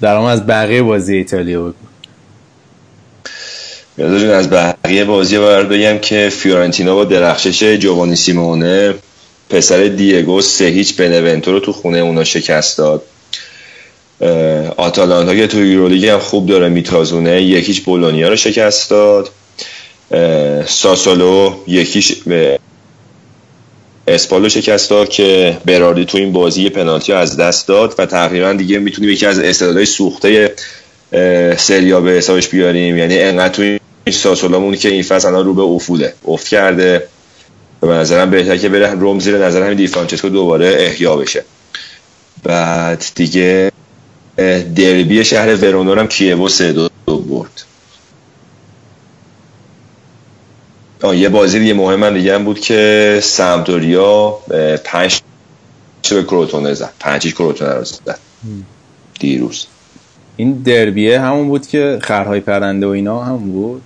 درام از بقیه بازی ایتالیا بگو. یادتون از بقیه بازی باید بگم که فیورنتینا با درخشش جوانی سیمونه پسر دیگو سه هیچ بنونتو رو تو خونه اونا شکست داد. آتالانتا که تو یورولیگ هم خوب داره میتازونه یکیش بولونیا رو شکست داد. ساسولو یکیش اسپالو شکست داد که براردی تو این بازی پنالتی از دست داد و تقریبا دیگه میتونیم یکی از استعدادهای سوخته سریا به حسابش بیاریم، یعنی انقدر تو این ساسولامون که این فصل الان رو به افوله، افت کرده و به نظرم بهتره که بره روم زیر نظر همین دی فرانچسکو دوباره احیا بشه. بعد دیگه دربی شهر ورونو هم کیوو سه دو برد. آه یه بازی دیگه مهم هم دیگه هم بود که سمتوریا پنج به کروتونه زد، پنجیش کروتونه رو زد دیروز. این دربیه همون بود که خرهای پرنده و اینا هم بود،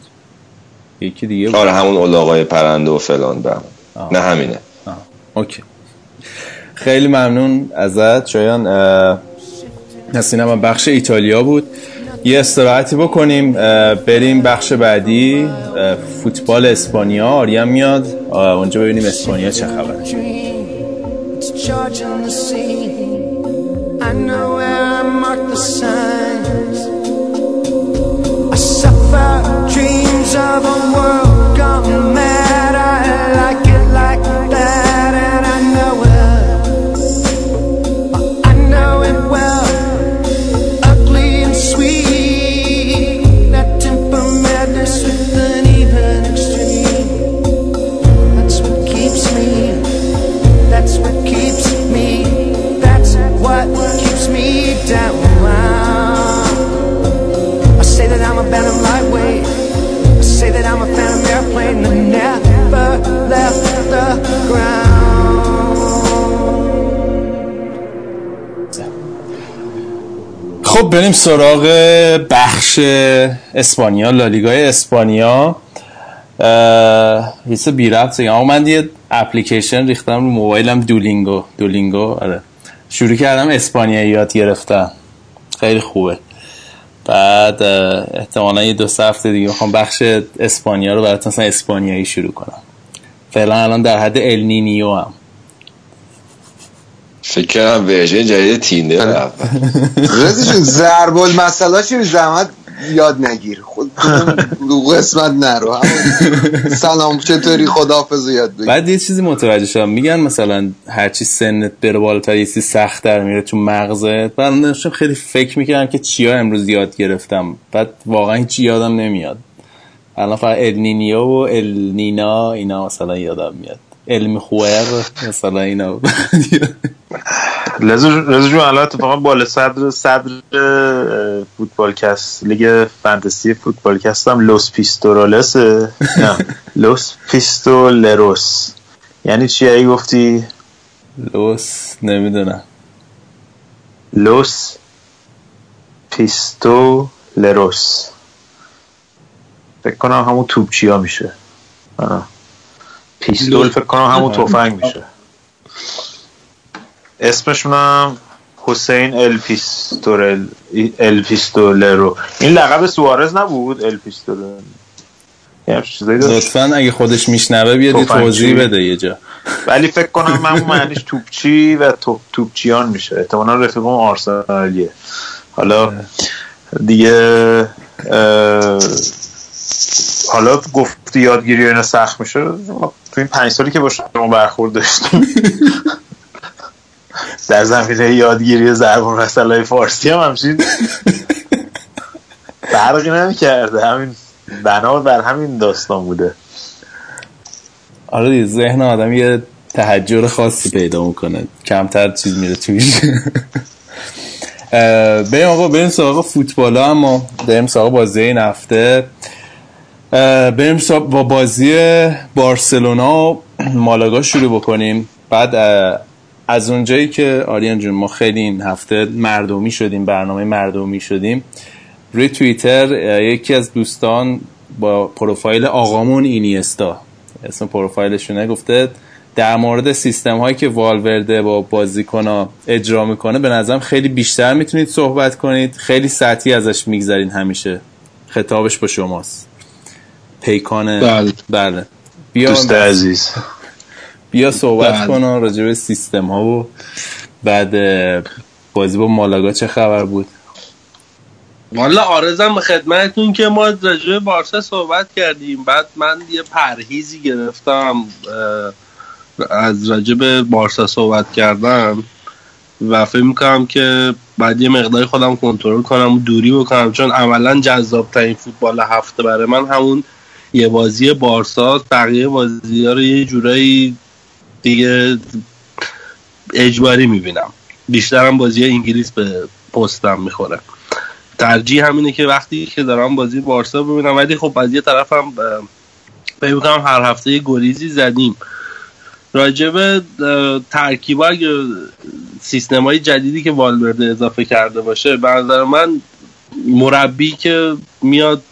یکی دیگه بود. آره همون علاقای پرنده و فلان به همون. نه همینه. آه. اوکی خیلی ممنون ازت شایان. نسینم بخش ایتالیا بود، یه استراحتی بکنیم بریم بخش بعدی فوتبال اسپانیا. آریا میاد اونجا ببینیم اسپانیا چه خبره. خب بریم سراغ بخش اسپانیا، لالیگای اسپانیا. هیچ بی ربط نگم، من یه اپلیکیشن ریختم رو موبایلم، دولینگو دولینگو آره، شروع کردم اسپانیایی یاد گرفتم، خیلی خوبه. بعد احتمالاً یه دو سه هفته دیگه میخوام بخش اسپانیا رو براتون مثلا اسپانیایی شروع کنم. فعلا الان در حد ال نینیو هم فکر کنم ورژن جدید تیندر اول. رزشون ضرب المثلا چی زحمت یاد نگیر، خود رو قسمت نرو، همون سلام چطوری خداحافظ یاد بگیر. بعد یه چیزی متوجه شدم، میگن مثلا هرچی سنت بره بالاتر یه چیزی سخت‌تر میره تو مغزت. بعد نشون خیلی فکر میکردم که چیا امروز یاد گرفتم، بعد واقعا چی یادم نمیاد. الان فقط ال نینیو و ال نینا اینا مثلا یادم میاد، علم خوهر مثلا اینا. لازم جو الان اتفاقا بالا صدر صدر فوتبالکست لیگ فانتزی فوتبالکست هم لوس پیستورالس، نه لوس پیستولروس. یعنی چی ای گفتی؟ لوس نمیدونم، لوس پیستولروس فکر کنم همون توپچیا میشه. آه. پیستول فکر کنم همون تفنگ میشه. اسمشون هم حسین الپیستورل الپیستولرو. این لقب سوارز نبود الپیستولرو؟ یه چیزایی داشت. لطفاً اگه خودش میشنوه بیاد توضیح بده یه جا. ولی فکر کنم من معنیش توپچی و توپ توپچیان میشه. احتمالاً رفیقم آرسنالیه. حالا دیگه حالا گفتی یادگیری اینا سخت میشه، تو این پنج سالی که باشه ما برخورد داشتیم در زمینه یادگیری ضرب المثل‌های فارسی هم همچین فرقی نمی‌کرده، همین بنا بر همین داستان بوده. آره دیگه ذهن آدم یه تحجر خاصی پیدا میکنه، کمتر چیز میره تویش. بریم آقا، بریم سراغ فوتبال ها. اما بریم سراغ بازی این هفته، بریم با بازی بارسلونا و مالاگا شروع بکنیم. بعد از اونجایی که آریان جون ما خیلی این هفته مردمی شدیم، برنامه مردمی شدیم، روی توییتر یکی از دوستان با پروفایل آقامون اینیستا، اسم پروفایلشونه، گفته در مورد سیستم هایی که والورده با بازیکن‌ها اجرا میکنه به نظرم خیلی بیشتر میتونید صحبت کنید، خیلی سطحی ازش میگذرین همیشه. خطابش با شماست پیکان. بله, بله. بیا دوست عزیز، بیا صحبت بله. کن راجع به سیستم ها. و بعد بازی با مالاگا چه خبر بود؟ والا عارضم به خدمتتون که ما راجع به بارسا صحبت کردیم، بعد من یه پرهیزی گرفتم از راجع به بارسا صحبت کردم و فکر می‌کنم که بعد یه مقداری خودم کنترل کنم و دوری بکنم، چون عملاً جذاب‌ترین فوتبال هفته برای من همون یه بازی بارسا، بقیه بازی‌ها رو یه جورایی دیگه اجباری می‌بینم، بیشترم بازی انگلیس به پستم می‌خوره. ترجیح همینه که وقتی که دارم بازی بارسا ببینم. ولی خب از یه طرفم فکر می‌کنم هر هفته یه گریزی زدیم راجب ترکیب‌ها، سیستم‌های جدیدی که والورده اضافه کرده باشه. به نظر من مربی که میاد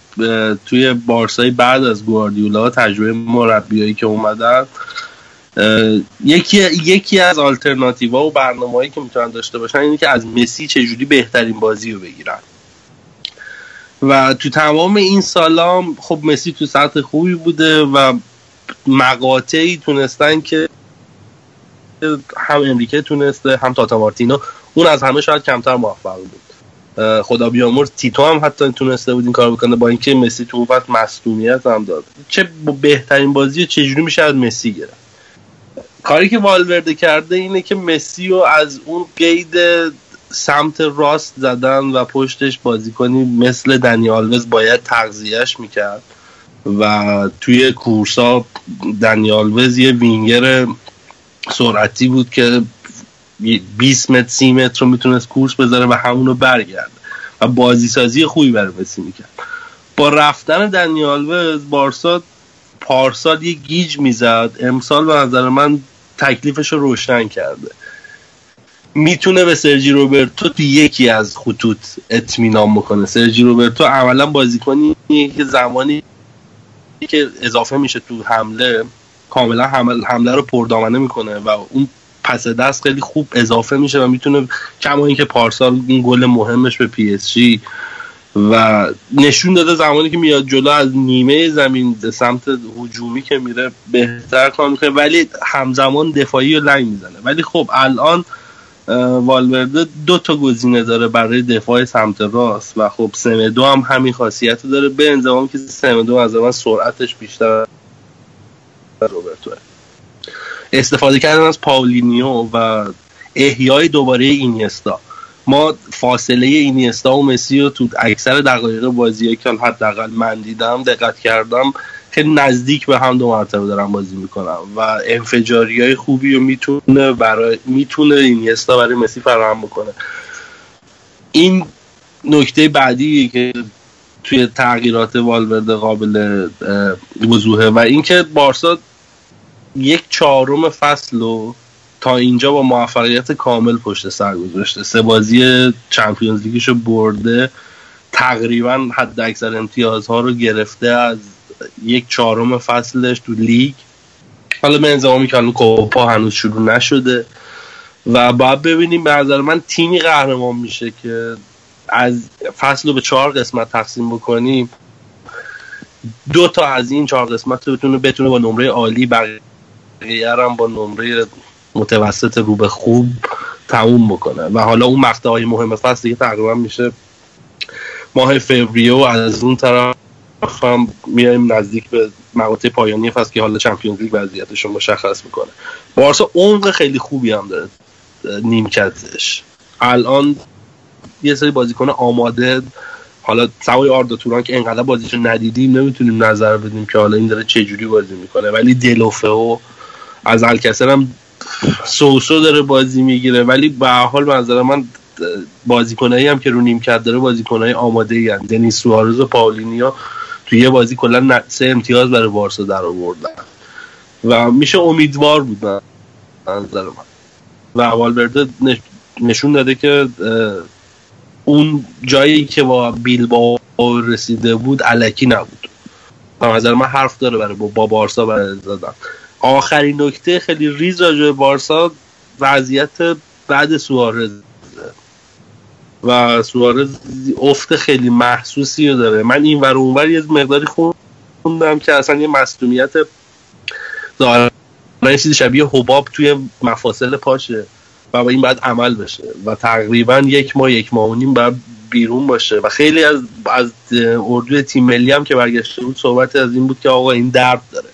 توی بارسای بعد از گواردیولا، تجربه مربیایی که اومدن، یکی یکی از آلترناتیوها و برنامه‌هایی که میتونن داشته باشن اینه که از مسی چجوری بهترین بازی رو بگیرن. و تو تمام این سالا خب مسی تو سطح خوبی بوده و مقاطعی تونستن که هم امریکه تونسته هم تاتا مارتینو، اون از همه شاید کمتر موفق بود. خدا بیامرز تیتو هم حتی تونسته بود این کار بکنه، با اینکه مسی تو وقت مصدومیت هم داد. چه بهترین بازی چجوری میشه از مسی گرفت. کاری که والورده کرده اینه که مسی رو از اون قید سمت راست زدن و پشتش بازیکنی مثل دنی آلوز باید تغذیهش میکرد و توی کورسا دنی آلوز یه وینگر سرعتی بود که بیست متر سی متر رو میتونست کورس بذاره و همونو برگرده و بازیسازی خوبی برای مسی میکرد. با رفتن دنی آلوز بارسا پارسال یه گیج میزد، امسال به نظر من تکلیفش رو روشن کرده. میتونه به سرجی روبرتو تو یکی از خطوط اطمینان بکنه. سرجی روبرتو اولا بازیکنی که زمانی که اضافه میشه تو حمله کاملا حمله رو پردامنه میکنه و اون پس دست خیلی خوب اضافه میشه و میتونه، کما اینکه پارسال این گل مهمش به پی اس جی و نشون داده زمانی که میاد جلو از نیمه زمین سمت هجومی که میره بهتر کار میکنه، ولی همزمان دفاعی رو لنگ میزنه. ولی خب الان والورده دو تا گزینه داره برای دفاع سمت راست و خب سمدو هم همین خاصیت رو داره، به انضمام که سمدو از اون سرعتش بیشتر روبرتو. استفاده کردن از پاولینیو و احیای دوباره اینیستا. ما فاصله اینیستا و مسی رو تو اکثر دقایق بازیه که حداقل من دیدم دقت کردم خیلی نزدیک به هم دو مرتبه دارم بازی میکنم و انفجاریای خوبی رو میتونه برای میتونه اینیستا برای مسی فراهم بکنه. این نکته بعدی که توی تغییرات والورده قابل وضوحه و اینکه بارسا یک چهارم فصل رو تا اینجا با موفقیت کامل پشت سر گذاشته، سه بازی چمپیونز لیگشو برده، تقریبا حد اکثر امتیازها رو گرفته از یک چهارم فصلش تو لیگ. حالا به انضمامی که کوپا هنوز شروع نشده و باید ببینیم. به نظر من تیمی قهرمان میشه که از فصل رو به چهار قسمت تقسیم بکنیم، دو تا از این چهار قسمت رو بتونه بتونه با نمره عالی، بقیه هم با نمره متوسط رو به خوب تموم بکنه. و حالا اون مقطع های مهم فصل دیگه تقریبا میشه ماه فوریه و از اون طرف هم میایم نزدیک به مقاطع پایانی فصل که حالا چمپیونز لیگ وضعیتش رو مشخص میکنه. بارسا عمق خیلی خوبی هم داره نیمکتش، الان یه سری بازیکن آماده حالا سوای آردا توران که انقدر بازیشو ندیدیم نمیتونیم نظر بدیم که حالا این داره چه جوری بازی میکنه، ولی دلوفئو از الکسر هم سوسو داره بازی میگیره، ولی به هر حال به نظر من بازیکنایی هم که رو نیمکت داره بازیکنای آماده ای ان. دنیس سوارز و پاولینیا توی یه بازی کلا سه امتیاز برای بارسا درآوردن و میشه امیدوار بود من نظر من. و والورده نشون داده که اون جایی که با بیلبائو رسیده بود الکی نبود. به نظر من حرف داره برای با بارسا برای زدن. آخرین نکته خیلی ریز راجع به بارسا وضعیت بعد سوارز و سوارز افت خیلی محسوسی رو داره. من این ور اون ور یه مقداری خوندم که اصلا یه مصدومیت داره، یه چیز شبیه حباب توی مفاصل پاشه و با این باید عمل بشه و تقریبا یک ماه یک ماه و نیم باید بیرون باشه. و خیلی از از اردوی تیم ملی هم که برگشته بود صحبت از این بود که آقا این درد داره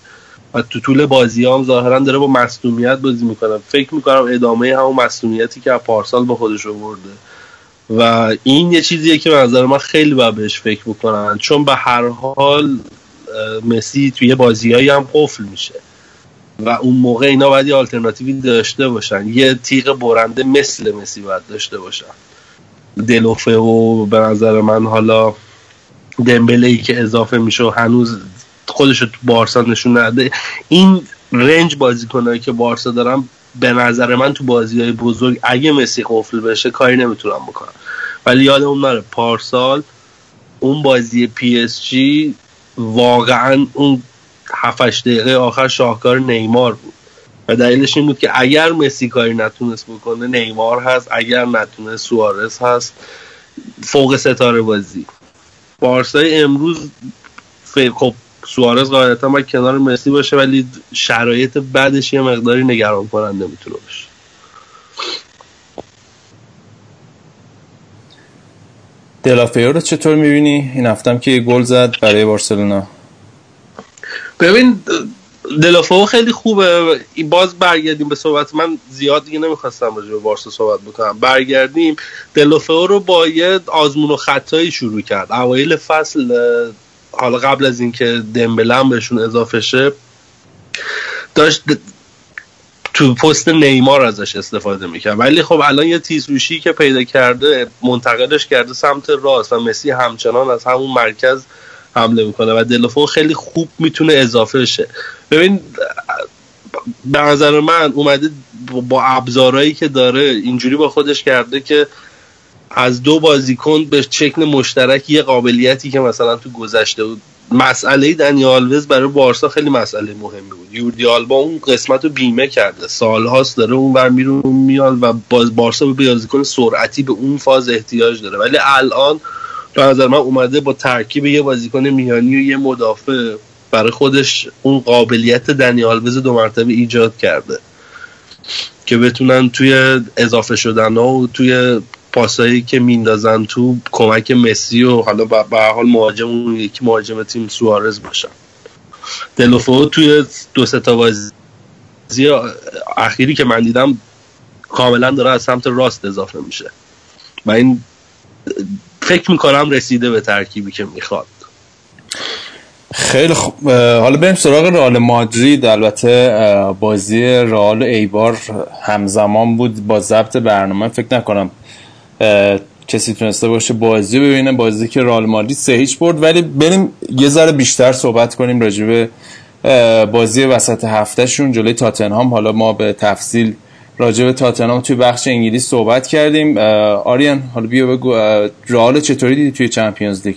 و تو طول بازی هم ظاهرا داره با مصدومیت بازی میکنه. فکر میکنم ادامه همون مصدومیتی که پارسال با خودش آورده و این یه چیزیه که به نظر من خیلی باید بهش فکر بکنن، چون به هر حال مسی توی بازیایی هم قفل میشه و اون موقع اینا باید یه آلترناتیوی داشته باشن، یه تیغ برنده مثل مسی باید داشته باشن. دلوفئو به نظر من، حالا دمبله‌ای که اضافه میشه و هنوز خودشو تو بارسا نشون نده، این رنج بازیکنایی که بارسا دارن به نظر من تو بازی‌های بزرگ اگه مسی قفل بشه کاری نمیتونن بکنن. ولی یادمون نره پارسال اون بازی پی اس جی واقعا اون هفت هشت دقیقه آخر شاهکار نیمار بود و دلیلش این بود که اگر مسی کاری نتونست بکنه نیمار هست، اگر نتونه سوارز هست، فوق ستاره بازی. بارسای امروز خب سوارز قاعدتا باید کنار مسی باشه، ولی شرایط بعدش یه مقداری نگران کننده میتونه باشه. دلافیو رو چطور میبینی؟ این هفتم که گل زد برای بارسلونا. ببین دلوفئو خیلی خوبه. باز برگردیم به صحبت من، زیاد دیگه نمیخواستم راجع به بارسا صحبت بکنم. برگردیم دلوفئو رو با یه آزمون و خطایی شروع کرد اوایل فصل، حالا قبل از اینکه دمبله هم بهشون اضافه شه داشت تو پست نیمار ازش استفاده میکنه، ولی خب الان یه تیزروشی که پیدا کرده منتقلش کرده سمت راست و مسی همچنان از همون مرکز حمله میکنه و دلوفئو خیلی خوب میتونه اضافه شه. ببین به نظر من اومده با ابزارهایی که داره اینجوری با خودش کرده که از دو بازیکن به شکل مشترک یه قابلیتی که مثلا تو گذشته بود مسئله دنی آلوز برای بارسا خیلی مسئله مهمی بود، یوردی آلبا اون قسمت رو بیمه کرده، سالهاست داره اون ور میرون میاد و باز بارسا به بازیکن سرعتی به اون فاز احتیاج داره، ولی الان به نظر من اومده با ترکیب یه بازیکن میانی و یه مدافع برای خودش اون قابلیت دنی آلوز دو مرتبه ایجاد کرده که بتونن توی اضافه شدن‌ها و توی پاسایی که میندازن تو کمک مسی و حالا به هر حال مهاجم اون یکی مهاجم تیم سوارز باشن. دلوفئو توی دو سه تا بازی اخیری که من دیدم کاملا داره از سمت راست اضافه میشه و این فکر میکنم رسیده به ترکیبی که میخواد. خیلی خوب، حالا بریم سراغ رئال مادرید. البته بازی رئال ایبار همزمان بود با ضبط برنامه، فکر نکنم کسی تونسته باشه بازی ببینه، بازی که رئال مادرید سه هیچ برد. ولی بریم یه ذره بیشتر صحبت کنیم راجع به بازی وسط هفته شون جلوی تاتنهام. حالا ما به تفصیل راجع به تاتنهام توی بخش انگلیس صحبت کردیم. آریان حالا بیا بگو رئال چطوری دیدی توی چمپیونز لیگ؟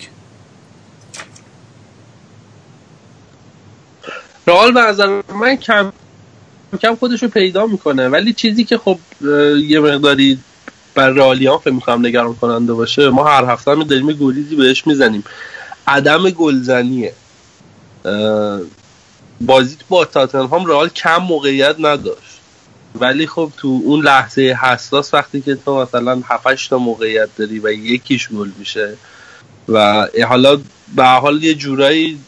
رئال به نظر من کم کم خودشو پیدا میکنه، ولی چیزی که خب یه مقداری بر رئالیان فکر می‌کنم نگران کننده باشه، ما هر هفته هم داریم گلیزی بهش میزنیم، عدم گلزنیه. بازی با تاتنهام رئال کم موقعیت نداشت، ولی خب تو اون لحظه حساس وقتی که تو مثلا هفت هشت تا موقعیت داری و یکیش گل میشه و حالا به حال یه جورایی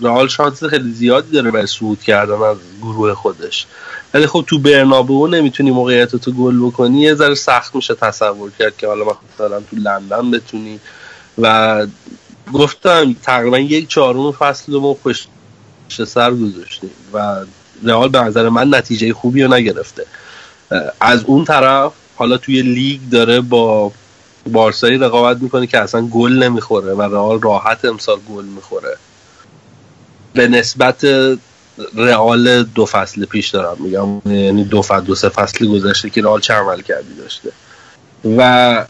رئال شانس خیلی زیادی داره برای صعود کردن از گروه خودش، ولی خب تو برنابئو نمیتونی موقعیت تو گل بکنی، یه ذره سخت میشه تصور کرد که حالا مثلا تو لندن بتونی و گفتم تقریبا یک چهارم فصل ما پشت سر گذاشتیم و رئال به نظر من نتیجه خوبی رو نگرفته. از اون طرف حالا توی لیگ داره با بارسایی رقابت میکنه که اصلا گل نمیخوره و رئال راحت امسال گل میخوره. به نسبت رئال دو فصل پیش دارم میگم، یعنی دو فصل دو سه فصل گذشته که رئال چه عمل کردی داشته و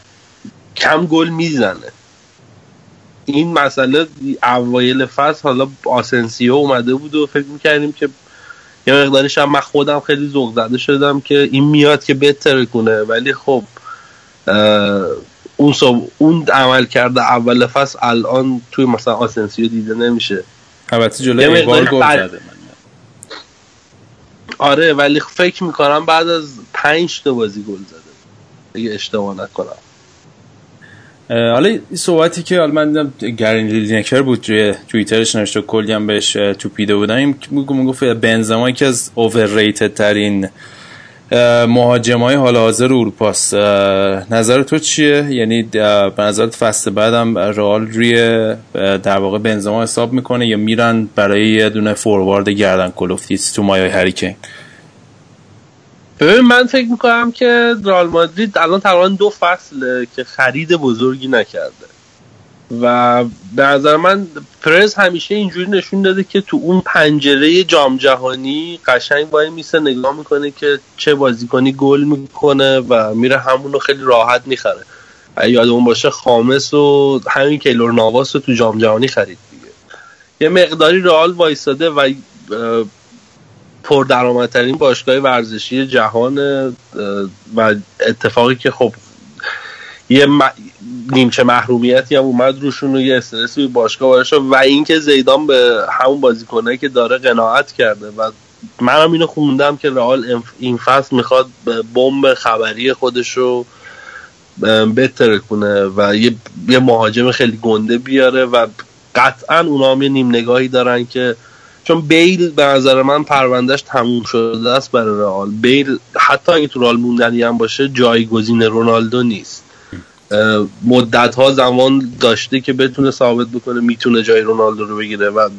کم گل میزنه. این مسئله اوایل فصل حالا آسنسیو اومده بود و فکر میکردیم که یه مقدارش هم من خودم خیلی ذوق زده شدم که این میاد که بهتر کنه، ولی خب اون اون عمل کرده اول فصل الان توی مثلا آسنسیو دیده نمیشه. البته جلوی ایبار گل زده من. آره ولی فکر میکنم بعد از پنج تا بازی گل زده اگه اشتباه نکنم. حالا این صحبتی که حالا من دیدم گرین لینکر بود توی توییترش نوشته، کلی هم بهش توپیده بودن، این میگفت بنزما یکی از اورریتد ترین مهاجمای حال حاضر اروپاست. نظر تو چیه؟ یعنی به نظرت فصل بعدم رئال روی در واقع بنزما حساب میکنه یا میرن برای یه دونه فوروارد گردن کلفتی تو مایای هریکین؟ ببین من فکر میکنم که رئال مادرید الان تقریبا دو فصله که خرید بزرگی نکرده و به نظر من پرز همیشه اینجوری نشون داده که تو اون پنجره جام جهانی قشنگ وای میسه نگاه میکنه که چه بازیکنی گل میکنه و میره همونو خیلی راحت میخره. یادمون باشه خامس و همین کیلور نواس رو تو جام جهانی خرید دیگه. یه مقداری رئال وایساده و پردرآمدترین باشگاه ورزشی جهان و اتفاقی که خب یه م... نیمچه محرومیتی هم اومد روشون و یه استرسی باشگاه وارش و اینکه زیدان به همون بازیکنایی که داره قناعت کرده و منم اینو خوندم که رئال این فصل میخواد بمب خبری خودشو بترکونه و یه یه مهاجم خیلی گنده بیاره و قطعا اونا هم یه نیم نگاهی دارن که چون بیل به نظر من پروندهش تموم شده است برای رئال. بیل حتی اگه تو رئال موندنی هم باشه جایگزین رونالدو نیست. مدت ها زمان داشته که بتونه ثابت بکنه میتونه جای رونالدو رو بگیره و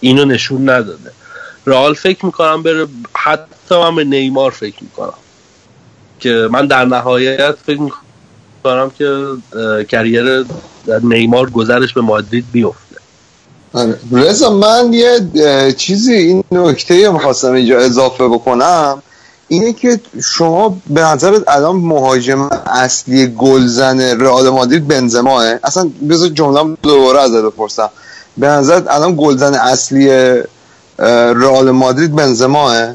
اینو نشون نداده. رئال فکر میکنم بره، حتی من به نیمار فکر میکنم که من در نهایت فکر میکنم که کریر نیمار گذرش به مادرید بیفته. رضا من یه چیزی این نکته رو می‌خواستم اینجا اضافه بکنم، اینه که شما به نظرت الان مهاجم اصلی گلزن رئال مادرید بنزما هست؟ اصلا بذار جمله‌ام دوباره ازت بپرسم، به نظرت الان گلزن اصلی رئال مادرید بنزما هست؟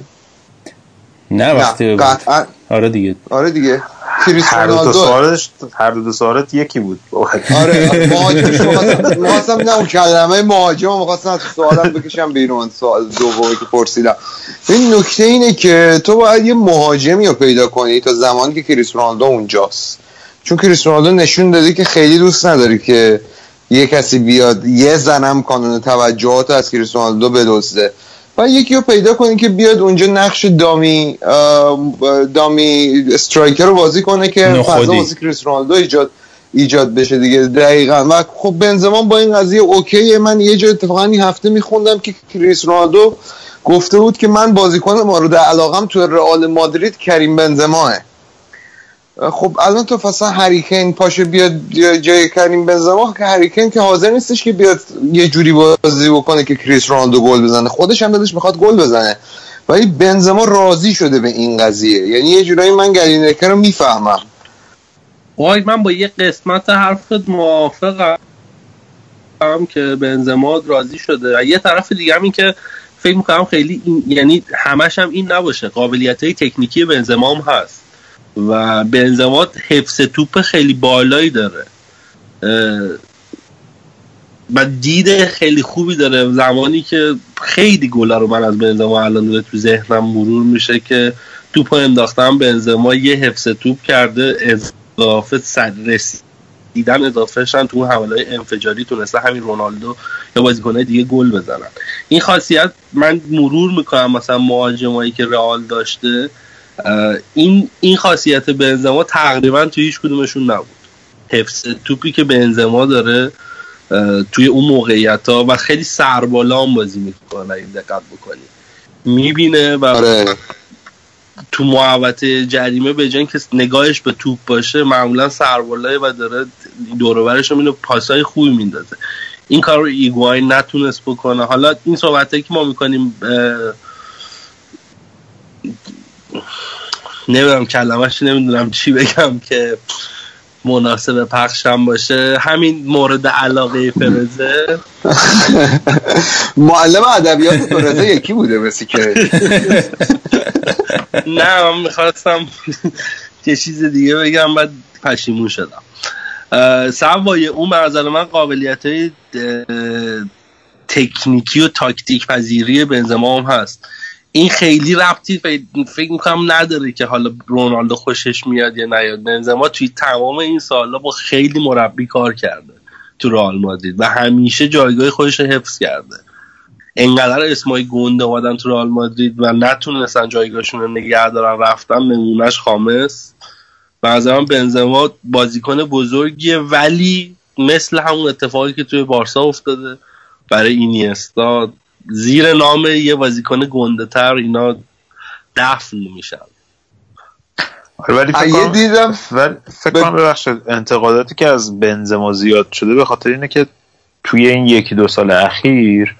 نه وقتی قطعا. آره دیگه آره دیگه هر دو سوارش هر دو سوارت یکی بود. آره مهاجم مخواستم نه اون کلمه مهاجم مخواستم سوالم بکشم بیرون. سوال دومی که پرسیدم این نکته اینه که تو باید یه مهاجمی رو پیدا کنی تا زمانی که کریس رونالدو اونجاست، چون کریس رونالدو نشون داده که خیلی دوست نداره که یه کسی بیاد یه زنم کانون توجهات از کریس رونالدو بدزده. باید یکی رو پیدا کنی که بیاد اونجا نقش دامی دامی استرایکر رو بازی کنه که فضا واسه کریس رونالدو ایجاد ایجاد بشه دیگه. دقیقاً. و خب بنزما با این قضیه اوکیه. من یه جا اتفاقاً این هفته میخوندم که کریس رونالدو گفته بود که من بازیکن مورد علاقم تو رئال مادرید کریم بنزماه. خب الان تو فصلا هری کین پاشو بیاد جای کریم بنزما که هری کین که حاضر نیستش که بیاد یه جوری بازی بکنه که کریس رونالدو گل بزنه، خودش هم دلش میخواد گل بزنه، ولی بنزما راضی شده به این قضیه. یعنی یه جورایی من گلینکر رو میفهمم. وای من با یه قسمت حرفت موافقم که بنزما راضی شده و یه طرف دیگه هم این که فکر میکنم خیلی این... یعنی همش هم این نباشه، قابلیت‌های تکنیکی بنزما هم هست و بنزما حفظ توپ خیلی بالایی داره و دیده خیلی خوبی داره. زمانی که خیلی گلا رو من از بنزما الان تو ذهنم مرور میشه که توپو انداختم بنزما یه حفظ توپ کرده، اضافه صد رسیدن اضافهشن تو حمله‌های انفجاری تونسته همین رونالدو یا بازیکن‌های دیگه گل بزنن. این خاصیت من مرور میکنم مثلا مهاجمایی که رئال داشته، این این خاصیت بنزما تقریبا تو هیچ کدومشون نبود. حفظ توپی که بنزما داره توی اون موقعیت ها و خیلی سربالام بازی میکنه. این دقت بکنی میبینه و آره. تو محوطه جریمه به جای اینکه نگاهش به توپ باشه معمولا سربالای و داره دور و برش میونه، پاسای خوبی میندازه. این کار رو ایگواین نتونست بکنه. حالا این صحبتایی که ما میکنیم نمیدونم کلمش نمیدونم چی بگم که مناسب پخشم باشه، همین مورد علاقه فرزه. معلم ادبیات فرزه یکی بوده بسی که نه من میخواستم یه چیز دیگه بگم بعد پشیمون شدم. سوای اون به نظر من قابلیت های تکنیکی و تاکتیک پذیری بنزما هم هست. این خیلی ربطی فکر میکنم نداره که حالا رونالدو خوشش میاد یا نیاد. بنزما توی تمام این سالا با خیلی مربی کار کرده تو رئال مادرید و همیشه جایگاه خودش رو حفظ کرده. انقدر اسمای گنده اومدن تو رئال مادرید و نتونستن جایگاهشون رو نگه دارن، رفتن. نمونهش خامس. به نظرم بنزما بازیکن بزرگیه، ولی مثل همون اتفاقی که توی بارسا افتاده برای اینیستا زیر نام یه بازیکن گنده‌تر اینا دفن میشن. ولی فکر دیدم فکر کنم ب... ببخشید انتقاداتی که از بنزما زیاد شده به خاطر اینه که توی این یکی دو سال اخیر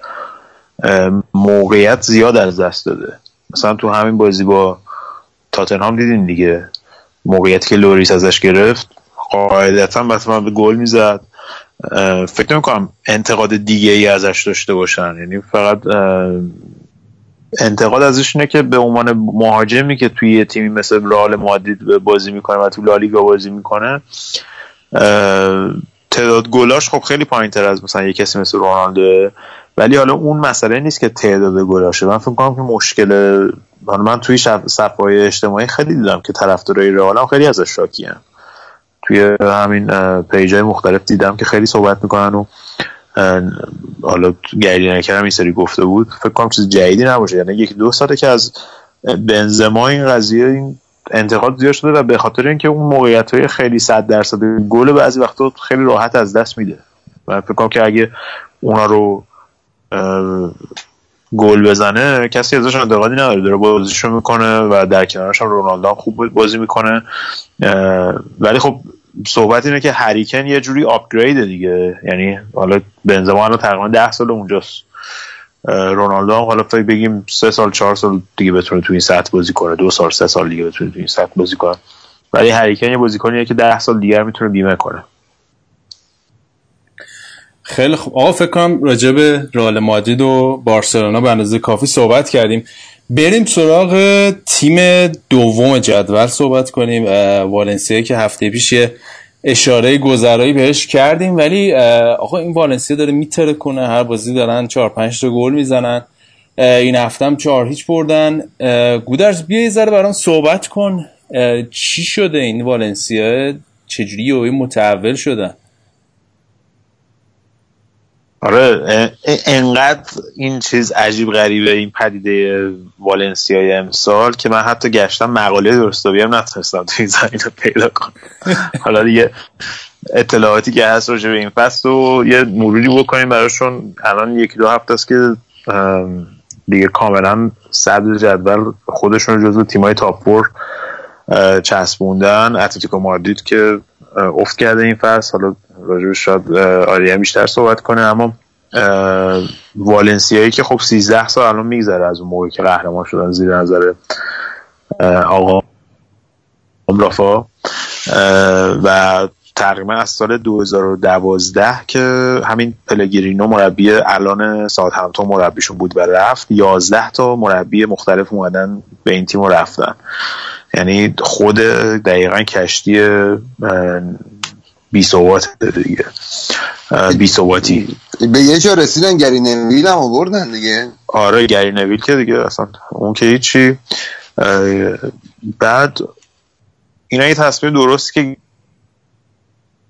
موقعیت زیاد از دست داده. مثلا تو همین بازی با تاتنهام دیدین دیگه، موقعیت که لوریس ازش گرفت قاعدتاً مثلا به گل میزد. فکر نمی‌کنم انتقاد دیگه ای ازش داشته باشن، یعنی فقط انتقاد ازش اینه که به عنوان مهاجمی که توی یه تیمی مثل رئال مادرید بازی میکنه و تو لالیگا بازی میکنه تعداد گلاش خب خیلی پایین‌تر از مثلا یه کسی مثل رونالدو، ولی حالا اون مسئله نیست که تعداد گلاشه. من فکر می‌کنم که مشکل من توی صفحه‌های اجتماعی خیلی دیدم که طرفدارای رئال هم خیلی ازش شاکی‌ان. توی همین پیجای مختلف دیدم که خیلی صحبت میکنن و حالا گریه نکردم این سری گفته بود. فکر کنم چیز جدیدی نباشه، یعنی یک دو ساله که از بنزما این قضیه این انتقاد زیاد شده و به خاطر اینکه اون موقعیت‌های خیلی صد درصد گل بعضی وقتا خیلی راحت از دست میده. من فکر کنم که اگه اونا رو گل بزنه کسی ازش انتقادی نداره، داره بازیشو میکنه و در کنارش هم رونالدو خوب بازی میکنه. ولی خب صحبت اینه که هری کن یه جوری آپگرید دیگه، یعنی حالا بنزما الان تقریبا ده سال اونجاست، رونالدو هم حالا فکر بگیم سه سال چهار سال دیگه بتونه تو این سطح بازی کنه، دو سال سه سال دیگه بتونه تو این سطح بازی کنه، ولی هری کن یه بازیکنیه که ده سال دیگه میتونه بیمه کنه. خیلی خوب آقا، فکر کنم راجع به رئال مادرید و بارسلونا به اندازه کافی صحبت کردیم. بریم سراغ تیم دوم جدول صحبت کنیم، والنسیا که هفته پیش یه اشاره گذرایی بهش کردیم، ولی آقا این والنسیا داره میتره کنه، هر بازی دارن چهار پنج تا گل میزنن. این هفته هم چهار هیچ بردن. گودرز بیا یه ذره برام صحبت کن، چی شده این والنسیا، چجوری و این متحول شدن؟ آره انقدر این چیز عجیب غریبه این پدیده والنسیای امسال که من حتی گشتم مقاله درستابی هم نتونستم تو این زمین رو پیدا کنم. حالا دیگه اطلاعاتی که هست راجع به این فصل رو یه مروری بکنیم براشون. الان یکی دو هفته است که دیگه کاملا صدر جدول خودشون جزو تیمای تاپ فور چسبوندن. اتلتیکو مادرید که افت کرده این فصل، حالا راجبش شاید آریا بیشتر صحبت کنه، اما والنسیایی که خب سیزده سال الان میگذره از اون موقعی که قهرمان شدن زیر نظر آقا امرافا و تقریبا از سال دو هزار و دوازده که همین پلگرینو مربی الان ساوثهمپتون مربیشون بود و رفت، یازده تا مربی مختلف اومدن به این تیم رفتن. یعنی خود دقیقا کشتی بیسوات دیگه بیسواتی به یه جا رسیدن. گری نویل هم آوردن دیگه. آره گری نویل که دیگه اصلا اون که هیچی. بعد اینا یه تصمیم درست که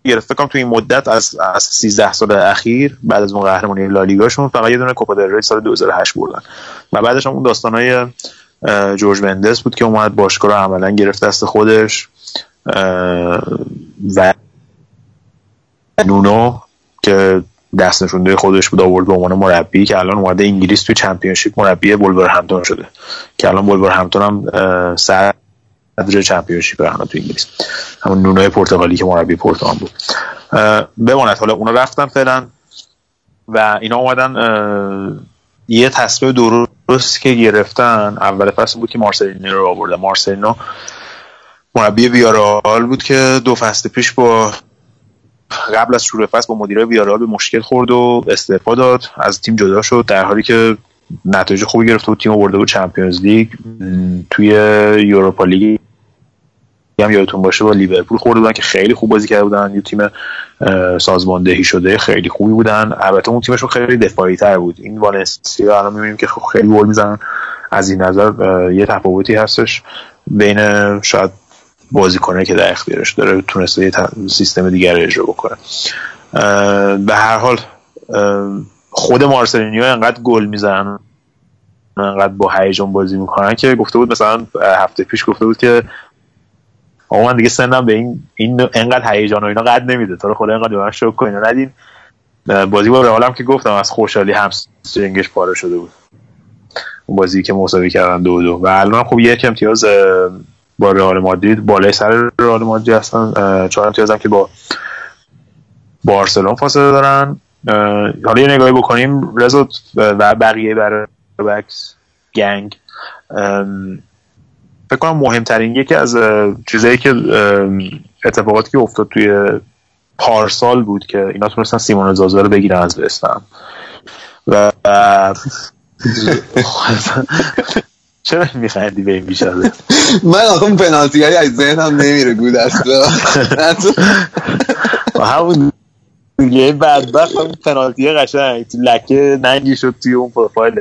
گرفته کام تو این مدت از از سیزده سال اخیر بعد از اون قهرمانی لالیگاشون فقط یه دونه کوپا دل ری سال دو هزار و هشت بردن و بعدش هم اون داستانای جورج مندس بود که اومد باشگاه رو عملا گرفت دست خودش و نونو که دست نشونده خودش بود، آورد به عنوان مربی که الان اومده انگلیس توی چمپیونشیپ مربی ولورهمپتون شده که الان ولورهمپتون هم سر در چمپیونشیپ الان توی انگلیس، همون نونوی پرتغالی که مربی پورتو هم بود. بماند حالا اونا رفتن فعلا و اینا اومدن یه تصمیم درست که گرفتن اول فصل بود که مارسلینو رو آوردن. مارسلینو مربی ویارال بود که دو فصل پیش با قبل از شروع فصل با مدیرای ویارال به مشکل خورد و استعفا داد، از تیم جدا شد، در حالی که نتایج خوبی گرفته بود، تیم آورده بود چمپیونز لیگ، توی یوروپا لیگ هم یادتون باشه با لیورپول خورده بودن که خیلی خوب بازی کرده بودن، یه تیم سازماندهی شده خیلی خوبی بودن، البته اون تیمشون خیلی دفاعی تر بود. این والنسیا الان می‌بینیم که خیلی گل می‌زنن، از این نظر یه تفاوتی هستش بین شاید بازیکنه که در اختیارش داره، تونسته یه سیستم دیگر رو اجرا بکنه. به هر حال خود مارسلینیو انقدر گل میزنن، انقدر با هیجان بازی میکنن که گفته بود، مثلا هفته پیش گفته بود که آقا من دیگه سنم به این این انقدر هیجان و اینا قد نمیده، تو رو خدا انقدر بهش شوک کن اینا ندین. بازی با رئال هم که گفتم از خوشحالی همسترینگش پاره شده بود، اون بازی که مساوی کردن دو دو، و الان خب یک امتیاز با رئال مادرید بالای سر رئال مادرید هستن، چهار امتیاز هم که با بارسلون فاصله دارن. حالا یه نگاهی بکنیم رضا و بقیه برای بکس گنگ، فکر کنم مهمترین یکی از چیزایی که اتفاقاتی که افتاد توی پارسال بود که اینا تونستن سیمون زازا رو بگیرن از بستم و چرا میخندی به این بیشاره؟ من آقا اون پنالتی هایی از ذهنم نمیره بود اصلا، و همون یه بدبخت همون پنالتی قشنگ تو لکه ننگی شد توی اون پروفایلش،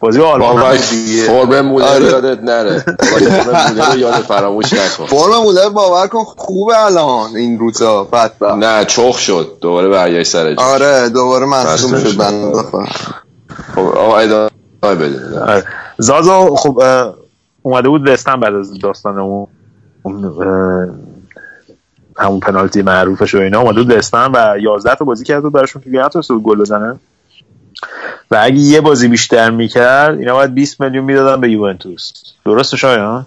بازی با آلمان هم دیگه فرم مولر یادت نره، فرم مولر یاد فراموش نکن، فرم مولر باور کن خوبه الان این روزا، بدبخت نه چخ شد دوباره برگشت سر جوش، آره دوباره مصدوم شد بنده خدا. خب آقا ادامه بده. زازا خب اومده بود وستن بعد از داستان اون همون پنالتی معروفش و اینا، اومده بود وستن و یازده تا بازی کرد و براشون که گیرت رسید گل بزنه، و اگه یه بازی بیشتر میکرد اینا باید بیست میلیون میدادن به یوونتوس، درسته شاید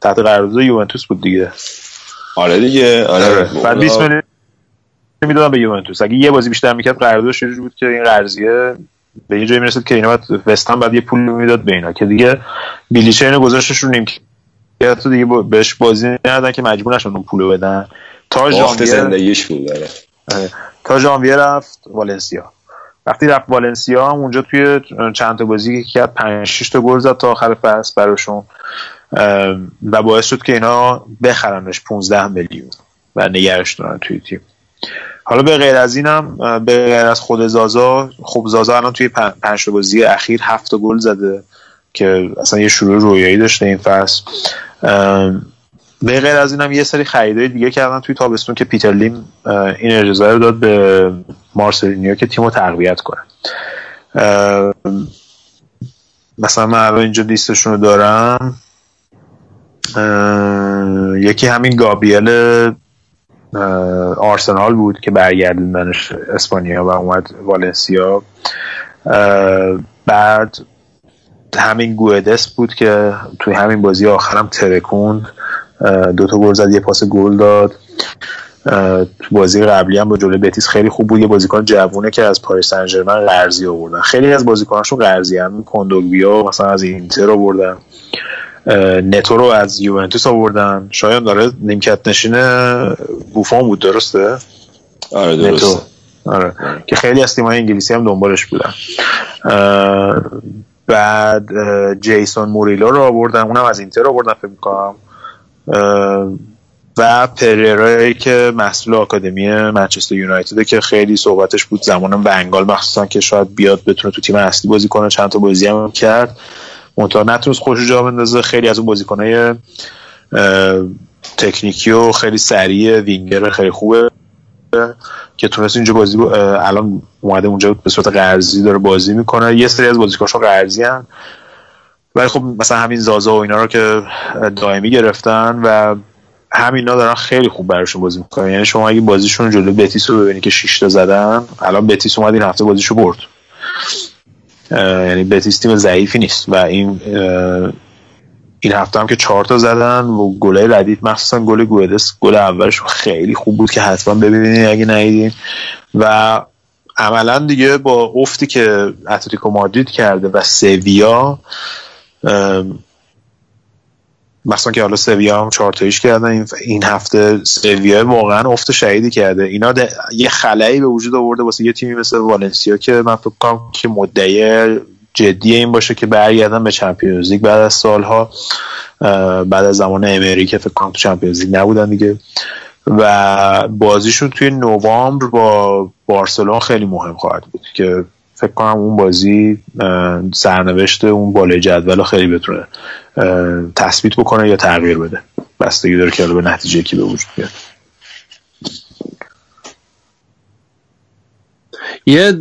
تحت قرارداد یوونتوس بود دیگه، آره دیگه آره بعد بیست میلیون میدادن به یوونتوس، اگه یه بازی بیشتر میکرد قراردادش اینجوری بود که این قرضیه به یه جایی میرسید که اینا بعد وستن بعد یه پول میداد به اینا که دیگه بیلیچه اینو گذاشتش رو نیم که تو دیگه بهش بازی ندادن که مجبور نشدن اون پولو بدن. تا ژانویه زندگیش می‌گذره، تا ژانویه رفت والنسیا، وقتی رفت والنسیا هم اونجا توی چند تا بازی که کرد پنج شش تا گل زد تا آخر فصل براشون و باعث شد که اینا بخرنش پانزده میلیون و نگرش دارن توی تیم. حالا به غیر از اینم، به غیر از خود زازا، خب زازا الان توی پنج تا بازی اخیر هفت گل زده که اصلا یه شروع رویایی داشته این فصل. به غیر از اینم یه سری خریدای دیگه کردن توی تابستون که پیتر لیم این اجازه رو داد به مارسلینیو که تیمو تقویت کنه. مثلا من الان اینجا لیستشون رو دارم، یکی همین گابریل آرسنال بود که برگردوندنش اسپانیا و اومد والنسیا، بعد همین گوئدس بود که توی همین بازی آخرم ترکوند، دوتا گل زد یه پاس گل داد، تو بازی قبلی هم با جلوی بتیس خیلی خوب بود، یه بازیکن جوونه که از پاریس سن ژرمن قرضی آوردن، خیلی از بازیکناشون قرضی هم کندوگبیا مثلا از اینتر آوردن، نتو رو از یوونتوس آوردن، شایان داره نیمکت نشین بوفون بود درسته؟ آره درسته نتو. آره. آره. که خیلی از تیم‌های انگلیسی هم دنبالش بودن. آه. بعد آه جیسون موریلو رو آوردن، اونم از اینتر رو آوردن فکر می‌کنم، و پریرایی که محصول آکادمی منچستر یونایتد که خیلی صحبتش بود زمانم بنگال مخصوصا که شاید بیاد بتونه تو تیم اصلی بازی کنه، چند تا بازی هم کرد منطقه نتونست خوش جا بندازه، خیلی از اون بازیکنهای تکنیکی و خیلی سریع وینگر خیلی خوبه که تونست اینجا بازی با... الان اومده اونجا به صورت قرضی داره بازی میکنه، یه سری از بازیکناشو قرضی هم، ولی خب مثلا همین زازا و اینا رو که دائمی گرفتن و همینا دارن خیلی خوب براشون بازی میکنن. یعنی شما اگه بازیشون جلو بتیس رو ببینی که شش تا زدن، الان بتیس اومد این هفته بازیشو برد، یعنی بتیس تیم ضعیفی نیست و این این هفته هم که چهار تا زدن و گلای ردیف، مخصوصا گل گودس، گل اولش خیلی خوب بود که حتما ببینید اگه ندیدین. و عملا دیگه با افتی که اتلتیکو مادرید کرده و سویا، مثلا که حالا سویا هم چهار تایش کردن این هفته، سویا واقعا افت شدیدی کرده. اینا یه خلایی به وجود آورده واسه یه تیمی مثل والنسیا که من فکر کنم که مدعی جدیه این باشه که برگردن به چمپیونز لیگ بعد از سالها، بعد از زمان امری که فکر کنم تو چمپیونز لیگ نبودن دیگه. و بازیشون توی نوامبر با بارسلون خیلی مهم خواهد بود که فکر کنم اون بازی سرنوشت اون بالای جدول خیلی بتونه تثبیت بکنه یا تغییر بده، بستگی داره که به نتیجه کی به وجود بیاد. یه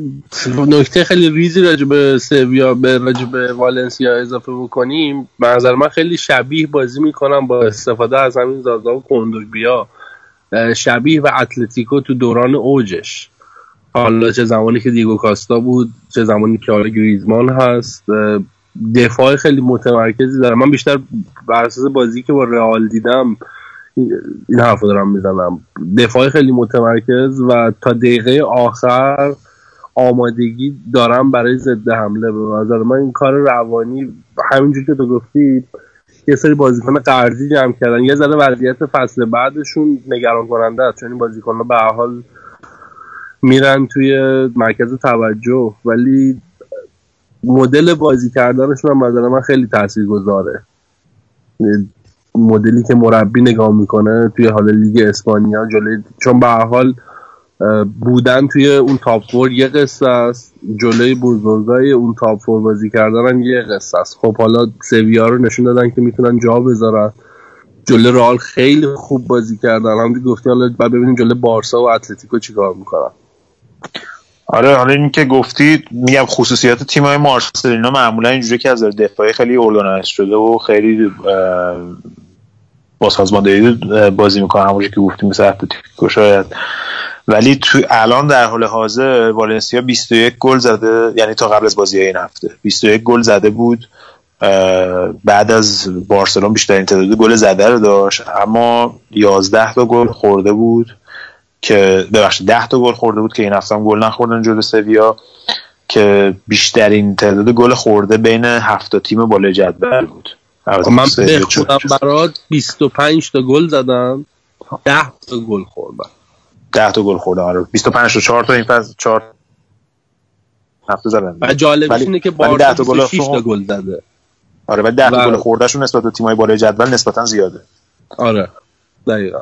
نکته خیلی ریزی راجع به سویا به راجع به والنسیا اضافه بکنیم، به نظر من خیلی شبیه بازی میکنم با استفاده از همین زازا و کندوگبیا، شبیه و اتلتیکو تو دوران اوجش، حالا چه زمانی که دیگو کاستا بود چه زمانی که حالا گریزمان هست. دفاع خیلی متمرکزی داره. من بیشتر بر اساس بازی که با رئال دیدم این حرفو دارم میزنم، دفاع خیلی متمرکز و تا دقیقه آخر آمادگی دارم برای ضد حمله. به نظر من این کار روانی همینجور که تو گفتی یه سری بازیکن قرضی جمع کردن، یه ذره وضعیت فصل بعدشون نگران کننده است، چون این بازیکن‌ها به هر حال میرن توی مرکز توجه، ولی مدل بازی کردنشون هم مثلا من خیلی تاثیرگذاره. مدلی که مربی نگاه میکنه توی حال لیگ اسپانیا جلوی، چون به هر حال بودن توی اون تاپ فور یه قصه است، جلوی بزرگای اون تاپ فور بازی کردن یه قصه است. خب حالا سویا رو نشون دادن که میتونن جا بذارن، جلوی رئال خیلی خوب بازی کردن، همونجوری گفتی. حالا ببینیم جلوی بارسا و اتلتیکو چیکار میکنن. آره، حالا این که گفتی میگم خصوصیات تیم‌های مارسلینو معمولا اینجوری که از دفاعی خیلی اوردوناس شده و خیلی با سازماندهی بازی میکنه، همونجوری که گفتیم مثل اتلتیکو شاید. ولی تو الان در حال حاضر والنسیا بیست و یک گل زده، یعنی تا قبل از بازی این هفته بیست و یک گل زده بود، بعد از بارسلون بیشترین تعداد گل زده رو داشت، اما یازده تا گل خورده بود که ببخشید ده تا گل خورده بود که این هفته هم گل نخوردن جلوی سویا، که بیشترین تعداد گل خورده بین هفت تا تیم بالای جدول بود. من بخونم برات، بیست و پنج تا گل زدم، ده تا گل خوردم، ده تا گل خوردم. آره بیست و پنج تا چهار تا این فاز چهار هفته زدن. و جالبش اینه که بارسا شش تا گل زده. آره ولی ده تا گل خوردهشون نسبت به تیم‌های بالای جدول نسبتاً زیاده. آره دقیقاً.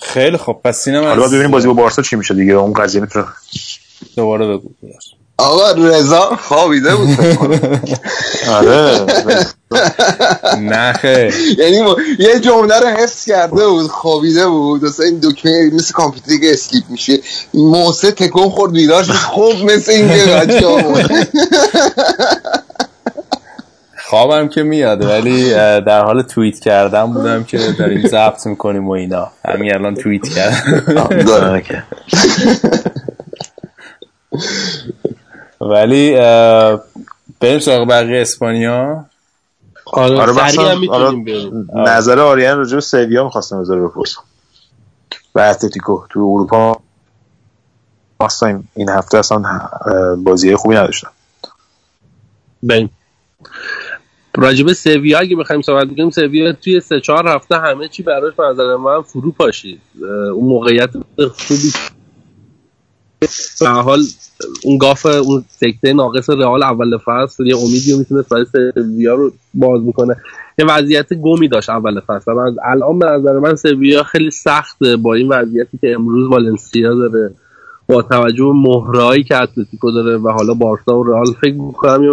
خیلی خب، پس سینما حالا ببینیم بازی با بارسا چی میشه دیگه. اون قضیه میتونه دوباره بگو. آقا رضا خوابیده بود. آره نه خیر، یعنی یه جمله رو حفظ کرده بود خوابیده بود، مثلا این دکمه مثل کامپیوتری که اسلیپ میشه، موسه تکون خورد بیدار شد. خوب مثل این که بچه‌ها خوابم که میاد، ولی در حال توییت کردم بودم که داریم ضبط میکنیم و اینا، همین الان توییت کردم دارم که ولی بریم سراغ بقیه اسپانیا. آره, آره سریع هم میتونیم بریم. نظر آریان راجع به سویا میخواستم بذاره بپرسم و اتلتیکو تو اروپا اصلا این هفته اصلا بازیه خوبی نداشتن. بریم راجع به سویا اگه بخوایم صحبت کنیم، سویا توی سه چهار هفته همه چی براش به نظر من فرو پاشید. اون موقعیت خوبی به حال اون گاف اون سکته ناقص رئال اول فصل یه امیدی رو میتونه برای سویا رو باز بکنه. یه وضعیت گمی داشت اول فصل، من الان به نظر من سویا خیلی سخته با این وضعیتی که امروز والنسیا داره، با توجه به مهرهایی که اتلتیکو داره و حالا بارسا و رئال، فکر می‌کنم یه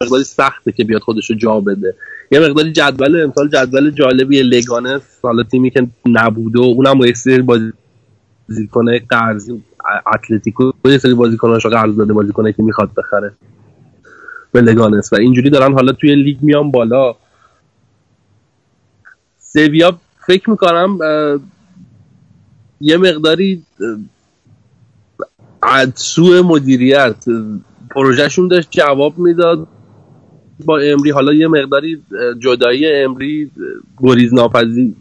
مقداری سخته که بیاد خودش رو جا بده. یه مقداری جدول امسال جدول جالبیه، لگانس حالا تیمی که نبوده و اونم یه سری بازیکن قرضی، اتلتیکو یه سری بازیکناشو قرض داده، بازیکنایی که میخواد بخره. به لگانس و اینجوری دارن حالا توی لیگ میان بالا. سویا فکر میکنم یه مقداری عدسو مدیریت پروژهشون داشت جواب میداد با امری، حالا یه مقداری جدایی امری گریز ناپذیر،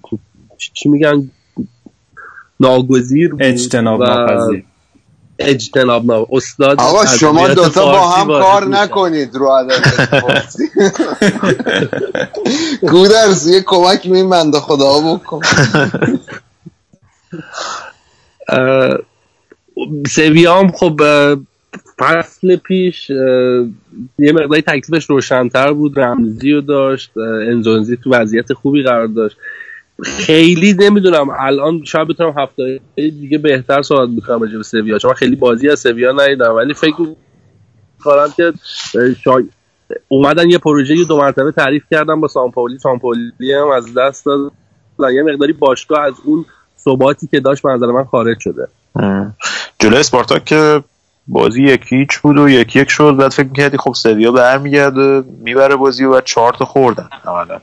چی میگن، ناگزیر، اجتناب ناپذیر، اجتناب ناپذیر. استاد آقا شما دوتا با هم کار نکنید رو عدالت فارسی گودرز، یه کمک می منده خدا بکن. سویام خب فصل پیش یه مقداری تکلیفش روشن‌تر بود، رمزی رو داشت، انزونزی تو وضعیت خوبی قرار داشت. خیلی نمیدونم الان شاید بتونم هفته دیگه بهتر صحبت بکنم راجع به سویا، چون خیلی بازی از سویا ندیدم، ولی فکر می‌کنم که شاید اومدن یه پروژه دو مرتبه تعریف کردن با سامپاولی، سامپاولی هم از دست داد، یه مقداری باشگاه از اون ثباتی که داشت به نظر من خارج شده. جلوی اسپارتاک که بازی یکی هیچ بود و یکی یک شد، بعد فکر می‌کردی خب سویا برمیگرده میبره بازی و بعد چهار تا خوردن عملاً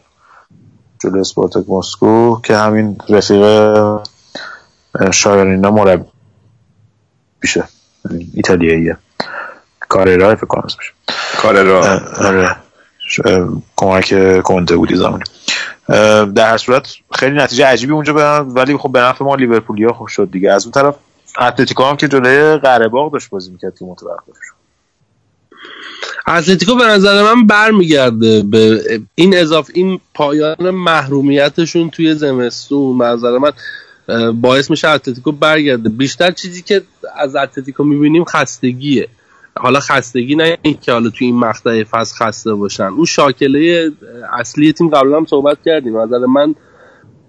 جلوی اسپارتاک مسکو که همین رفیق شایرینا مربی میشه ایتالیاییه، کاررا فکر کنم اسمش، کاررا کمک کنته بودی زمانی. در هر صورت خیلی نتیجه عجیبی اونجا بود، ولی خب به نفع ما لیورپولیا خوب شد دیگه. از اون طرف اتلتیکو هم که جلوی قره باغ داشت بازی میکرد که متوقف شد. اتلتیکو به نظر من برمیگرده به این اضاف این پایان محرومیتشون توی زمستون، به نظر من باعث میشه اتلتیکو برگرده. بیشتر چیزی که از اتلتیکو میبینیم خستگیه، حالا خستگی نه اینکه حالا توی این مقطع فصل خسته باشن، اون شاکله اصلی تیم قبلا هم صحبت کردیم، به نظر من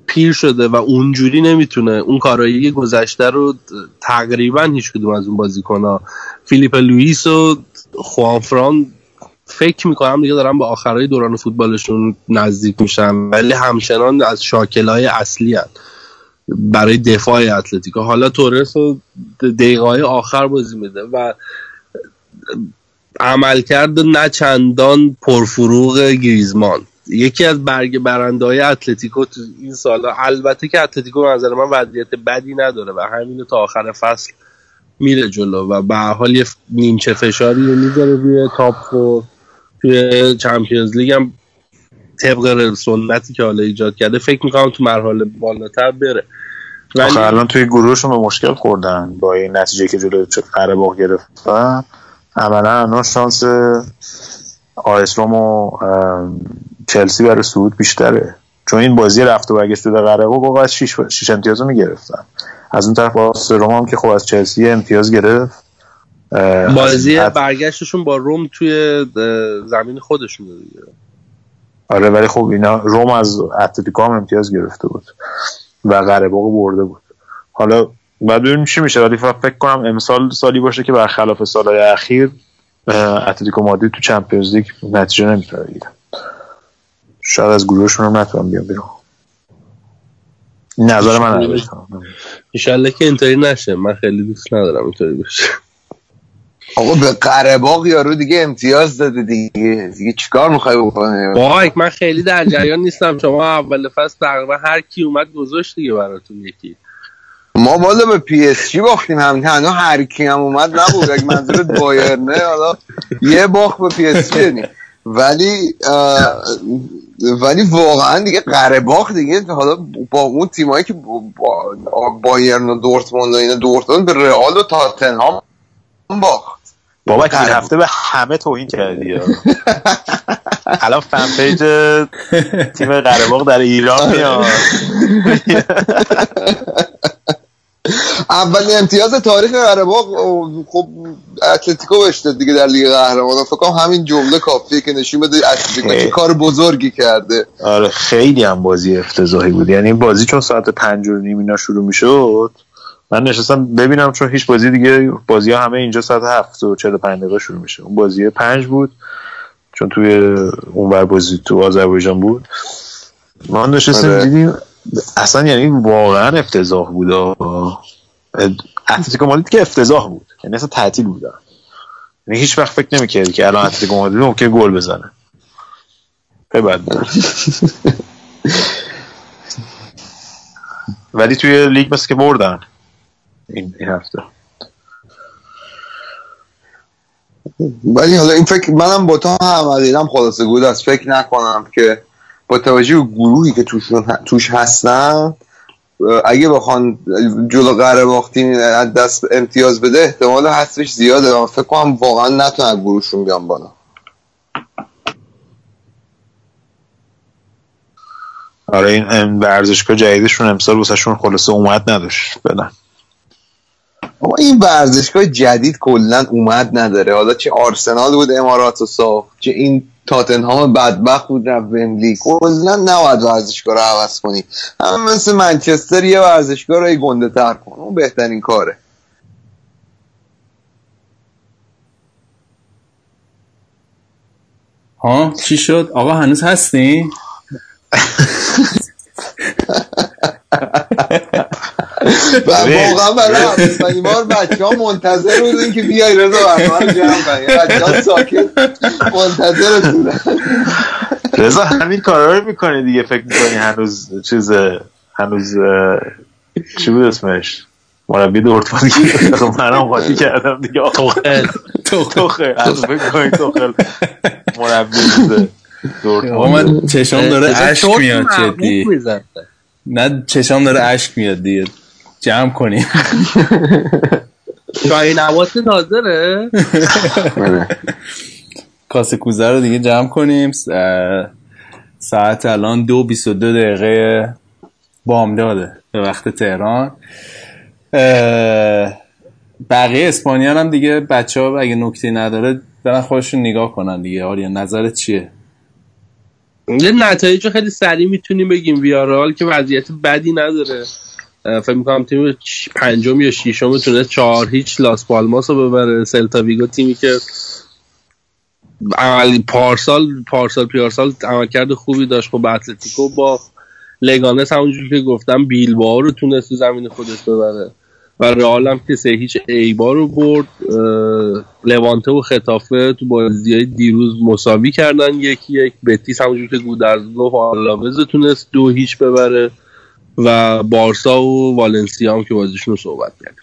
پیر شده و اونجوری نمیتونه اون کارایی گذشته رو تقریبا هیچ کدوم از اون بازیکن‌ها، فیلیپ لوئیس و خوانفران فکر میکنم دیگه دارن به آخرای دوران فوتبالشون نزدیک میشن، ولی همچنان از شاکل‌های اصلی هست برای دفاع اتلتیکو. حالا تورس رو دقیقه‌های آخر بازی میده و عملکرد نه چندان پرفروغ گریزمان یکی از برگ برنده‌های اتلتیکو تو این سالا. البته که اتلتیکو به نظر من وضعیت بدی نداره و همینو تا آخر فصل میره جلو و به هر حال یه نیمچه فشاری میذاره روی تاپ فور توی چمپیونز لیگ هم طبق سنتی که حالا ایجاد کرده فکر می‌کنم تو مرحله بالاتر بره. آخه الان توی گروهشون به مشکل خوردن با این نتیجه که جلو قره باغ گرفتن، عملاً اون شانس آیس روم و چلسی برای صعود بیشتره، چون این بازی رفت و برگشت دو قره باغ واقعا شش امتیاز میگرفتن. از اون طرف آیس روم هم که خب از چلسی امتیاز گرفت، بازی حت... برگشتشون با روم توی زمین خودشون دیگه. آره ولی خب اینا روم از اتلتیکو هم امتیاز گرفته بود و قره باغ برده بود. حالا بعد ببینیم چی میشه، ولی فکر کنم امسال سالی باشه که برخلاف سالهای اخیر اتلتیکو مادرید تو چمپیونز لیگ نتیجه نمیتونه بگیره. شاید از گروهشون هم نتونم بیام بیرون. نظر من هست. ان شاءالله که اینطوری نشه. من خیلی دوست ندارم اینطوری بشه. آقا به قره باغ یارو دیگه امتیاز داده دیگه. دیگه چیکار می‌خوای بکنی؟ واقعا من خیلی در جریان نیستم. شما اول فصل تقریبا هر کی اومد گذاشت دیگه براتون یکی. ما والا به پی اس جی باختیم، هم نه هر کی هم اومد نبود، اگه منظورت بایرنه حالا یه باخت به پی اس جی نی، ولی ولی واقعا دیگه قره باغ دیگه حالا با اون تیمایی که با بایرن و دورتموند و اینا، دورتموند به رئال و تاتنهام باخت. بابا این هفته به همه توهین کردی الان فن پیج تیم قره باغ در ایران میاد اولین امتیاز تاریخ قره باغ خب اتلتیکو بهش داد دیگه در لیگ قهرمانان. فکر کنم همین جمله کافیه که نشون بده اتلتیکو کار بزرگی کرده. آره خیلی هم بازی افتضاحی بود، یعنی بازی چون ساعت پنج و نیم اینا شروع میشد من نشستم ببینم، چون هیچ بازی دیگه بازی‌ها همه اینجا ساعت هفت و چهل و پنج دقیقه شروع میشه، اون بازی پنج بود چون توی اونور بازی تو آذربایجان بود. ما نشستیم دیدیم اصلا یعنی واقعا افتضاح بود. اتلتیکو مادرید که افتضاح بود، یعنی اصلا تعطیل بودن. یعنی هیچ وقت فکر نمی‌کردی که الان اتلتیکو مادرید ممکنه گل بزنه. خیلی بد بود. ولی توی لیگ بس که بردن این این هفته. ولی حالا این فکر منم با تو هم علیرام خلاصه گود است، فکر نکنم که با توجه به گروهی که توشون توش هستن اگه بخوان جلو قره باختین از دست امتیاز بده احتمال حذفش زیاده. من فکر کنم واقعا نتونن گروهشون بیان بالا. آره این ورزشگاه جدیدشون امسال واسهشون خلاصه اومد نداشت بدن. اما این ورزشگاه جدید کلا اومد نداره. حالا چه آرسنال بود اماراتو ساخت، چه این تاتنهام بدبخت بود رفت ومبلی. کلا نباید ورزشگاه رو عوض کنی. همه مثل منچستر یه ورزشگاه رو گنده تر کن، اون بهترین کاره. ها چی شد؟ آقا هنوز هستی؟ واقعا برای این بار بچه ها منتظر بودن که بیای رضا برنامه رو جمع کنی، بچه ها ساکت منتظر بودن. رضا همین کارا رو میکنه دیگه. فکر میکنی هنوز چیزه، هنوز چی بود اسمش مربی دورتموند که منم قاطی کردم دیگه، توخل توخل از فکر کنی توخل مربی بوده دورتموند. من چشم داره اشک میاد جدی، نه چشم داره اشک میاد دیگه، جمع کنیم. شاهی نواس حاضره کاسه کوزه رو دیگه جمع کنیم. ساعت الان دو بیست و دو دقیقه بامداده به وقت تهران. بقیه اسپانیا هم دیگه بچه ها اگه نکته نداره برن خودشون نگاه کنن دیگه. آریان نظرت چیه؟ نتایج خیلی سریع میتونیم بگیم ویارال که وضعیت بدی نداره، فکر میکنم تیم پنجم یا ششم تونه چهار هیچ لاس پالماس رو ببره. سلتا ویگو تیمی که پارسال پارسال پیارسال عملکرد خوبی داشت، خب با اتلتیکو با لگانس همونجور که گفتم بیلبائو رو تونست تو زمین خودش ببره و رئال هم که سه هیچ ایبا رو برد. لوانته و خطافه تو بازی‌های دیروز مساوی کردن یکی یک. بتیس همونجور که گودرزگو و آلاوز تونست دو هیچ ببره و بارسا و والنسیا هم که بازیشون رو صحبت کرد.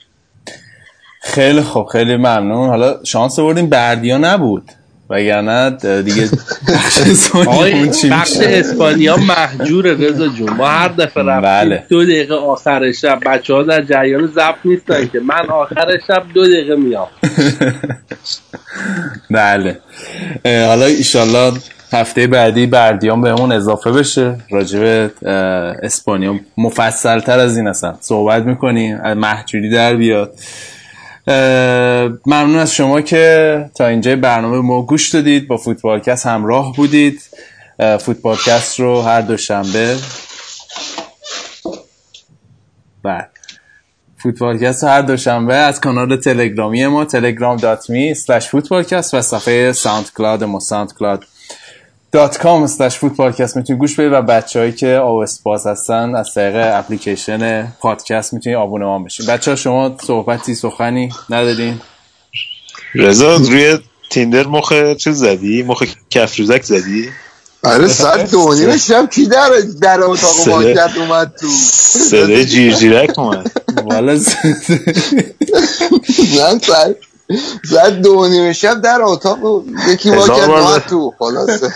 خیلی خوب، خیلی ممنون. حالا شانس آوردیم بردیا نبود وگرنه دیگه بخش اسپانیا محجور رضا جون. ما هر دفعه رفتیم دو دقیقه آخر شب بچه ها در جریان ضبط نیستن که من آخر شب دو دقیقه میام. بله حالا ایشالله هفته بعدی بردیان بهمون اضافه بشه، راجب اسپانیا مفصل تر از این اصلا صحبت میکنیم، محجوری در بیاد. ممنون از شما که تا اینجا برنامه ما گوش دادید، با فوتبالکست همراه بودید. فوتبالکست رو هر دوشنبه بعد فوتبالکست هر دوشنبه از کانال تلگرامی ما تلگرام دات می اسلش فوتبالکست و صفحه ساوندکلاود ما ساوندکلاود دات کام استش فوتبالکست میتونید گوش بدید و بچه‌هایی که آوسپاس هستن از طریق اپلیکیشن پادکست میتونید آبونمان بشید. بچه‌ها شما صحبتی سخنی ندارین؟ رضا روی تیندر مخ چیز زدی؟ مخ کفروزک زدی؟ آره ساعت دو و نیم شب کی در در اتاق واکت اومد تو صدای جیرجیرک اومد والا زن سر زد دو نیمه شب در اتاق یکی واکت اومد تو خلاصه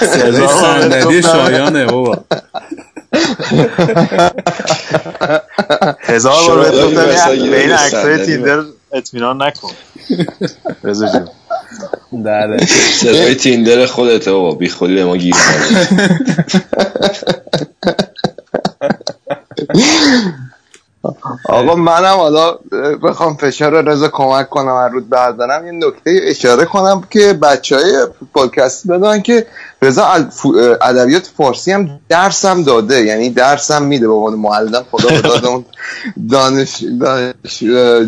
صدای صندلی شایانه بابا. هزار بار بهت گفتم به این عکسای تیندر اطمینان نکن رضا جون. داره صدای تیندر خودته بابا، بی خودی به ما گیر نده. آقا منم حالا بخوام فشار رضا کمک کنم هر روز بردارم، یه نکته اشاره کنم که بچهای پادکست بدونن که رضا ادبیات فارسی هم درسم داده، یعنی درسم میده به عنوان معلم. خدا داده اون دانش دانش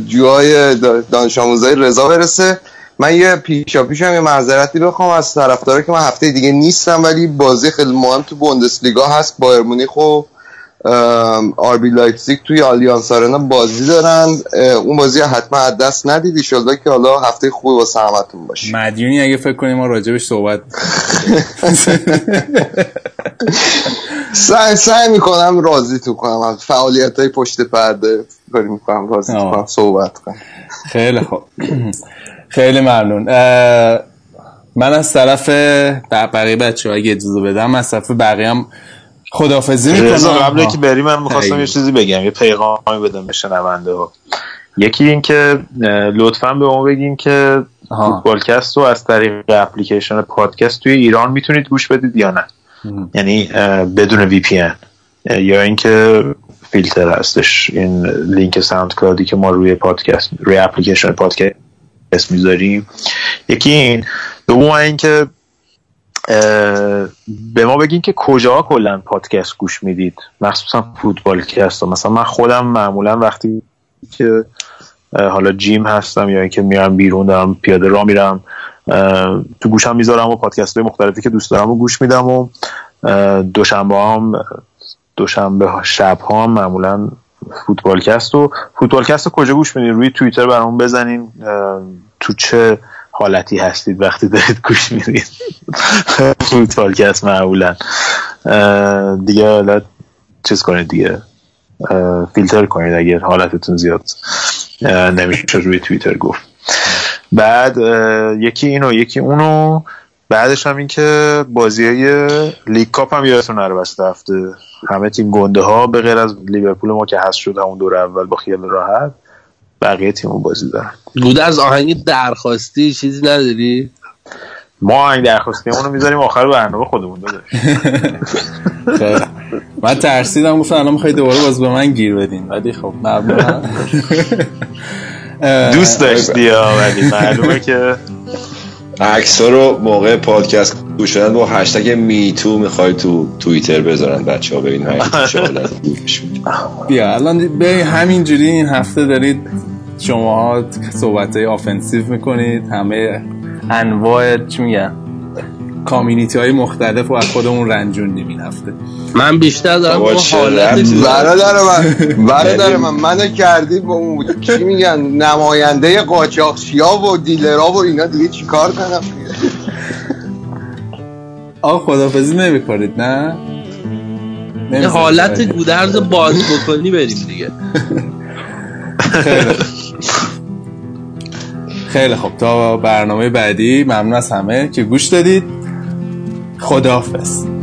جوهای دانش آموزای رضا برسه. من یه پیشاپیشم یه معذرتی بخوام از طرفدارا که من هفته دیگه نیستم، ولی بازی خیلی مهم تو بوندسلیگا هست، بایرن مونیخ و آر بی لایپزیگ توی آلیانس آرنا بازی دارن. اون بازی حتما از دست ندید ان شاءالله که حالا هفته خوبی واسه همتون باشه. مدیونی اگه فکر کنیم ما راجبش صحبت سعی سعی میکنم راضی تو کنم از فعالیت‌های پشت پرده، کاری میکنم راضی تو کنم صحبت کنم. خیلی خوب، خیلی ممنون. من از طرف بقیه بچه‌ها اگه اجازه بدم از طرف بقیه هم خداحافظی میکنم. قبل که بریم من میخواستم یه چیزی بگم، یه پیغامی بدم به شنونده ها. یکی این که لطفاً به ما بگین که فوتبالکست رو از طریق اپلیکیشن پادکست توی ایران میتونید گوش بدید یا نه، یعنی بدون وی پی ان، یا اینکه فیلتر هستش این لینک ساوند کلاودی که ما روی پادکست روی اپلیکیشن پادکست اسم میذاریم. یکی این. دوم اینکه به ما بگین که کجا کلا پادکست گوش میدید، مخصوصا فوتبالکست. مثلا من خودم معمولا وقتی که حالا جیم هستم یا اینکه میرم بیرون دارم پیاده راه میرم تو گوشم میذارم و پادکست های مختلفی که دوست دارم و گوش میدم. و دوشنبه هم دوشنبه شب ها هم معمولا فوتبالکست. و فوتبالکست رو کجا گوش میدین؟ روی توییتر برامون بزنین تو چه حالتی هستید وقتی دارید گوش میدید فوتبالکست. معمولا دیگه حالت چیز کنید دیگه، فیلتر کنید اگر حالتتون زیاد نمیشه روی توییتر گفت. بعد یکی اینو یکی اونو. بعدش هم این که بازیای لیگ کاپ هم یادتون نره بسته هفته همه تیم گنده ها به غیر از لیورپول ما که هست شد همون دور اول با خیال راحت، بقیه تیمو بازی دارن. بود از آهنگی درخواستی چیزی نداری؟ ما آهنگ درخواستیمونو میذاریم آخر برنامه خودمون داداش. من ترسیدم گفتم الان میخوای دوباره باز به من گیر بدین، ولی خب ممنونم. دوست داشتی ها، ولی معلومه که عکس‌ها رو موقع پادکست گوش دادن با هشتگ میتو میخوای تو توییتر بذارن بچه‌ها ببینن ان شاءالله گوش میدن. بیا الان به همین جوری این هفته دارید شماها صحبت‌های آفنسیو میکنید، همه انواع چی میگن کامیونیتی‌های مختلف و از خودمون رنجوندیم این هفته. من بیشتر دارم با حالت برادر من برادر من منو کردی با اون چی میگن نماینده قاچاقچیا و دیلرها و اینا، دیگه چیکار کنم؟ آخ خدافظی نمی‌کنید نه؟ نه حالت گودرز باز بکنی بریم دیگه. خیلی خب، تا برنامه بعدی ممنون از همه که گوش دادید. خداحافظ.